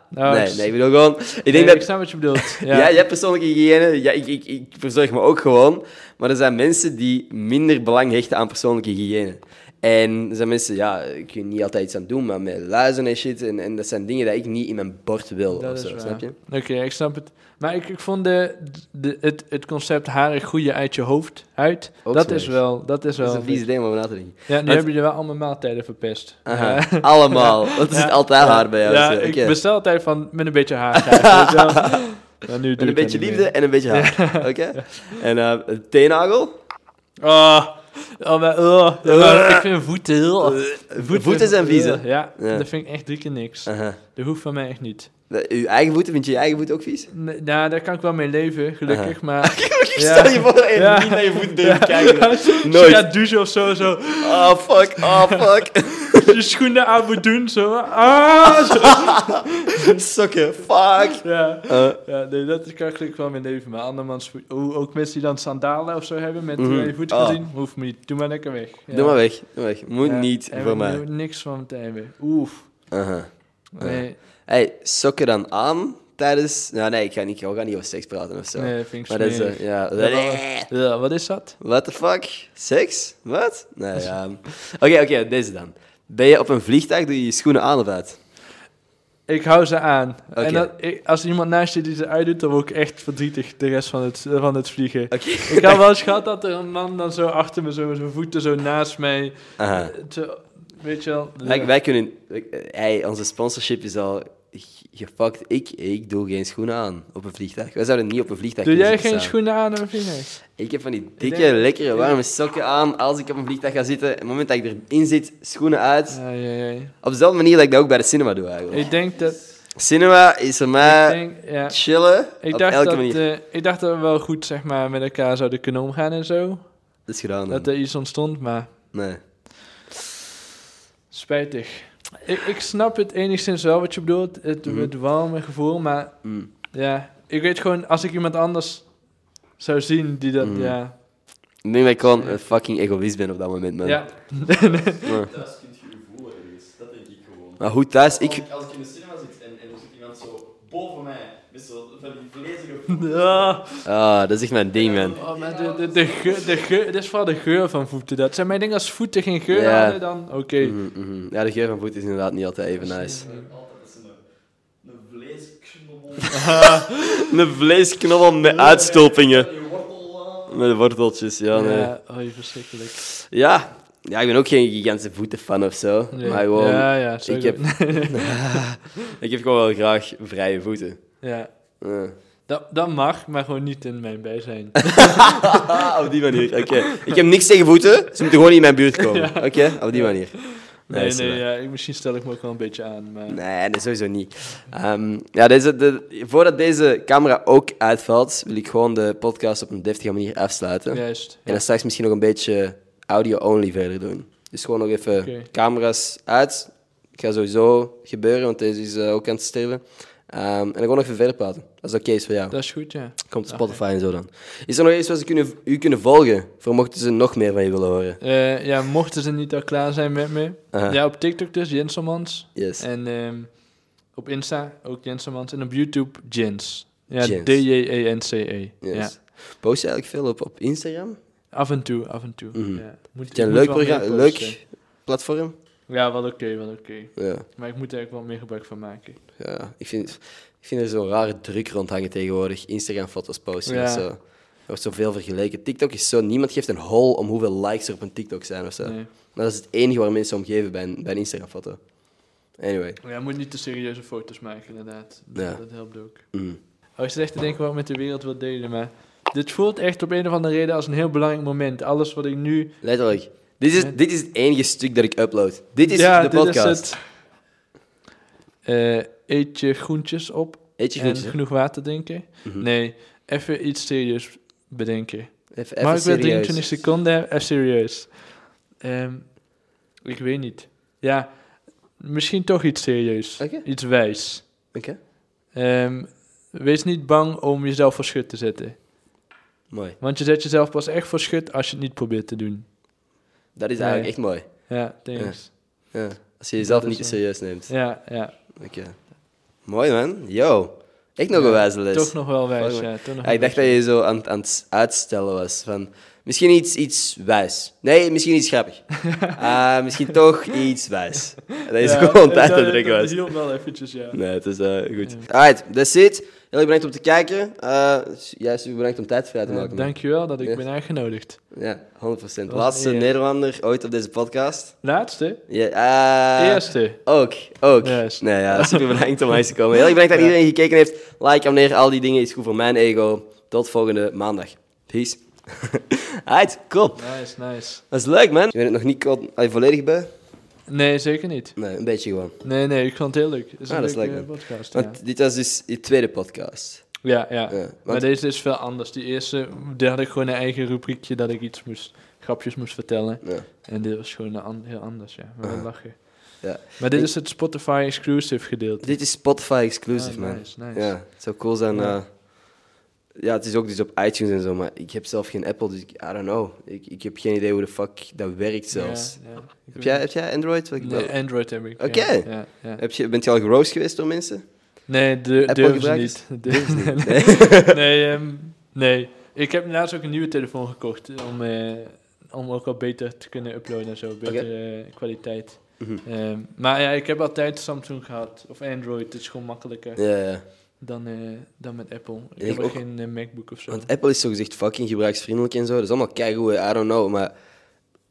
Ik bedoel gewoon... ik snap wat je bedoelt. Ja, jij hebt persoonlijke hygiëne. Ja, ik verzorg me ook gewoon. Maar er zijn mensen die minder belang hechten aan persoonlijke hygiëne. En er zijn mensen, ja, ik kun niet altijd iets aan doen, maar met luizen en shit. En dat zijn dingen die ik niet in mijn bord wil. Dat ofzo, snap je? Oké, ik snap het. Maar ik vond het concept haren groeien uit je hoofd uit. Dat is wel. Dat is een vies ding om na te denken. Ja, nu heb je er wel allemaal maaltijden verpest. Aha, allemaal. Want er zit altijd haar bij jou. Ja, zo. Ik bestel altijd van met een beetje haar. Nou, nu en een beetje liefde en een beetje haar. Ja. Oké. En teennagel. Ik vind voeten heel... Voeten zijn vieze. Ja, dat vind ik echt 3 keer niks. Uh-huh. Dat hoeft van mij echt niet. Uw eigen voeten? Vind je je eigen voeten ook vies? Nou, daar kan ik wel mee leven, gelukkig, maar... Stel je voor niet naar je voeten kijken. Nooit. Je gaat douchen of zo. Oh, fuck. Je schoenen aan moet doen, zo. Sokken, fuck. Nee, dat kan ik gelukkig wel mee leven, maar andermans voeten... Ook mensen die dan sandalen of zo hebben met je voeten gezien, hoeft me niet. Doe maar lekker weg. Ja. Doe maar weg. Moet niet voor mij. Moet niks van te hebben. Oef. Nee. Hey, sokken dan aan tijdens... Nou nee, ik ga niet over seks praten of zo. Nee, vind ik maar dat is wat is dat? What the fuck? Seks? Wat? Nee, ja. Oké, deze dan. Ben je op een vliegtuig, doe je schoenen aan of uit? Ik hou ze aan. Okay. En als iemand naast je die ze uitdoet, dan word ik echt verdrietig de rest van het vliegen. Okay. Ik had wel eens gehad dat er een man dan zo achter me, zo met zijn voeten zo naast mij... Weet je wel. Wij kunnen... onze sponsorship is al gefakt. Ik doe geen schoenen aan op een vliegtuig. Wij zouden niet op een vliegtuig kunnen zitten. Doe jij geen schoenen aan op een vliegtuig? Ik heb van die dikke, lekkere, warme sokken aan als ik op een vliegtuig ga zitten. Op het moment dat ik erin zit, schoenen uit. Op dezelfde manier dat ik dat ook bij de cinema doe eigenlijk. Ik denk dat... Cinema is voor mij chillen op elke manier. Ik dacht dat we wel goed zeg maar, met elkaar zouden kunnen omgaan en zo. Dat is gedaan. Dat er iets ontstond, maar... Nee. Spijtig. Ik snap het enigszins wel wat je bedoelt. Het warme gevoel, maar... Ik weet gewoon, als ik iemand anders zou zien die dat... Ik denk dat ik gewoon een fucking egoïst ben op dat moment, man. Ja. Thuis kun je gevoel ergens. Dat denk ik gewoon. Maar hoe thuis... Als ik in de cinema zit en er zit iemand zo boven mij... Met zo van die vlezige dat is echt mijn ding, man. Oh, maar de geur, dat is vooral de geur van voeten. Dat zijn mijn dingen als voeten geen geur hadden, dan oké. Mm-hmm. Ja, de geur van voeten is inderdaad niet altijd even nice. Een vleesknobbel. Een vleesknobbel met uitstulpingen. Met worteltjes, ja. Nee. Verschrikkelijk. Ja. Ja, ik ben ook geen gigantische voetenfan of zo. Nee. Maar gewoon... Ja, ik heb gewoon wel graag vrije voeten. Ja. Dat mag, maar gewoon niet in mijn bijzijn. Op die manier, oké. Ik heb niks tegen voeten, ze moeten gewoon niet in mijn buurt komen. Ja. Oké, op die manier. Nee, misschien stel ik me ook wel een beetje aan. Maar... Nee, sowieso niet. Voordat deze camera ook uitvalt, wil ik gewoon de podcast op een deftige manier afsluiten. Juist. Ja. En dan straks misschien nog een beetje audio-only verder doen. Dus gewoon nog even camera's uit. Het gaat sowieso gebeuren, want deze is ook aan het sterven. En dan gewoon even verder praten. Dat is oké is voor jou. Dat is goed, ja. Komt Spotify en zo dan. Is er nog iets wat ze kunnen volgen? Voor mochten ze nog meer van je willen horen? Mochten ze niet al klaar zijn met me. Ja, op TikTok dus, Jenselmans. Yes. En op Insta ook Jenselmans. En op YouTube, Jens. Ja, Jens. D-J-E-N-C-E. Yes. Ja. Post je eigenlijk veel op Instagram? Af en toe. Mm-hmm. Ja. Moet je een leuk platform? Ja, wel oké. Ja. Maar ik moet er eigenlijk wel meer gebruik van maken. Ja, ik vind er zo'n rare druk rond hangen tegenwoordig. Instagram-foto's posten en zo. Er wordt zoveel vergeleken. TikTok is zo... Niemand geeft een hol om hoeveel likes er op een TikTok zijn of zo. Nee. Maar dat is het enige waar mensen om geven bij een Instagram-foto. Anyway. Ja, je moet niet te serieuze foto's maken, inderdaad. Dat helpt ook. Ik zit echt te denken wat ik met de wereld wil delen, maar... Dit voelt echt op een of andere reden als een heel belangrijk moment. Alles wat ik nu... Letterlijk. Dit is het enige stuk dat ik upload. Dit is de podcast. Eet je groentjes op. En genoeg water drinken. Mm-hmm. Nee, even iets serieus bedenken. Even maar ik wil 23 seconden serieus. Ik weet niet. Ja, misschien toch iets serieus. Okay. Iets wijs. Okay. Wees niet bang om jezelf voor schut te zetten. Mooi. Want je zet jezelf pas echt voor schut als je het niet probeert te doen. Dat is eigenlijk echt mooi. Ja, thanks. Ja. Als je jezelf niet serieus neemt. Ja. Oké. Mooi, man. Yo. Echt nog een wijze les. Toch nog wel wijs, ja. Ik dacht dat je zo aan het uitstellen was. Van, Misschien iets wijs. Nee, misschien iets grappig. Misschien toch iets wijs. Dat is gewoon tijd te drinken wijs. Dat hielp wel eventjes, ja. Nee, het is goed. Ja. Alright, that's it. Heel erg bedankt om te kijken. Jij super bedankt om tijd vrij te maken. Dankjewel dat ik ben uitgenodigd. Ja, 100%. Laatste Nederlander ooit op deze podcast. Laatste? Ja, eerste. Ook. Yes. Nee, ja, super bedankt om langs te komen. Heel erg bedankt dat iedereen gekeken heeft. Like, abonneer, al die dingen is goed voor mijn ego. Tot volgende maandag. Peace. Alright, cool. Nice. Dat is leuk, man. Je bent het nog niet volledig bij? Nee, zeker niet. Nee, een beetje gewoon. Nee, ik vond het heel leuk. Het is een leuke podcast. Want dit was dus je tweede podcast. Ja. Maar deze is veel anders. Die eerste, daar had ik gewoon een eigen rubriekje dat ik grapjes moest vertellen. Ja. En dit was gewoon heel anders, ja. Maar we lachen. Ja. Maar dit is het Spotify-exclusive gedeelte. Dit is Spotify-exclusive, man. Nice. Ja, het zou cool zijn... Ja, het is ook dus op iTunes en zo, maar ik heb zelf geen Apple, dus I don't know. Ik heb geen idee hoe de fuck dat werkt zelfs. Ja. Heb jij Android? Nee, Android heb ik. Oké. Ja. Bent je al geroast geweest door mensen? Nee, durven ze niet. Nee. Ik heb laatst ook een nieuwe telefoon gekocht om ook al beter te kunnen uploaden en zo. Betere kwaliteit. Mm-hmm. Maar ja, ik heb altijd Samsung gehad, of Android, het is gewoon makkelijker. Ja. Dan met Apple. Ik heb ook geen MacBook of zo. Want Apple is zogezegd fucking gebruiksvriendelijk en zo. Dat is allemaal keigoed, I don't know. Maar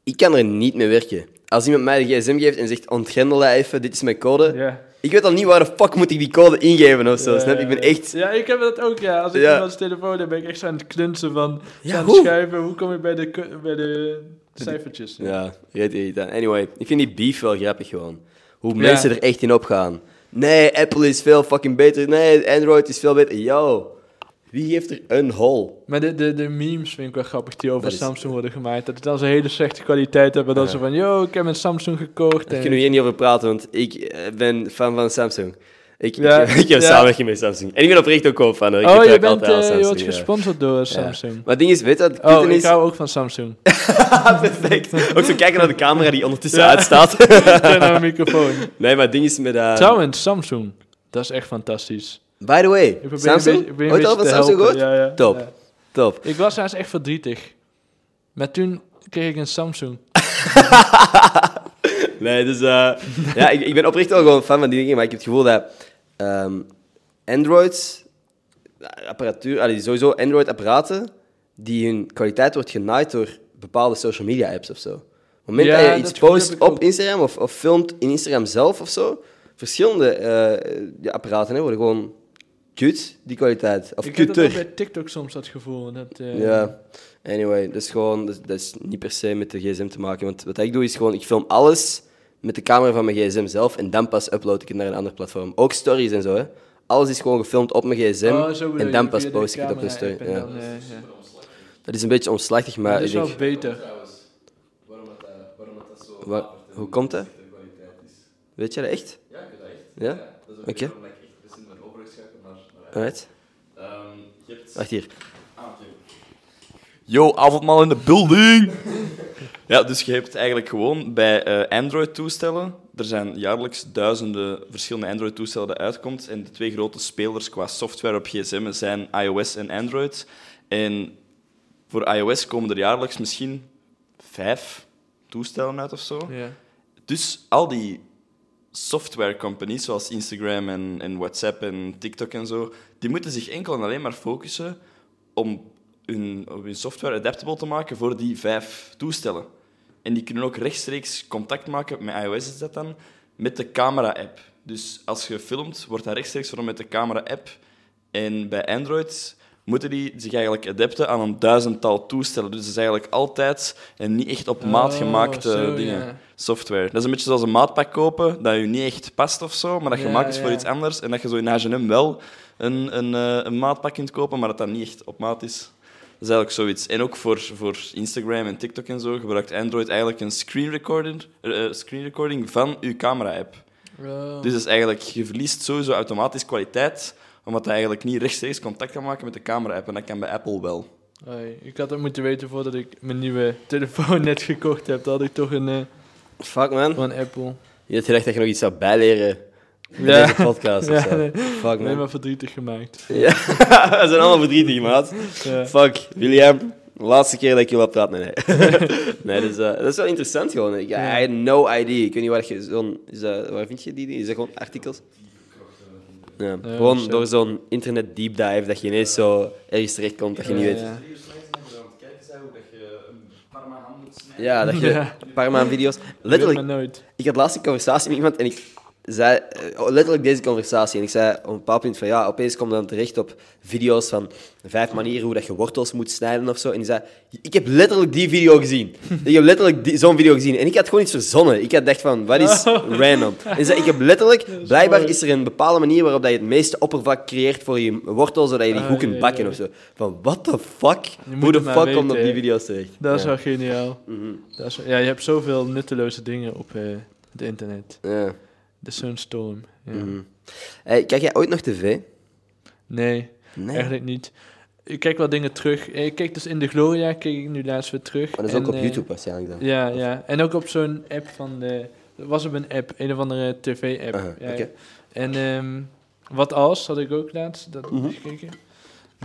ik kan er niet mee werken. Als iemand mij de gsm geeft en zegt, ontgrendel dat even, dit is mijn code. Yeah. Ik weet al niet waar de fuck moet ik die code ingeven of zo. Snap? Ik ben echt... Ja, ik heb dat ook, ja. Als ik iemands telefoon heb, ben ik echt aan het klunsen van... aan het schuiven, hoe kom ik bij de cijfertjes? Ja, weet je. Anyway, ik vind die beef wel grappig gewoon. Hoe mensen er echt in opgaan. Nee, Apple is veel fucking beter. Nee, Android is veel beter. Yo, wie geeft er een hol? Maar de memes vind ik wel grappig die over Samsung worden gemaakt. Dat het dan zo'n hele slechte kwaliteit hebben. Dat ze van, yo, ik heb een Samsung gekocht. Daar kunnen we hier niet over praten, want ik ben fan van Samsung. Ik heb samenwerking met Samsung. En ik ben oprecht ook fan. Je wordt gesponsord door Samsung. Maar het ding is, weet dat... ik hou ook van Samsung. Perfect. Ook zo kijken naar de camera die ondertussen uitstaat. En naar een microfoon. Nee, maar het ding is met... Trouwens, Samsung. Dat is echt fantastisch. By the way, Samsung? Ooit al van Samsung gehoord? Ja. Top. Ik was daar echt verdrietig. Maar toen kreeg ik een Samsung. Nee, dus... ja, ik ben oprecht wel gewoon fan van die dingen, maar ik heb het gevoel dat... sowieso Android-apparaten, die hun kwaliteit wordt genaaid door bepaalde social media-apps of zo. Op het moment dat je iets post op Instagram of filmt in Instagram zelf of zo, verschillende apparaten worden gewoon kut, die kwaliteit. Of ik heb ook bij TikTok soms dat gevoel. Anyway, dat is niet per se met de gsm te maken. Want wat ik doe is gewoon, ik film alles met de camera van mijn gsm zelf en dan pas upload ik het naar een ander platform. Ook stories en zo, hè. Alles is gewoon gefilmd op mijn gsm en dan pas post ik het op een story. Ja. Dat is een beetje omslachtig, maar... Dat is wel beter. Hoe komt dat? Weet je dat echt? Ja, ik weet dat echt. Ja? Dat is ook een omdat ik echt bezin ben overgeschaken naar... Right. Wacht hier. Yo, avondmaal in de building! Ja, dus je hebt eigenlijk gewoon bij Android-toestellen... Er zijn jaarlijks duizenden verschillende Android-toestellen die uitkomt. En de twee grote spelers qua software op gsm zijn iOS en Android. En voor iOS komen er jaarlijks misschien 5 toestellen uit of zo. Yeah. Dus al die software companies, zoals Instagram en WhatsApp en TikTok en zo... Die moeten zich enkel en alleen maar focussen om... hun software adaptable te maken voor die 5 toestellen. En die kunnen ook rechtstreeks contact maken, met iOS is dat dan, met de camera-app. Dus als je filmt, wordt dat rechtstreeks voor met de camera-app. En bij Android moeten die zich eigenlijk adapten aan een 1000-tal toestellen. Dus dat is eigenlijk altijd en niet echt op maat gemaakte dingen. Yeah. Software. Dat is een beetje zoals een maatpak kopen, dat je niet echt past of zo, maar dat gemaakt is voor iets anders. En dat je zo in H&M wel een maatpak kunt kopen, maar dat dat niet echt op maat is. Dat is eigenlijk zoiets. En ook voor Instagram en TikTok en zo gebruikt Android eigenlijk een screen recording van uw camera-app. Wow. Dus dat is eigenlijk, je verliest sowieso automatisch kwaliteit, omdat je eigenlijk niet rechtstreeks contact kan maken met de camera-app. En dat kan bij Apple wel. Hey, ik had dat moeten weten voordat ik mijn nieuwe telefoon net gekocht heb. Dan had ik toch een... Fuck, man. Van Apple. Je had gedacht dat je nog iets zou bijleren. Ja. Deze podcast of zo. Nee. Fuck, man. Nee, maar verdrietig gemaakt. Ja, we zijn allemaal verdrietig, maat. Ja. Fuck, William. De laatste keer dat ik hierover praat, nee, dus, dat is wel interessant gewoon. I had no idea. Ik weet niet waar je zo'n... waar vind je die dingen? Is dat gewoon artikels? Ja. Ja, gewoon sure. Door zo'n internet deep dive dat je ineens zo ergens terecht komt dat je niet weet. Ja. Ja, dat je Parma-video's... Letterlijk, ik had laatst een conversatie met iemand en ik zei... Letterlijk deze conversatie. En ik zei op een bepaald punt van... Ja, opeens kom dan terecht op video's van 5 manieren hoe dat je wortels moet snijden of zo. En die zei... Ik heb letterlijk die video gezien. Ik heb letterlijk zo'n video gezien. En ik had gewoon iets verzonnen. Ik had gedacht van... Wat is random? En die zei... Ik heb letterlijk... Blijkbaar is er een bepaalde manier waarop dat je het meeste oppervlak creëert voor je wortel, zodat je die goed kunt bakken of zo. Van, what the fuck? Hoe de fuck komt op die video's terecht? Dat is wel geniaal. Mm-hmm. Dat is, ja, je hebt zoveel nutteloze dingen op het internet. Ja. De Sunstorm. Ja. Mm-hmm. Kijk jij ooit nog tv? Nee, eigenlijk niet. Ik kijk wel dingen terug. Ik kijk dus In De Gloria, kijk ik nu laatst weer terug. Maar dat is ook op YouTube waarschijnlijk dan? Ja, ja. En ook op zo'n app van de... Dat was op een app, een of andere tv-app. Uh-huh. Ja, okay. En Wat Als had ik ook laatst dat gekeken.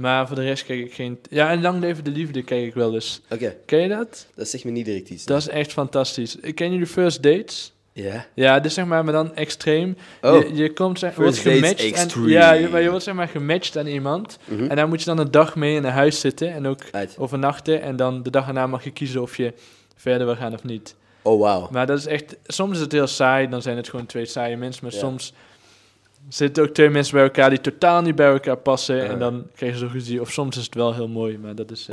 Maar voor de rest kijk ik geen... Ja, en Lang Leven De Liefde kijk ik wel eens. Okay. Ken je dat? Dat zegt me niet direct iets. Nee. Dat is echt fantastisch. Ken jullie First Dates? Yeah. Ja, dit is zeg maar dan extreem. Oh. Je komt zeg, wordt gematcht aan, je wordt zeg maar gematcht aan iemand. Mm-hmm. En daar moet je dan een dag mee naar huis zitten en ook overnachten. En dan de dag erna mag je kiezen of je verder wil gaan of niet. Oh, wow. Maar dat is echt... Soms is het heel saai, dan zijn het gewoon 2 saaie mensen. Maar soms... zitten ook 2 mensen bij elkaar die totaal niet bij elkaar passen. Uh-huh. En dan krijg je zo'n ruzie. Of soms is het wel heel mooi, maar dat is...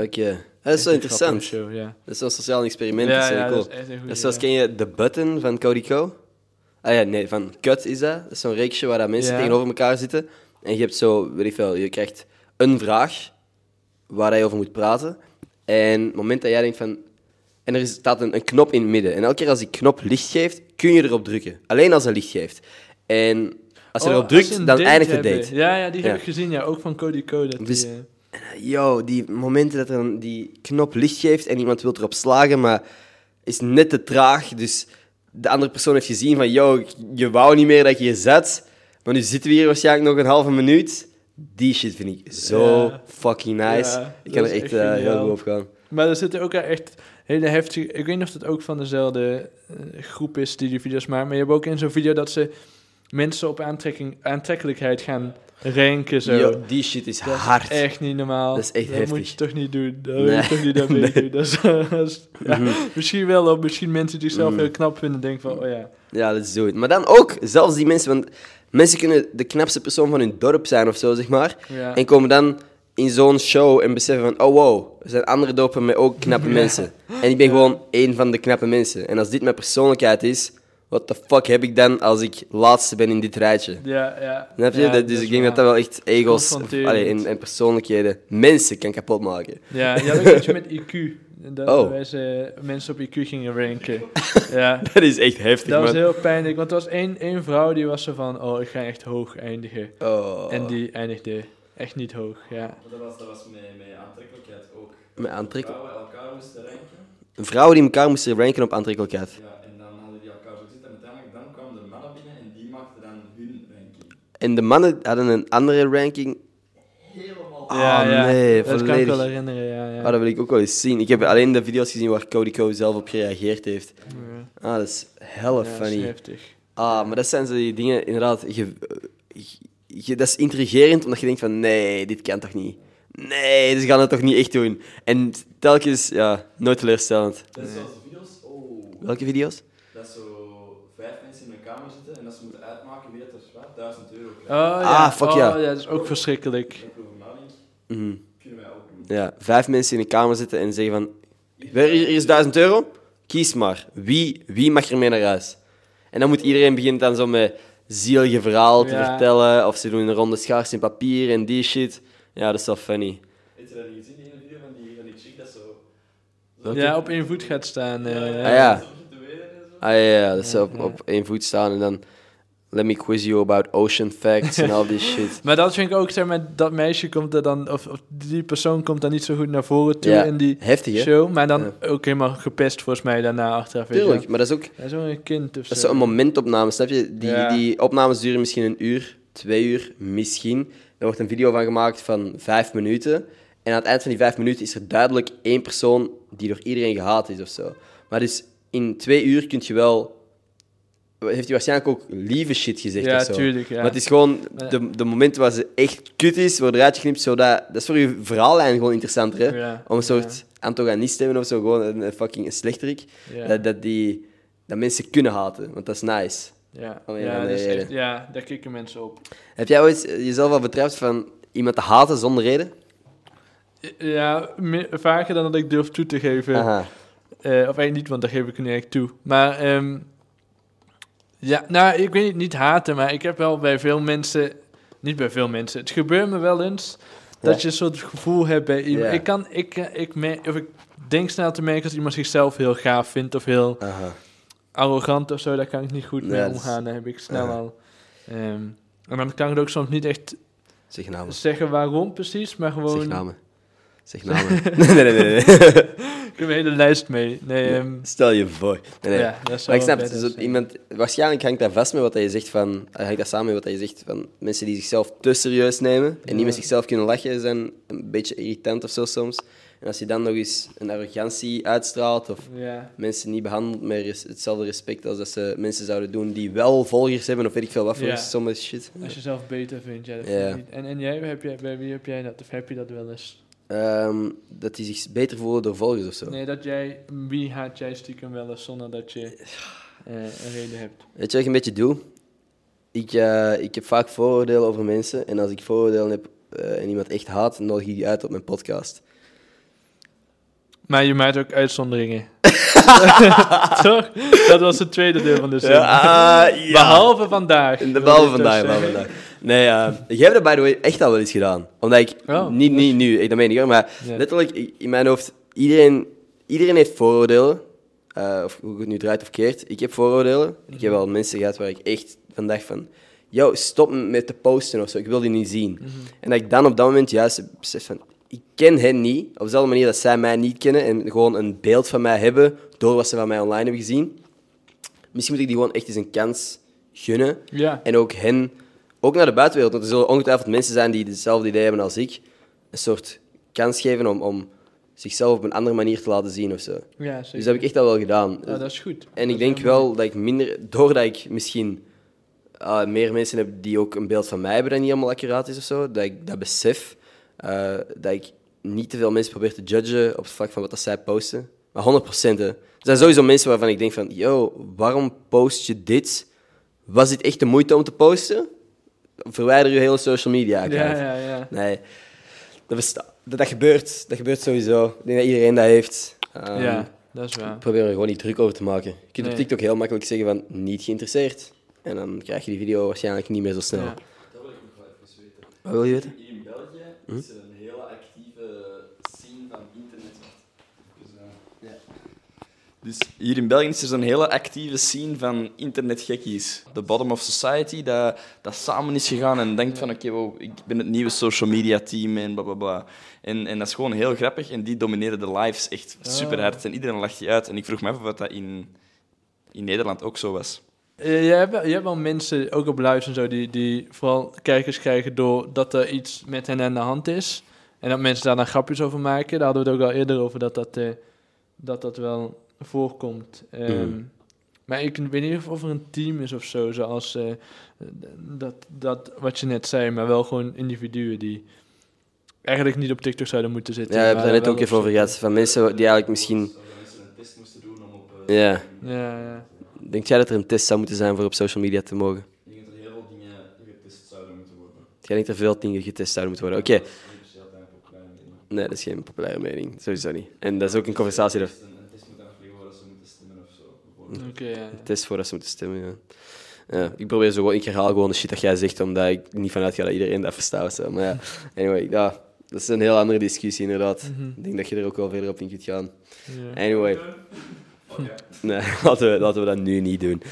Dat is wel interessant. Show, yeah. Dat is zo'n sociaal experiment. Ja, dat is cool. Dat is echt een goeie, dus zoals ken je The Button van Cody Ko? Ah ja, nee, van Cut is dat. Dat is zo'n reeksje waar dat mensen tegenover elkaar zitten. En je hebt zo, weet ik veel, je krijgt een vraag waar je over moet praten. En op het moment dat jij denkt van... En er staat een knop in het midden. En elke keer als die knop licht geeft, kun je erop drukken. Alleen als hij licht geeft. En... Als je erop drukt, dan eindigt het date. Ja, die heb ik gezien. Ja, ook van Cody Ko. Dus, die momenten dat er die knop licht geeft en iemand wil erop slagen, maar is net te traag. Dus de andere persoon heeft gezien van, je wou niet meer dat je zat, maar nu zitten we hier waarschijnlijk nog een halve minuut. Die shit vind ik zo fucking nice. Ja, ik kan er echt heel goed op gaan. Maar er zitten ook echt hele heftige... Ik weet niet of dat ook van dezelfde groep is die video's maakt, maar je hebt ook in zo'n video dat ze... mensen op aantrekkelijkheid gaan ranken. Zo. Yo, die shit is hard. Dat is echt niet normaal. Dat is echt heftig. Dat moet je toch niet doen. Dat moet je toch niet doen. Misschien wel, of misschien mensen die zichzelf heel knap vinden, denken van, Ja, dat is zo. Maar dan ook, zelfs die mensen, want mensen kunnen de knapste persoon van hun dorp zijn of zo, zeg maar. Ja. En komen dan in zo'n show en beseffen van, oh wow, er zijn andere dorpen met ook knappe mensen. En ik ben gewoon één van de knappe mensen. En als dit mijn persoonlijkheid is... What the fuck heb ik dan als ik laatste ben in dit rijtje? Ja. Snap je? Dus ik denk dat wel echt ego's en persoonlijkheden mensen kan kapotmaken. Ja, dat is je met IQ. Dat wij mensen op IQ gingen ranken. Ja. Dat is echt heftig, man. Dat was heel pijnlijk, want er was één vrouw die was zo van... Oh, ik ga echt hoog eindigen. Oh. En die eindigde echt niet hoog, Dat was met aantrekkelijkheid ook. Met aantrekkelijkheid? Vrouwen elkaar moesten ranken. Vrouwen die elkaar moesten ranken op aantrekkelijkheid. Ja. En de mannen hadden een andere ranking. Helemaal. Nee, dat volledig. Kan ik wel herinneren, dat wil ik ook wel eens zien. Ik heb alleen de video's gezien waar Cody Ko zelf op gereageerd heeft. Ja. Ah, dat is hella funny. Dat is heftig. Ah, maar dat zijn zo die dingen, inderdaad. Dat is intrigerend, omdat je denkt van, nee, dit kan toch niet. Nee, ze gaan het toch niet echt doen. En telkens, nooit teleurstellend. Dat is zoals de video's. Oh. Welke video's? Dat is zo 5 mensen in een kamer zitten en dat ze moeten uitmaken wie dat er zwaar €1000 krijgen. Dat is ook verschrikkelijk. Mm-hmm. Kunnen wij ook doen. Ja, 5 mensen in een kamer zitten en zeggen van... Hier is €1000, kies maar. Wie mag er mee naar huis? En dan moet iedereen beginnen dan zo met zielige verhaal te vertellen. Of ze doen een ronde schaars in papier en die shit. Ja, dat is wel funny. Heb je dat niet gezien in een video van die chick dat zo... Ja, op 1 voet gaat staan. Dat ze op 1 voet staan en dan... Let me quiz you about ocean facts en al die shit. Maar dat vind ik ook, zeg maar, dat meisje komt er dan... Of die persoon komt dan niet zo goed naar voren toe in die heftig, show. Maar dan ook helemaal gepest, volgens mij, daarna achteraf. Tuurlijk, maar dat is ook... Dat is ook een kind of zo. Dat is zo'n momentopname, snap je? Die opnames duren misschien 1 uur, 2 uur, misschien. Er wordt een video van gemaakt van 5 minuten... En aan het eind van die 5 minuten is er duidelijk één persoon die door iedereen gehaat is of zo. Maar dus in 2 uur kun je wel... Heeft hij waarschijnlijk ook lieve shit gezegd of zo. Tuurlijk, ja, maar het is gewoon de momenten waar ze echt kut is, worden eruit geknipt. Zodat, dat is voor je verhaallijn gewoon interessanter, hè? Ja, om een soort antagonist te hebben of zo. Gewoon een fucking slechterik. Ja. Dat mensen kunnen haten, want dat is nice. Ja, daar kicken mensen op. Heb jij ooit jezelf al betrapt van iemand te haten zonder reden? Ja, vaker dan dat ik durf toe te geven. Of eigenlijk niet, want daar geef ik niet echt toe. Maar... ja, nou, ik weet niet haten, maar ik heb wel bij veel mensen... Niet bij veel mensen. Het gebeurt me wel eens dat je een soort gevoel hebt bij iemand. Yeah. Ik denk snel te merken als iemand zichzelf heel gaaf vindt of heel arrogant of zo. Daar kan ik niet goed mee omgaan. Daar heb ik snel al... en dan kan ik het ook soms niet echt zeggen waarom precies, maar gewoon... Zeg namen. Nee. Ik heb een hele lijst mee. Stel je voor. Nee. Ja, maar ik snap het. Dus iemand, waarschijnlijk hangt dat vast met wat je zegt van... Hangt dat samen met wat je zegt van... Mensen die zichzelf te serieus nemen en niet met zichzelf kunnen lachen, zijn een beetje irritant of zo soms. En als je dan nog eens een arrogantie uitstraalt of mensen niet behandelt met hetzelfde respect als dat ze mensen zouden doen die wel volgers hebben of weet ik veel wat voor sommige shit. Als je zelf beter vindt, dat vindt niet. En jij, bij wie heb jij dat? Of heb je dat wel eens? Dat die zich beter voelen door volgers of zo. Nee, wie haat jij stiekem wel eens zonder dat je een reden hebt? Weet je wat ik een beetje doe? Ik heb vaak vooroordelen over mensen. En als ik vooroordelen heb en iemand echt haat, dan nodig ik die uit op mijn podcast. Maar je maakt ook uitzonderingen. Toch? Dat was het tweede deel van de zin. Ja. Behalve vandaag. Behalve vandaag. Nee, ik heb dat by the way echt al wel eens gedaan. Omdat ik, niet nu, dat meen ik hoor, maar letterlijk in mijn hoofd, iedereen heeft vooroordelen. Of hoe ik het nu draait of keert. Ik heb vooroordelen. Ik heb al mensen gehad waar ik echt van dacht van, yo, stop met te posten of zo, ik wil die niet zien. Mm-hmm. En dat ik dan op dat moment juist besef van, ik ken hen niet, op dezelfde manier dat zij mij niet kennen en gewoon een beeld van mij hebben door wat ze van mij online hebben gezien. Misschien moet ik die gewoon echt eens een kans gunnen. Ja. En ook hen... Ook naar de buitenwereld, want er zullen ongetwijfeld mensen zijn die hetzelfde idee hebben als ik. Een soort kans geven om zichzelf op een andere manier te laten zien of zo. Ja, dus dat heb ik echt al wel gedaan. Ja, dat is goed. En ik denk wel dat ik minder... Doordat ik misschien meer mensen heb die ook een beeld van mij hebben dat niet helemaal accuraat is of zo, dat ik dat besef, dat ik niet te veel mensen probeer te judgen op het vlak van wat dat zij posten. Maar 100%. Er zijn sowieso mensen waarvan ik denk van, yo, waarom post je dit? Was dit echt de moeite om te posten? Verwijder je hele social media account. Ja. Nee, dat gebeurt sowieso. Ik denk dat iedereen dat heeft. Ja, dat is waar. Ik probeer er gewoon niet druk over te maken. Je kunt op TikTok heel makkelijk zeggen van niet geïnteresseerd. En dan krijg je die video waarschijnlijk niet meer zo snel. Ja. Dat wil ik nog wel even weten. Wat wil je weten? Hier in België is er een hele actieve scene van internet. Dus hier in België is er zo'n hele actieve scene van internetgekkies. The bottom of society, dat samen is gegaan en denkt van oké, wow, ik ben het nieuwe social media team en blablabla. En dat is gewoon heel grappig en die domineren de lives echt super hard en iedereen lacht je uit. En ik vroeg me af of dat in Nederland ook zo was. Je hebt wel mensen, ook op lives en zo, die vooral kijkers krijgen doordat er iets met hen aan de hand is. En dat mensen daar dan grapjes over maken. Daar hadden we het ook al eerder over dat wel... voorkomt. Maar ik weet niet of er een team is of zo, zoals dat wat je net zei, maar wel gewoon individuen die eigenlijk niet op TikTok zouden moeten zitten. Ja, we hebben het net ook even over gehad, van mensen die eigenlijk misschien... Mensen een test moesten doen om op... Ja. Denk jij dat er een test zou moeten zijn voor op social media te mogen? Ik denk dat er heel veel dingen getest zouden moeten worden. Jij denkt dat er veel dingen getest zouden moeten worden, oké. Nee, dat is geen populaire mening, sowieso niet. En dat is ook een conversatie... Het is voordat ze moeten stemmen, ja. Ik probeer zo gewoon... Ik herhaal gewoon de shit dat jij zegt, omdat ik niet vanuit ga dat iedereen dat verstaat. Maar ja, anyway, dat is een heel andere discussie, inderdaad. Mm-hmm. Ik denk dat je er ook wel verder op in kunt gaan. Yeah. Anyway. Nee, laten we dat nu niet doen.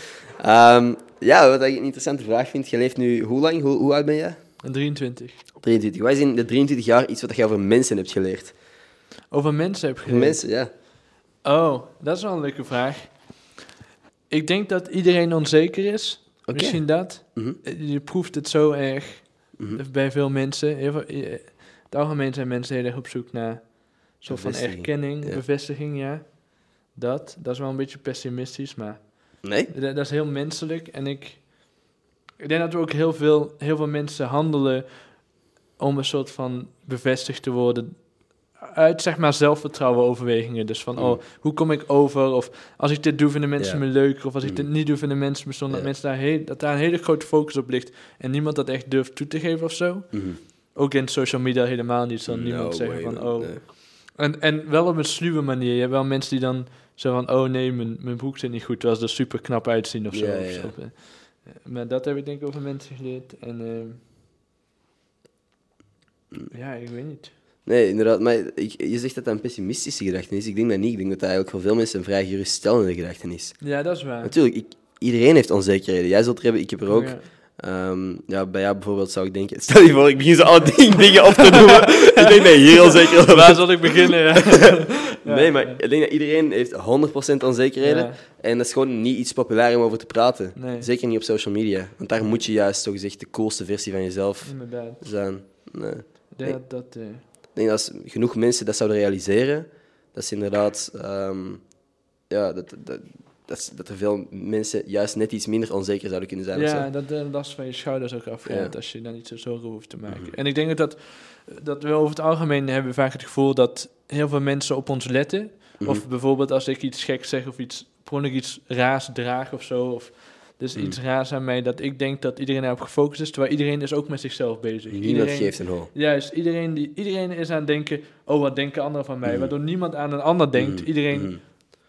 Wat ik een interessante vraag vind. Je leeft nu hoe lang? Hoe oud ben jij? 23. Wat is in de 23 jaar iets wat jij over mensen hebt geleerd? Over mensen heb geleerd? Mensen, ja. Oh, dat is wel een leuke vraag. Ik denk dat iedereen onzeker is. Okay. Misschien dat. Mm-hmm. Je proeft het zo erg bij veel mensen. het algemeen zijn mensen heel erg op zoek naar soort van erkenning, bevestiging, ja. Dat is wel een beetje pessimistisch, maar... Nee? Dat is heel menselijk en ik denk dat we ook heel veel mensen handelen om een soort van bevestigd te worden uit, zeg maar, zelfvertrouwen overwegingen. Dus van, hoe kom ik over? Of als ik dit doe, vinden mensen me leuker. Of als ik dit niet doe, vinden mensen me zonde. Dat mensen daar een hele grote focus op ligt en niemand dat echt durft toe te geven of zo. Mm. Ook in social media helemaal niet. Dan niemand zeggen van, En wel op een sluwe manier. Je hebt wel mensen die dan zo van, mijn broek zit niet goed, terwijl ze er super knap uitzien of zo. Ja, ja. Maar dat heb ik denk ik over mensen geleerd. En ik weet niet. Nee, inderdaad. Maar je zegt dat dat een pessimistische gedachte is. Ik denk dat niet. Ik denk dat dat eigenlijk voor veel mensen een vrij geruststellende gedachte is. Ja, dat is waar. Natuurlijk, iedereen heeft onzekerheden. Jij zult er hebben, ik heb er ook... Ja. Bij jou bijvoorbeeld zou ik denken... Stel je voor, ik begin zo alle dingen op te noemen. Ik denk dat hier al zeker... Waar zal ik beginnen? Ja. Nee, maar ik denk dat iedereen heeft 100% onzekerheden. Ja. En dat is gewoon niet iets populair om over te praten. Nee. Zeker niet op social media. Want daar moet je juist zogezegd de coolste versie van jezelf zijn. Nee. Ik denk dat als genoeg mensen dat zouden realiseren... Dat ze inderdaad... Dat er veel mensen juist net iets minder onzeker zouden kunnen zijn. Ja, dat de last van je schouders ook afvalt als je daar niet zo zorgen hoeft te maken. Mm-hmm. En ik denk dat we over het algemeen hebben vaak het gevoel dat heel veel mensen op ons letten. Mm-hmm. Of bijvoorbeeld als ik iets gek zeg of iets raars draag of zo. Of dus iets raars aan mij, dat ik denk dat iedereen daarop gefocust is. Terwijl iedereen is ook met zichzelf bezig. Niemand geeft een hol. Juist, iedereen is aan het denken, wat denken anderen van mij? Mm-hmm. Waardoor niemand aan een ander denkt. Mm-hmm. Iedereen... Mm-hmm.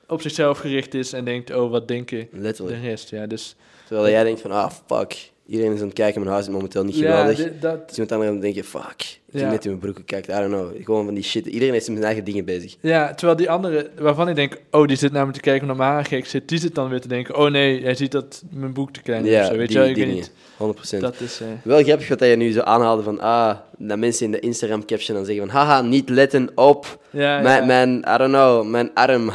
op zichzelf gericht is en denkt, wat denken Letterlijk. De rest. Ja, dus terwijl jij denkt van, fuck, iedereen is aan het kijken, mijn huis is momenteel niet geweldig. Dus iemand anders denkt, fuck, ik heb net in mijn broek gekeken, I don't know. Gewoon van die shit, iedereen is met zijn eigen dingen bezig. Ja, terwijl die andere, waarvan ik denk, die zit naar me te kijken omdat mijn haar gek zit, die zit dan weer te denken, nee, jij ziet dat mijn broek te klein is. Ja, of zo. Weet je wel, ik weet niet. 100%. Dat is, wel grappig wat je nu zo aanhaalde van, dat mensen in de Instagram-caption dan zeggen van, haha, niet letten op mijn arm,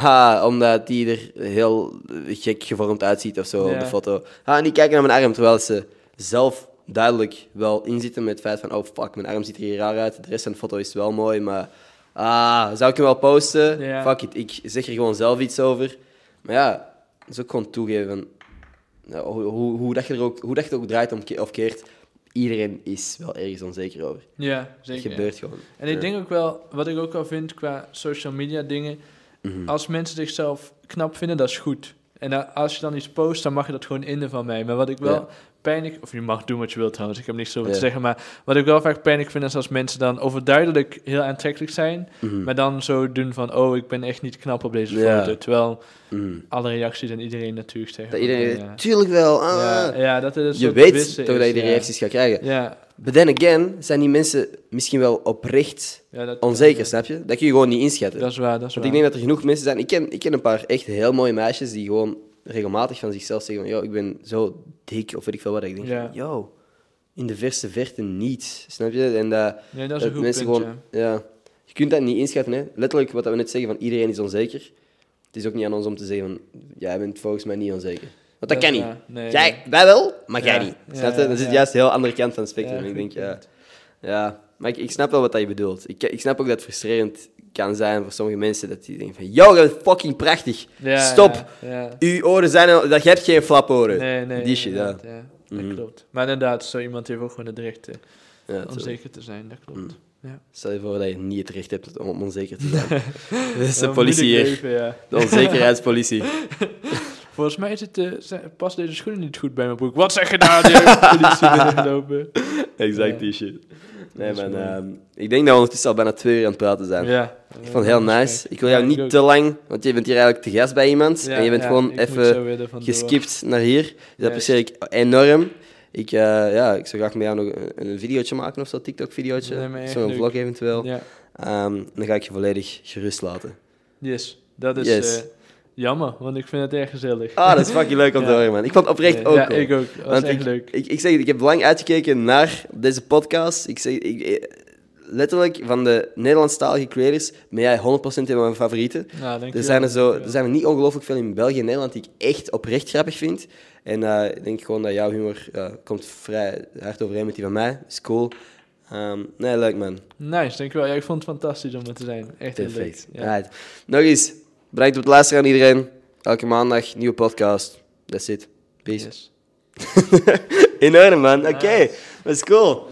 omdat die er heel gek gevormd uitziet of zo op de foto. Niet kijken naar mijn arm, terwijl ze zelf duidelijk wel inzitten met het feit van, fuck, mijn arm ziet er hier raar uit, de rest van de foto is wel mooi, maar, zou ik hem wel posten? Yeah. Fuck it, ik zeg er gewoon zelf iets over. Maar ja, dat is ook gewoon toegeven van, hoe dat je het ook draait of keert, iedereen is wel ergens onzeker over. Ja, zeker. Het gebeurt gewoon. En ik denk ook wel, wat ik ook wel vind qua social media dingen, als mensen zichzelf knap vinden, dat is goed. En als je dan iets post, dan mag je dat gewoon innen van mij. Maar wat ik wel pijnlijk... Of je mag doen wat je wilt trouwens, ik heb niks over te zeggen. Maar wat ik wel vaak pijnlijk vind, is als mensen dan overduidelijk heel aantrekkelijk zijn. Mm-hmm. Maar dan zo doen van, ik ben echt niet knap op deze foto. Terwijl alle reacties en iedereen natuurlijk zeggen... Dat iedereen, tuurlijk wel. Dat is je weet toch dat je die reacties gaat krijgen. Ja. But then again, zijn die mensen misschien wel oprecht onzeker, snap je? Dat kun je gewoon niet inschatten. Dat is waar, dat is waar. Want ik denk dat er genoeg mensen zijn... Ik ken een paar echt heel mooie meisjes die gewoon regelmatig van zichzelf zeggen van... ik ben zo dik, of weet ik veel wat. Ik denk, in de verste verte niet, snap je? En dat is een goed mensen punt, gewoon, je kunt dat niet inschatten, hè. Letterlijk wat we net zeggen van iedereen is onzeker. Het is ook niet aan ons om te zeggen van... jij bent volgens mij niet onzeker. Want dat kan niet. Nee, wij wel, maar jij niet. Snap je? Dat is juist de heel andere kant van het spectrum. Ja, ik denk, maar ik snap wel wat je bedoelt. Ik snap ook dat het frustrerend kan zijn voor sommige mensen. Dat die denken van, yo, dat is fucking prachtig. Ja, stop. Ja. Uw oren zijn... dat je hebt geen flaporen. Nee. Die shit, dat klopt. Maar inderdaad, zo iemand heeft ook gewoon het recht om zeker te zijn. Dat klopt. Ja. Stel je voor dat je niet het recht hebt om onzeker te zijn. Dat is de politie hier. De onzekerheidspolitie. Volgens mij past deze schoenen niet goed bij mijn broek. Wat zeg je nou? Die politie binnenlopen. Exact die shit. Nee, maar ik denk dat we ondertussen al bijna 2 uur aan het praten zijn. Ja. Ik vond het heel nice. Ik wil jou niet te lang, want je bent hier eigenlijk te gast bij iemand. En je bent gewoon even geskipt naar hier. Dus dat apprecieer ik enorm. Ik zou graag met jou nog een videootje maken of zo, TikTok-videootje. Nee, zo'n vlog eventueel. Ja. Dan ga ik je volledig gerust laten. Yes, dat is... jammer, want ik vind het erg gezellig. Dat is fucking leuk om te horen, man. Ik vond het oprecht ook cool. Ik ook. Dat was echt leuk. Ik zeg, ik heb lang uitgekeken naar deze podcast. Ik zeg, letterlijk, van de Nederlandstalige creators ben jij 100% in mijn favorieten. Er zijn er niet ongelooflijk veel in België en Nederland die ik echt oprecht grappig vind. En ik denk gewoon dat jouw humor komt vrij hard overeen met die van mij. Dat is cool. Nee, leuk man. Nice, dankjewel. Ja, ik vond het fantastisch om er te zijn. Echt heel perfect. Leuk. Ja. Right. Nog eens, bedankt op het luisteren aan iedereen. Elke maandag, nieuwe podcast. That's it. Peace. Yes. In orde, man. Oké, okay. Nice. Dat is cool.